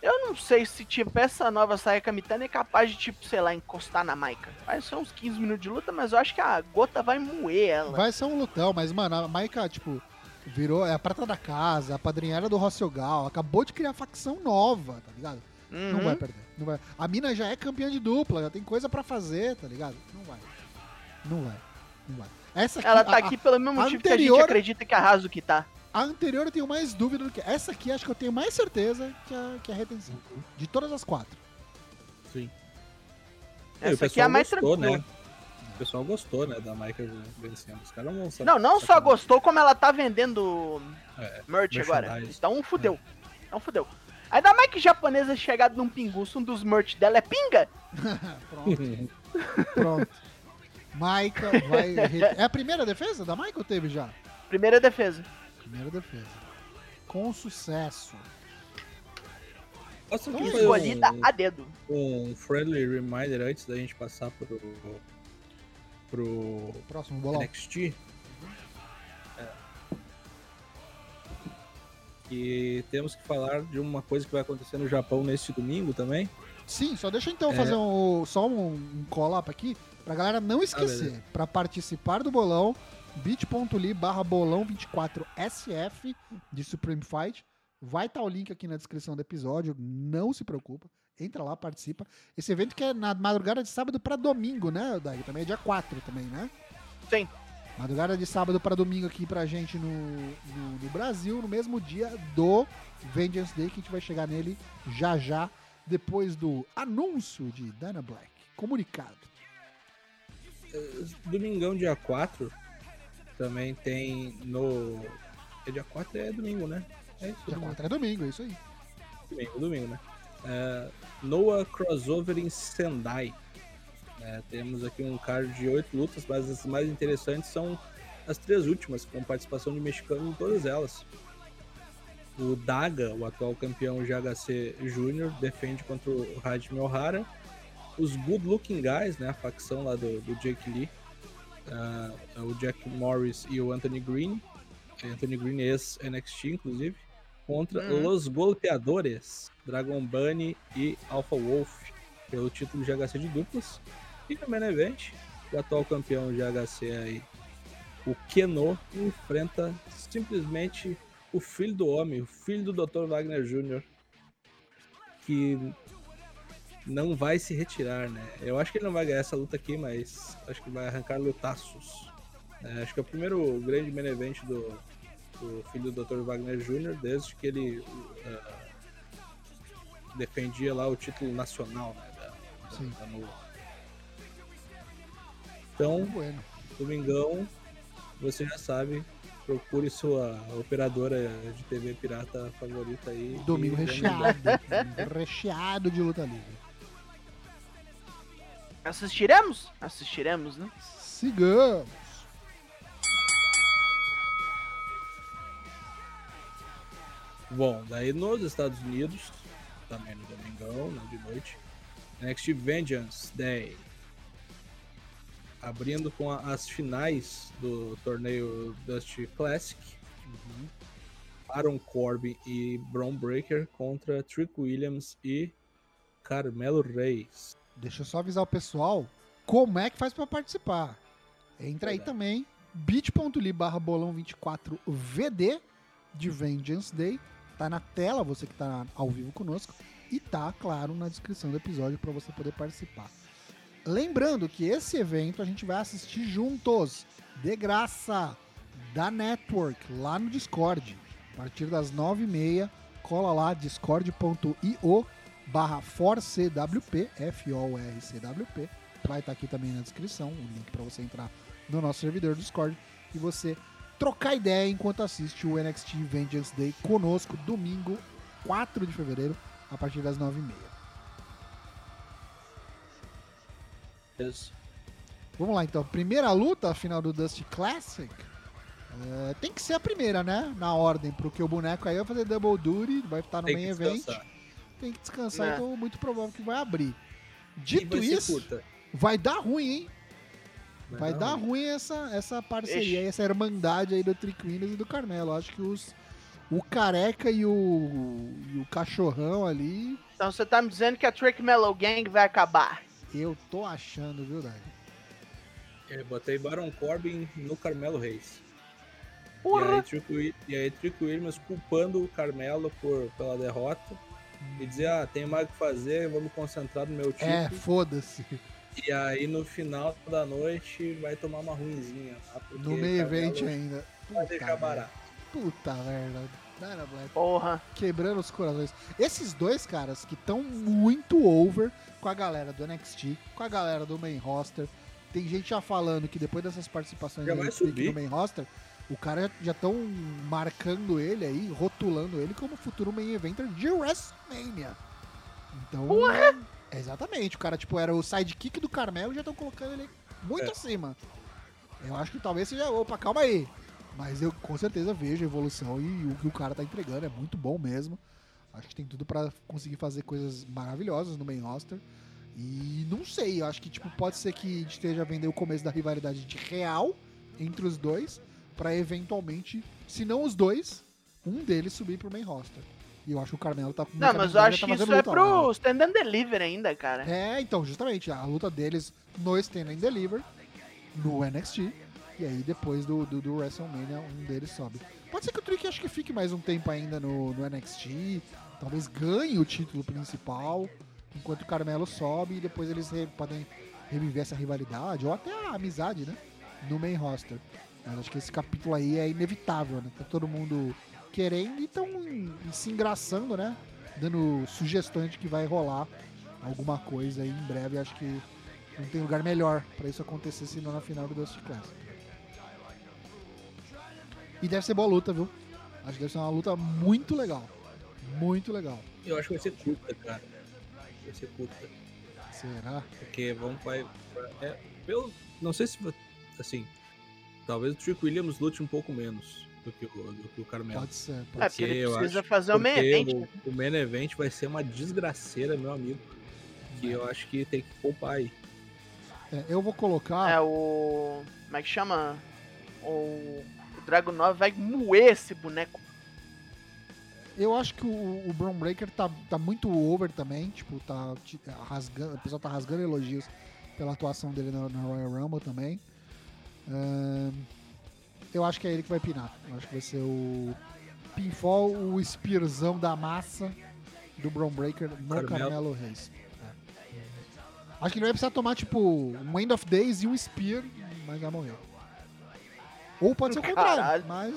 eu não sei se, tipo, essa nova Saya Kamitani é capaz de, tipo, sei lá, encostar na Maika. Vai ser uns quinze minutos de luta, mas eu acho que a gota vai moer ela. Vai ser um lutão, mas, mano, a Maika, tipo, virou... É a prata da casa, a padrinheira do Rosselgal, acabou de criar facção nova, tá ligado? Uhum. Não vai perder, não vai. A mina já é campeã de dupla, já tem coisa pra fazer, tá ligado? Não vai, não vai, não vai. Essa aqui, ela tá a, aqui pelo mesmo motivo anterior... que a gente acredita que arrasa o que tá. A anterior eu tenho mais dúvida do que... Essa aqui acho que eu tenho mais certeza que a, que a retenção. Uhum. De todas as quatro. Sim. Essa, Essa aqui é a mais gostou, tranquila. Né? O pessoal gostou, né? Da Maika vencendo. Os caras não sabem. Não, não só gostou, como ela tá vendendo é, merch agora. Então fudeu. É. Então fudeu. Ainda mais que japonesa chegada num pinguço, um dos merch dela é pinga. Pronto. Pronto. Maika vai... É a primeira defesa da Maika ou teve já? Primeira defesa. Primeira defesa. Com sucesso. Nossa, então, escolhida um, a dedo. Um friendly reminder antes da gente passar pro, pro próximo bolão. N X T. É. E temos que falar de uma coisa que vai acontecer no Japão neste domingo também. Sim, só deixa então é. fazer um, só um, um call-up aqui pra galera não esquecer. Ah, pra participar do bolão, bit.ly barra bolão24sf de Supreme Fight. Vai estar o link aqui na descrição do episódio, não se preocupa, entra lá, participa. Esse evento que é na madrugada de sábado pra domingo, né, Daí? Também é dia quatro também, né? Sim. Madrugada de sábado pra domingo aqui pra gente no, no, no Brasil, no mesmo dia do Vengeance Day, que a gente vai chegar nele já já, depois do anúncio de Dana Black. Comunicado. Domingão, dia quatro... Também tem no... É dia quatro é domingo, né? É isso, dia domingo. quatro é domingo, é isso aí. Domingo, domingo, né? Uh, Noah Crossover em Sendai. Uh, temos aqui um card de oito lutas, mas as mais interessantes são as três últimas, com participação de mexicano em todas elas. O Daga, o atual campeão de H C Júnior, defende contra o Hajime Ohara. Os Good Looking Guys, né? A facção lá do, do Jake Lee. Uh, o Jack Morris e o Anthony Green Anthony Green ex-N X T inclusive, contra hum. Los Golpeadores, Dragon Bunny e Alpha Wolf pelo título de H C de duplas. E no main event, o atual campeão de H C aí, o Keno, enfrenta simplesmente o filho do homem, o filho do doutor Wagner Júnior, que não vai se retirar, né? Eu acho que ele não vai ganhar essa luta aqui, mas acho que vai arrancar lutaços. É, acho que é o primeiro grande main event do, do filho do doutor Wagner Júnior, desde que ele uh, defendia lá o título nacional, né? Da, Sim. da, da Nova. Então, bueno. Domingão, você já sabe, procure sua operadora de T V pirata favorita aí. Domingo recheado. Recheado de luta livre. Assistiremos? Assistiremos, né? Sigamos! Bom, daí nos Estados Unidos, também no domingão, né, de noite, N X T Vengeance Day. Abrindo com a, as finais do torneio Dusty Classic. Uhum. Baron Corbin e Bron Breakker contra Trick Williams e Carmelo Reis. Deixa eu só avisar o pessoal como é que faz para participar. Entra aí também, bit ponto l y barra bolão vinte e quatro V D de Vengeance Day. Tá na tela, você que tá ao vivo conosco, e tá, claro, na descrição do episódio para você poder participar. Lembrando que esse evento a gente vai assistir juntos, de graça, da Network, lá no Discord. A partir das nove e meia, cola lá, discord ponto i o barra forcwp, F O R C W P. Vai estar aqui também na descrição o link para você entrar no nosso servidor do Discord e você trocar ideia enquanto assiste o N X T Vengeance Day conosco, domingo quatro de fevereiro, a partir das nove e meia. Isso. Vamos lá então, primeira luta, a final do Dusty Classic. É, tem que ser a primeira, né? Na ordem, porque o boneco aí vai fazer double duty, vai estar no main event. Tem que descansar, é. Então muito provável que vai abrir. Dito isso, vai dar ruim, hein? Vai, vai dar ruim, ruim essa, essa parceria, Ixi. essa irmandade aí do Trick Williams e do Carmelo. Acho que os, o Careca e o, e o Cachorrão ali... Então você tá me dizendo que a Trick Mellow Gang vai acabar? Eu tô achando, viu, Dani? Eu botei Baron Corbin no Carmelo Reis. Porra! E aí Trick Williams culpando o Carmelo por, pela derrota. E dizer, ah, tem mais o que fazer, vou me concentrar no meu time. É, foda-se. E aí no final da noite vai tomar uma ruinzinha. Tá? No meio evento ainda. Vai deixar barato. Puta merda. Porra. Quebrando os corações. Esses dois caras que estão muito over com a galera do N X T, com a galera do main roster. Tem gente já falando que depois dessas participações do main roster, o cara já estão marcando ele aí, rotulando ele como futuro main eventer de WrestleMania. Então, porra. Exatamente, o cara tipo era o sidekick do Carmelo e já estão colocando ele muito é. acima. Eu acho que talvez seja, opa, calma aí. Mas eu com certeza vejo a evolução e o que o cara tá entregando é muito bom mesmo. Acho que tem tudo pra conseguir fazer coisas maravilhosas no main roster. E não sei, eu acho que tipo pode ser que esteja vendo o começo da rivalidade de real entre os dois, pra eventualmente, se não os dois, um deles subir pro main roster. E eu acho que o Carmelo tá... Não, mas eu acho que isso é pro Stand and Deliver ainda, cara. É, então, justamente, a luta deles no Stand and Deliver, no N X T, e aí depois do, do, do WrestleMania, um deles sobe. Pode ser que o Trick acho que fique mais um tempo ainda no, no N X T, talvez ganhe o título principal, enquanto o Carmelo sobe, e depois eles re- podem reviver essa rivalidade, ou até a amizade, né, no main roster. Eu acho que esse capítulo aí é inevitável, né? Tá todo mundo querendo e tão se engraçando, né? Dando sugestões de que vai rolar alguma coisa aí em breve. Eu acho que não tem lugar melhor pra isso acontecer senão na final do Dusty Classic. E deve ser boa luta, viu? Acho que deve ser uma luta muito legal. Muito legal. Eu acho que vai ser curta, cara. Vai ser curta. Será? Porque vamos pra... É, eu não sei se... Assim... Talvez o Trick Williams lute um pouco menos do que o, do que o Carmelo. Pode ser, pode é, ser. Ele precisa acho, fazer o main event. O, o main event vai ser uma desgraceira, meu amigo. Que eu acho que tem que poupar aí. É, eu vou colocar... É o... Como é que chama? O, o Dragunov vai moer esse boneco. Eu acho que o, o Bron Breakker tá, tá muito over também. Tipo, tá rasgando... O pessoal tá rasgando elogios pela atuação dele na, na Royal Rumble também. Uh, eu acho que é ele que vai pinar. Eu acho que vai ser o pinfall, o espirzão da massa do Bron Breakker no Carmelo, Carmelo Reis. É. Acho que ele vai precisar tomar tipo um End of Days e um Spear, mas já morreu. Ou pode ser o contrário, Caralho. mas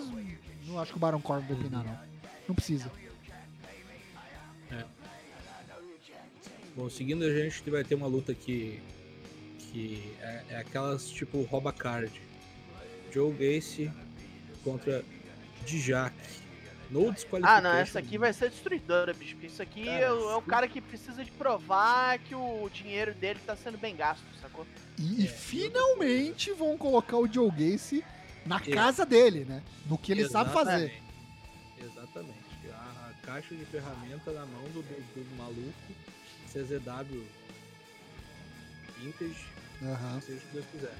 não acho que o Baron Corbin vai pinar, não. Não precisa. É. Bom, seguindo a gente vai ter uma luta que que é, é aquelas tipo rouba card. Joe Gacy contra Dijak. No desqualification. Ah, não, essa aqui vai ser destruidora, bicho. Isso aqui cara, é, o, é o cara que precisa de provar que o dinheiro dele tá sendo bem gasto, sacou? E é. finalmente vão colocar o Joe Gacy na casa Exatamente. dele, né? No que ele Exatamente. sabe fazer. Exatamente. A, a caixa de ferramenta na mão do, do, do maluco C Z W vintage, uhum. seja o que Deus quiser.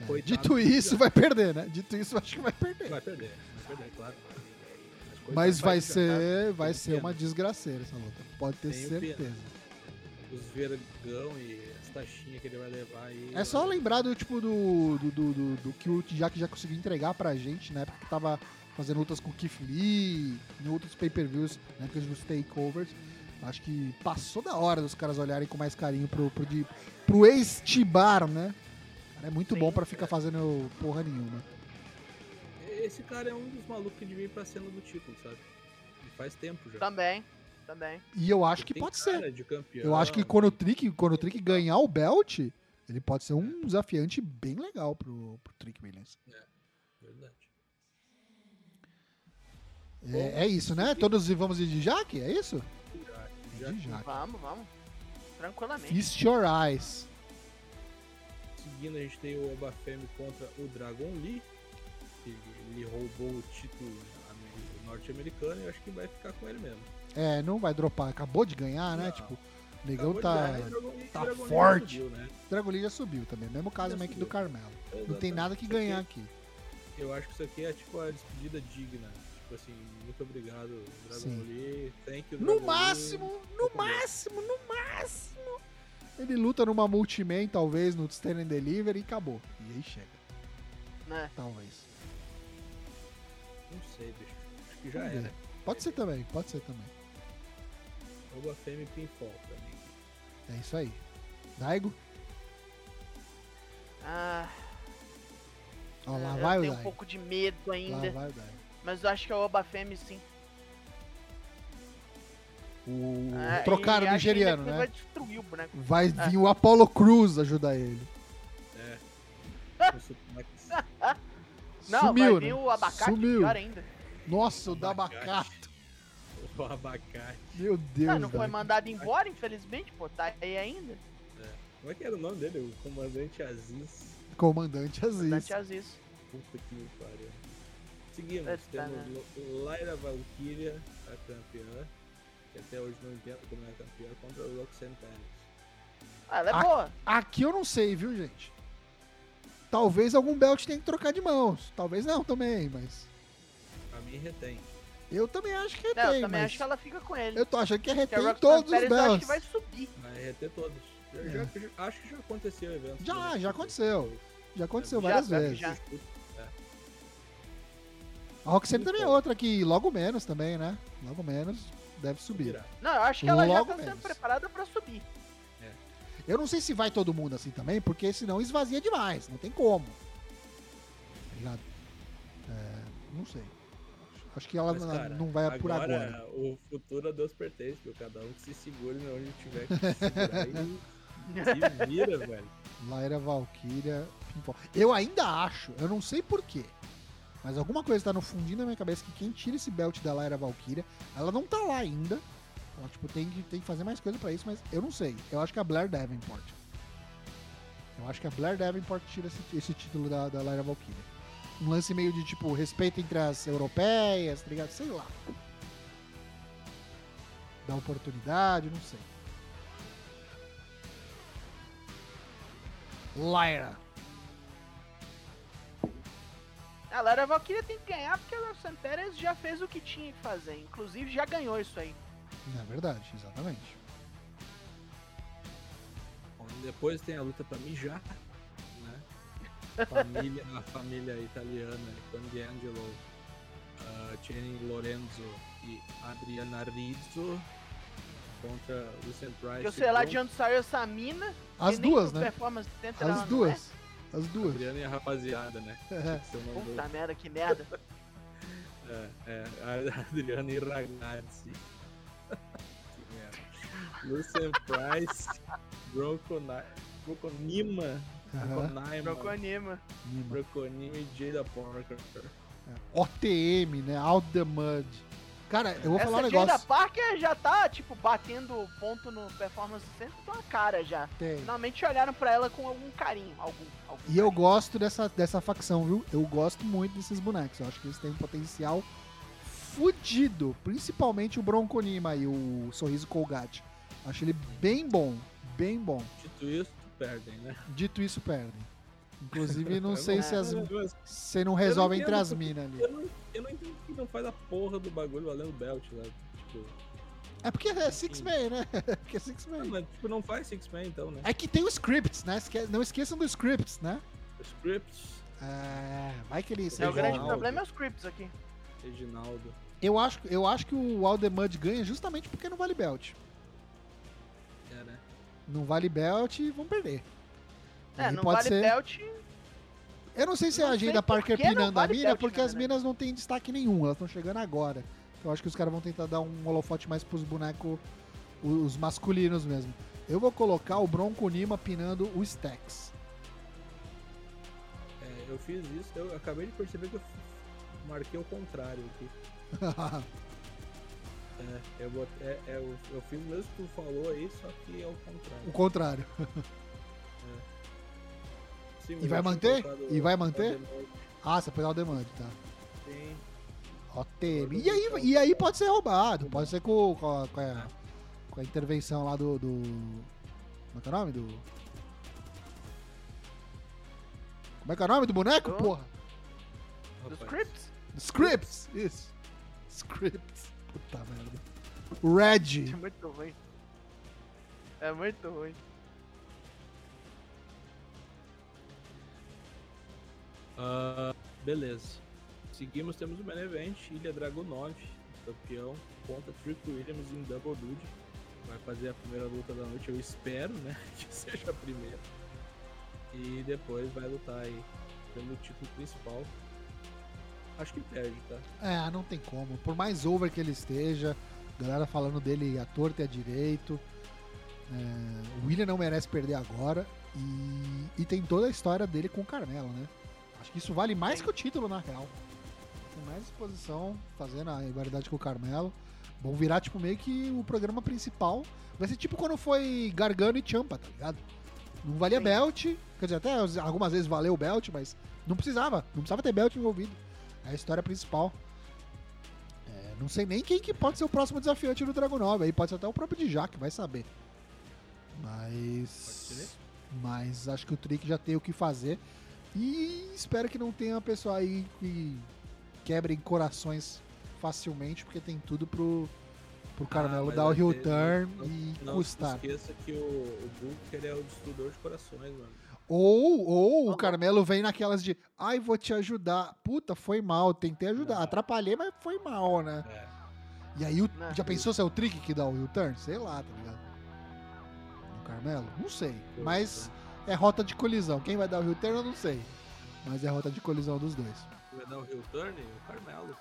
É. Coitado, dito isso, vai perder, né? Dito isso, acho que vai perder. Vai perder, vai perder, claro. Mas, Mas vai ser, tá, vai ser uma desgraceira essa luta, pode ter Tenho certeza. Pena. Os vergão e as taxinhas que ele vai levar aí. É só lembrar do tipo do, do, do, do, do que o Jack já conseguiu entregar pra gente na época que tava fazendo lutas com o Keith Lee, em outros pay-per-views, na época dos takeovers. Acho que passou da hora dos caras olharem com mais carinho pro, pro, de, pro ex-T-Bar, né? Cara, é muito Sim, bom pra ficar é. fazendo porra nenhuma. Esse cara é um dos malucos que devia ir pra cena do título, sabe? E faz tempo já. Também. Também. E eu acho que pode ser. Eu acho que quando o Trick, quando o Trick ganhar o belt, ele pode ser um desafiante bem legal pro, pro Trick Williams. É, verdade. É, é isso, né? Todos vamos ir de Jack? É isso? De Jack. Vamos, vamos. Tranquilamente. Feast Your Eyes. Seguindo, a gente tem o Obafemi contra o Dragon Lee. Ele roubou o título norte-americano e eu acho que vai ficar com ele mesmo. É, não vai dropar. Acabou de ganhar, né? Não. Tipo, o negão tá, ganhar, Dragon, tá Dragon forte. Subiu, né? Dragon Lee já subiu também. Mesmo caso meio que do Carmelo. Exatamente. Não tem nada que isso ganhar aqui, aqui. Eu acho que isso aqui é tipo a despedida digna. Tipo assim, muito obrigado, Dragon Sim. Lee. Thank you, Dragon no máximo, Lee. no máximo, no máximo. Ele luta numa multiman, talvez, no Stand and Deliver e acabou. E aí chega. Né? Talvez. Não sei, bicho. Acho que já Vamos era. Ver. Pode ser também, pode ser também. Oba Femi Pinfall pra mim. É isso aí. Daigo? Ah. Ó, lá vai o Daigo. Eu tenho um pouco de medo ainda. Lá vai o Daigo. Mas eu acho que é o Oba Femi, sim. O ah, trocaram o nigeriano, né? Vai destruir o boneco. Vai ah. vir o Apollo Crews ajudar ele. É. Não, Sumiu, vai vir né? o abacate Sumiu. pior ainda. Nossa, o, o da abacate. abacate. O abacate. Meu Deus. Ah, não foi mandado embora, infelizmente, pô. Tá aí ainda. É. Como é que era o nome dele? O Comandante Aziz. Comandante Aziz. Comandante Aziz. Puta que me pariu. Seguimos. É, tá, Temos né? Lyra Valkyria, a campeã. Que até hoje não entendo como é a campeã. Contra o Roxanne Perez. Ah, ela é a- boa. Aqui eu não sei, viu, gente? Talvez algum belt tenha que trocar de mãos. Talvez não também, mas... Pra mim retém. Eu também acho que retém, Não, eu também mas... acho que ela fica com ele. Eu tô achando que retém em todos os belts. Eu acho que vai subir. Vai reter todos. É. Já, já, acho que já aconteceu o evento. Já, já aconteceu. Já aconteceu já, várias já, vezes. Já. É. A Roxanne também é outra que logo menos também, né? Logo menos deve subir. Não, eu acho que ela logo já tá menos. sendo preparada pra subir. É. Eu não sei se vai todo mundo assim também, porque senão esvazia demais. Não tem como. Obrigado. É, não sei. Acho que ela Mas, cara, não vai agora, por agora. O futuro a Deus pertence, viu? Cada um que se segure onde tiver que se segurar e se vira, velho. Lyra Valkyria, Pinfall. Eu ainda acho, eu não sei porquê, mas alguma coisa tá no fundinho da minha cabeça que quem tira esse belt da Lyra Valkyria, ela não tá lá ainda. Ela, tipo, tem que, tem que fazer mais coisa pra isso, mas eu não sei. Eu acho que a Blair Davenport. Eu acho que a Blair Davenport tira esse, esse título da, da Lyra Valkyria. Um lance meio de, tipo, respeito entre as europeias, tá ligado? Sei lá. Dá oportunidade, não sei. Lyra. A Lyra Valkyria tem que ganhar porque a Roxanne Perez já fez o que tinha que fazer. Inclusive, já ganhou isso aí. É verdade, exatamente. Bom, depois tem a luta pra mijar. Família, a família italiana, D'Angelo, uh, Jenny Lorenzo e Adriana Rizzo contra Lucian Price. Eu sei lá de onde saiu essa mina. As duas, né? As duas. É? As duas. Adriana e a rapaziada, né? É. Puta merda, que merda. é, é, a Adriana e Ragazzi. Que merda. Lucian Price, Broconima. Broconima. Uhum. Broconima. Broconima e Jada Parker. É. O T M, né? Out the Mud. Cara, eu vou Essa falar um negócio. Jada Parker já tá, tipo, batendo ponto no Performance Center com a cara já. Tem. Finalmente olharam pra ela com algum carinho. Algum, algum e carinho. Eu gosto dessa, dessa facção, viu? Eu gosto muito desses bonecos. Eu acho que eles têm um potencial fudido. Principalmente o Broconima e o Sorriso Colgate. Acho ele bem bom. Bem bom. Dito isso. perdem, né? Dito isso, perdem. Inclusive, não sei é, se as se não resolve não entendo, entre as minas ali. Eu não, eu não entendo que não faz a porra do bagulho valendo belt lá. Tipo... É porque é Six-Man, né? É porque é Six-Man. Não, mas tipo, não faz Six-Man então, né? É que tem os scripts, né? Não esqueçam dos scripts, né? Os scripts. É, vai que ele... É, o grande problema é os scripts aqui. Reginaldo. Eu acho, eu acho que o Aldemud ganha justamente porque não vale belt. É, né? Não vale belt e vão perder. É, aí não pode vale ser... belt... Eu não sei se não é a agenda Parker pinando vale a mina, belt, porque né, as minas não tem destaque nenhum, elas estão chegando agora. Então eu acho que os caras vão tentar dar um holofote mais pros bonecos, os masculinos mesmo. Eu vou colocar o Bronco Nima pinando o Stax. É, eu fiz isso, eu acabei de perceber que eu marquei o contrário aqui. é, eu, bot... é, é, eu, eu fiz o mesmo que tu falou aí, só que é o contrário. O contrário. é. Sim, e vai manter? E vai manter? Ah, você pegou o demanda, tá. Sim. Ótimo. E aí, e aí pode ser roubado, pode ser com, com, a, com, a, com a intervenção lá do... do... Como é que é o nome? Do... Como é que é o nome do boneco, oh. porra? Do Scripts? Scripts, isso. Scripts. Puta merda. Red. É muito ruim. É muito ruim. Uh, beleza. Seguimos, temos o main event, Ilha Dragon nove, campeão, contra Trick Williams em Double Duty. Vai fazer a primeira luta da noite, eu espero, né, que seja a primeira. E depois vai lutar aí pelo título principal. Acho que perde, tá? É, não tem como. Por mais over que ele esteja, galera falando dele à torta e à direito. É, o William não merece perder agora. E, e tem toda a história dele com o Carmelo, né? Acho que isso vale mais que o título, na real. Tem mais exposição, fazendo a rivalidade com o Carmelo. Vão virar, tipo, meio que o programa principal. Vai ser tipo quando foi Gargano e Ciampa, tá ligado? Não valia Sim. belt. Quer dizer, até algumas vezes valeu o belt, mas não precisava. Não precisava ter belt envolvido. É a história principal. É, não sei nem quem que pode ser o próximo desafiante do Dragon nove. Aí pode ser até o próprio Dijak, vai saber. Mas... Mas acho que o Trick já tem o que fazer. E espero que não tenha pessoa aí que quebrem corações facilmente, porque tem tudo pro, pro Carmelo ah, dar o heel turn e não, custar. Não esqueça que o, o Booker é o destruidor de corações, mano. Ou, ou ah, o Carmelo vem naquelas de, ai, vou te ajudar. Puta, foi mal, tentei ajudar. Não. Atrapalhei, mas foi mal, né? É. E aí, o, não, já pensou não. se é o Trick que dá o heel turn? Sei lá, tá ligado? O Carmelo? Não sei, eu mas... Sei. É rota de colisão. Quem vai dar o heel turn eu não sei. Mas é rota de colisão dos dois. Quem vai dar o heel turn? O Carmelo.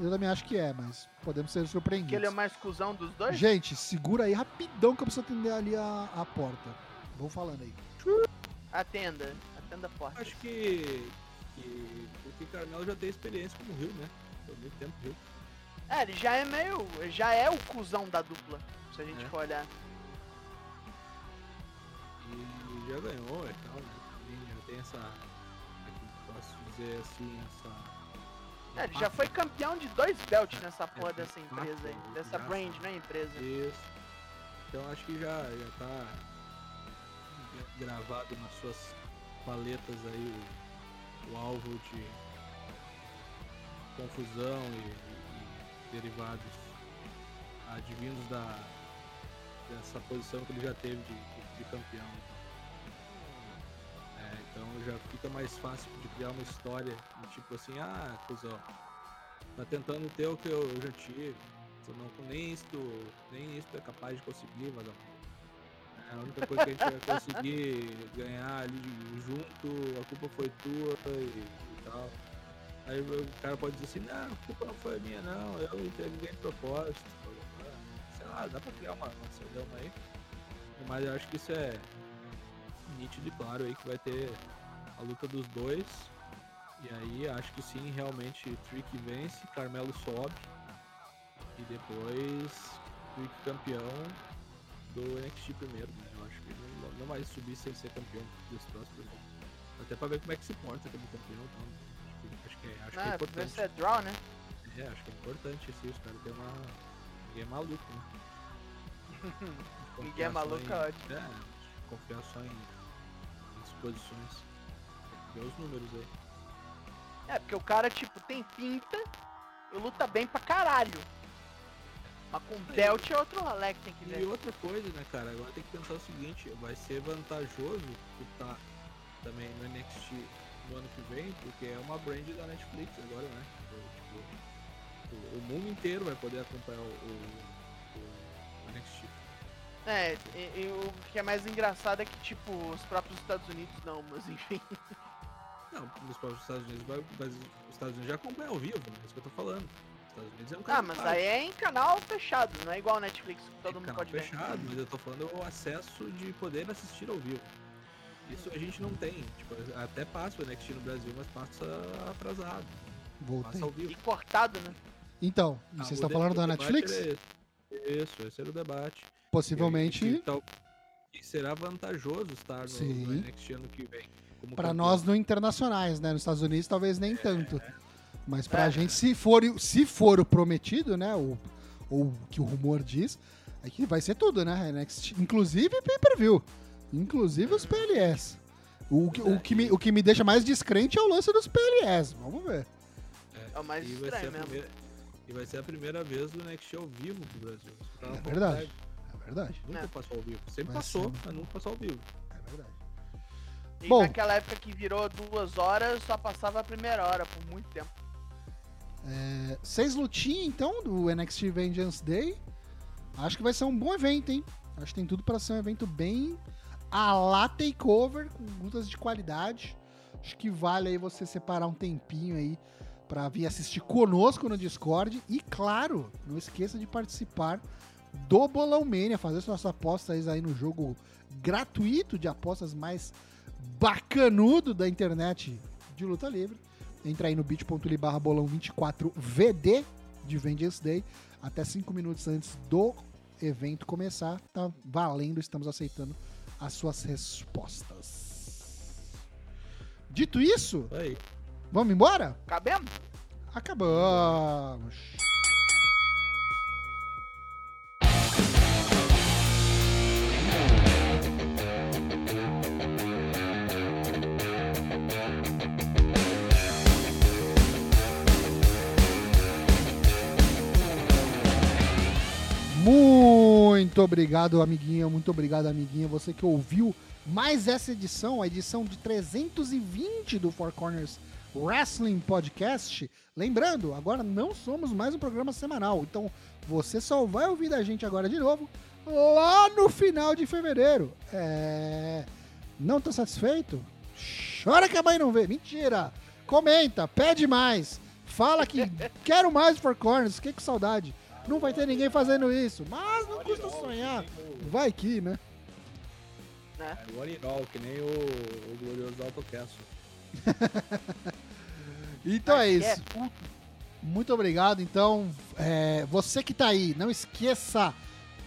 Eu também acho que é, mas podemos ser surpreendidos. Que ele é o mais cuzão dos dois? Gente, segura aí rapidão que eu preciso atender ali a, a porta. Vou falando aí. Atenda. Atenda a porta. Acho que, que porque o Carmelo já tem experiência como heel, né? Tem muito tempo heel. É, ele já é meio... Já é o cuzão da dupla, se a gente é. for olhar. Já ganhou e tal, né? Já tem essa, posso dizer assim, essa... É, ele já foi campeão de dois belts nessa porra é, dessa empresa aí, dessa já... brand, né, empresa. Isso. Então acho que já, já tá gravado nas suas paletas aí o, o alvo de confusão e, e, e derivados advindos da, dessa posição que ele já teve de, de, de campeão. Então já fica mais fácil de criar uma história de tipo assim, ah, cuzão, tá tentando ter o que eu já tive, não, nem isto, nem isto é capaz de conseguir, mas é a única coisa que a gente vai conseguir ganhar ali junto, a culpa foi tua e, e tal. Aí o cara pode dizer assim, não, a culpa não foi minha não, eu entreguei de propósito, sei lá, dá pra criar uma, uma cedama aí, mas eu acho que isso é nítido e claro aí que vai ter a luta dos dois. E aí acho que sim, realmente Trick vence, Carmelo sobe e depois Trick campeão do N X T primeiro, né? Eu acho que ele não vai subir sem ser campeão desse próximo, até pra ver como é que se porta como campeão. Então, acho que, acho que, acho não, que é importante. Você é draw, né? É, acho que é importante assim, os caras terem uma... ninguém é maluco, né? Ninguém é maluco, ótimo. É, confiar só em posições. Vê os números aí. É, porque o cara, tipo, tem pinta e luta bem pra caralho. Mas com o Belt é outro rolê que tem que ver. E outra coisa, né, cara? Agora tem que pensar o seguinte, vai ser vantajoso lutar também no N X T no ano que vem, porque é uma brand da Netflix agora, né? Tipo, o, o mundo inteiro vai poder acompanhar o, o, o N X T. É, e, e o que é mais engraçado é que, tipo, os próprios Estados Unidos não, mas enfim... Não, os próprios Estados Unidos, vai, vai, os Estados Unidos já acompanham ao vivo, né? É isso que eu tô falando. Os Estados Unidos é um canal. Ah, mas fácil. Aí é em canal fechado, não é igual ao Netflix, que todo é mundo pode fechado, ver. Fechado, mas eu tô falando o acesso de poder assistir ao vivo. Isso a gente não tem, tipo, até passa o N X T no Brasil, mas passa atrasado. Voltei. Passa ao vivo. E cortado, né? Então, e ah, vocês estão falando da Netflix? É isso, esse era o debate. Possivelmente... E, então, será vantajoso estar no, no N X T ano que vem. Para nós no internacionais, né? Nos Estados Unidos talvez nem é. tanto. Mas pra é. gente, se for, se for o prometido, né? Ou o que o rumor diz, é que vai ser tudo, né? N X T, inclusive pay-per-view. Inclusive os P L S. O, o, o, que me, o que me deixa mais descrente é o lance dos P L S. Vamos ver. É, é o mais estranho mesmo. Primeira, e vai ser a primeira vez do N X T ao vivo pro Brasil. É verdade. É verdade. Nunca é. passou ao vivo. Sempre vai passou, ser... mas nunca passou ao vivo. É verdade. E bom, naquela época que virou duas horas, só passava a primeira hora por muito tempo. É, seis lutinhas, então, do N X T Vengeance Day. Acho que vai ser um bom evento, hein? Acho que tem tudo pra ser um evento bem à la Takeover, com lutas de qualidade. Acho que vale aí você separar um tempinho aí pra vir assistir conosco no Discord. E, claro, não esqueça de participar do Bolão Mania, fazer suas apostas aí no jogo gratuito de apostas mais bacanudo da internet de luta livre. Entra aí no bit ponto l y barra bolão vinte e quatro V D de Vengeance Day até cinco minutos antes do evento começar. Tá valendo, estamos aceitando as suas respostas. Dito isso, aí. Vamos embora? Acabemos? Acabamos. Muito obrigado, amiguinho, muito obrigado, amiguinha, você que ouviu mais essa edição, a edição de trezentos e vinte do Four Corners Wrestling Podcast. Lembrando, agora não somos mais um programa semanal, então você só vai ouvir da gente agora de novo lá no final de fevereiro. É... Não tá satisfeito? Chora que a mãe não vê. Mentira! Comenta, pede mais, fala que quero mais Four Corners, fiquei com saudade. Não vai ter ninguém fazendo isso, mas não custa sonhar. Vai que, né? É. Agora igual, que nem o, o glorioso AutoCast. Então é isso. Muito obrigado. Então, é, você que tá aí, não esqueça,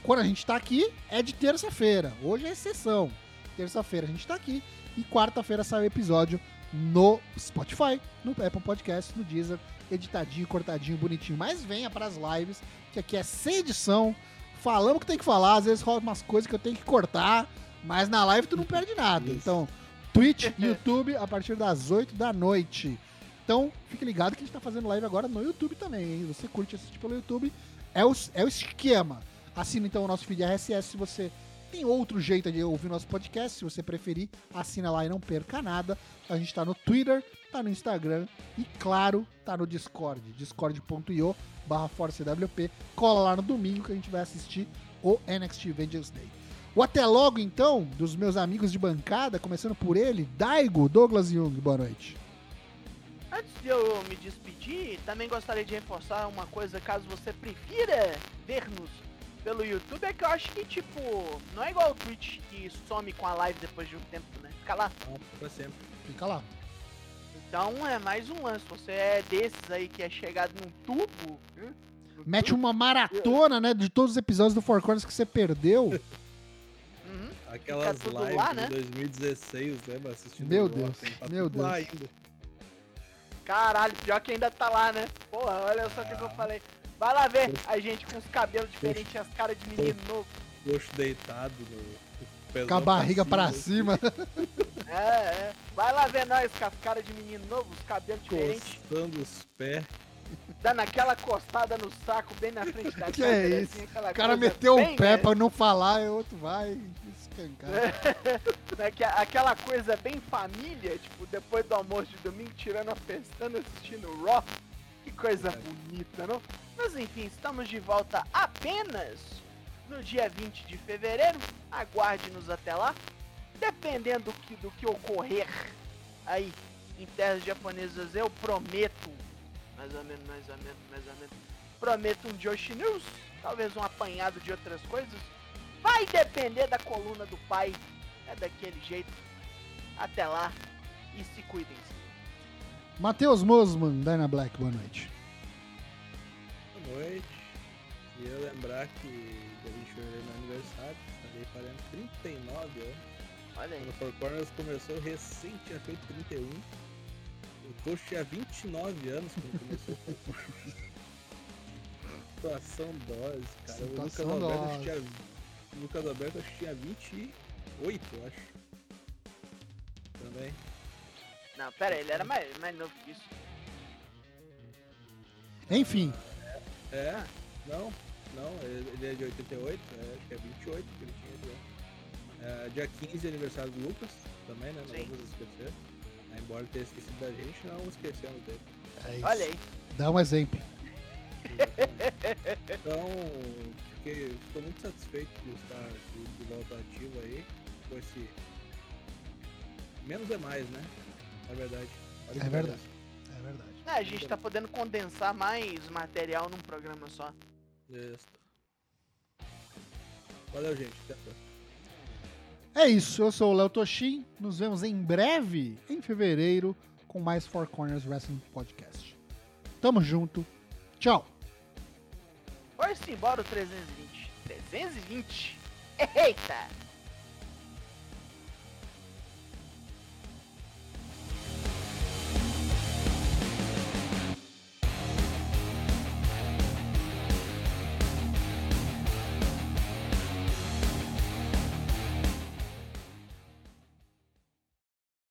quando a gente tá aqui, é de terça-feira. Hoje é exceção. Terça-feira a gente tá aqui e quarta-feira sai o episódio no Spotify, no Apple Podcast, no Deezer, editadinho, cortadinho, bonitinho, mas venha pras lives, que aqui é sem edição, falamos o que tem que falar, às vezes rola umas coisas que eu tenho que cortar, mas na live tu não perde nada. Isso. Então, Twitch, YouTube, a partir das oito da noite. Então, fique ligado que a gente tá fazendo live agora no YouTube também, hein? Você curte assistir pelo YouTube, é o, é o esquema. Assina então o nosso feed R S S, se você tem outro jeito de ouvir nosso podcast, se você preferir, assina lá e não perca nada. A gente tá no Twitter, tá no Instagram e, claro, tá no Discord. discord ponto i o barra forcewp. Cola lá no domingo que a gente vai assistir o N X T Vengeance Day. O até logo, então, dos meus amigos de bancada, começando por ele, Daigo, Douglas Jung, boa noite. Antes de eu me despedir, também gostaria de reforçar uma coisa, caso você prefira ver-nos pelo YouTube, é que eu acho que, tipo, não é igual o Twitch que some com a live depois de um tempo, né? Fica lá. Fica sempre. Fica lá. Então é mais um lance, você é desses aí que é chegado num tubo. Mete tubo. Uma maratona, né, de todos os episódios do Four Corners que você perdeu. Uhum. Aquelas lives lá, de né? dois mil e dezesseis, né, assistindo. Meu Deus, lá, meu Deus. Ainda. Caralho, pior que ainda tá lá, né? Porra, olha só o ah. que eu falei. Vai lá ver a gente com os cabelos diferentes e as caras de menino novo. Roxo deitado no... Com a barriga pra cima. Pra cima. É, é. Vai lá ver nós com as caras de menino novo, os cabelos diferentes. Costando os pés. Dando aquela costada no saco bem na frente da cara. Que é isso? Assim, o cara meteu o pé, né, pra não falar, e o outro vai escancar. É, aquela coisa bem família, tipo, depois do almoço de domingo, tirando a pestana, assistindo o Raw. Que coisa é. bonita, não? Mas enfim, estamos de volta apenas no dia vinte de fevereiro. Aguarde-nos até lá. Dependendo do que, do que ocorrer aí em terras japonesas, eu prometo, mais ou menos, mais ou menos, mais ou menos, prometo um Joshi News, talvez um apanhado de outras coisas. Vai depender da coluna do pai, é daquele jeito. Até lá e se cuidem. Matheus Mosman, Dyna Black, boa noite. Boa noite. Queria lembrar que dia vinte e um é meu aniversário, estarei fazendo trinta e nove anos. Olha aí. O Four Corners começou recente, já foi trinta e um. O Tocho tinha vinte e nove anos quando começou o Four Corners. Situação dose, cara. Situação o Lucas dose. Alberto tinha, o Lucas Alberto acho que tinha vinte e oito, eu acho. Também. Não, pera aí, ele era mais, mais novo que isso. Enfim. É, é não, não, ele é de oitenta e oito, é, acho que é vinte e oito que ele tinha de Uh, dia quinze, aniversário do Lucas, também, né? Não Sim. vamos esquecer. Uh, embora tenha esquecido da gente, não esquecemos dele. É isso. Olha aí. Dá um exemplo. Então, fiquei, estou muito satisfeito de estar aqui, de volta ativa aí, com esse... Menos é mais, né? Na verdade. É verdade. verdade. É verdade. É, a gente está podendo condensar mais material num programa só. Isso. Valeu, gente. Até a próxima. É isso, eu sou o Léo Toshin, nos vemos em breve, em fevereiro, com mais Four Corners Wrestling Podcast. Tamo junto, tchau! Foi-se embora o trezentos e vinte. trezentos e vinte? Eita!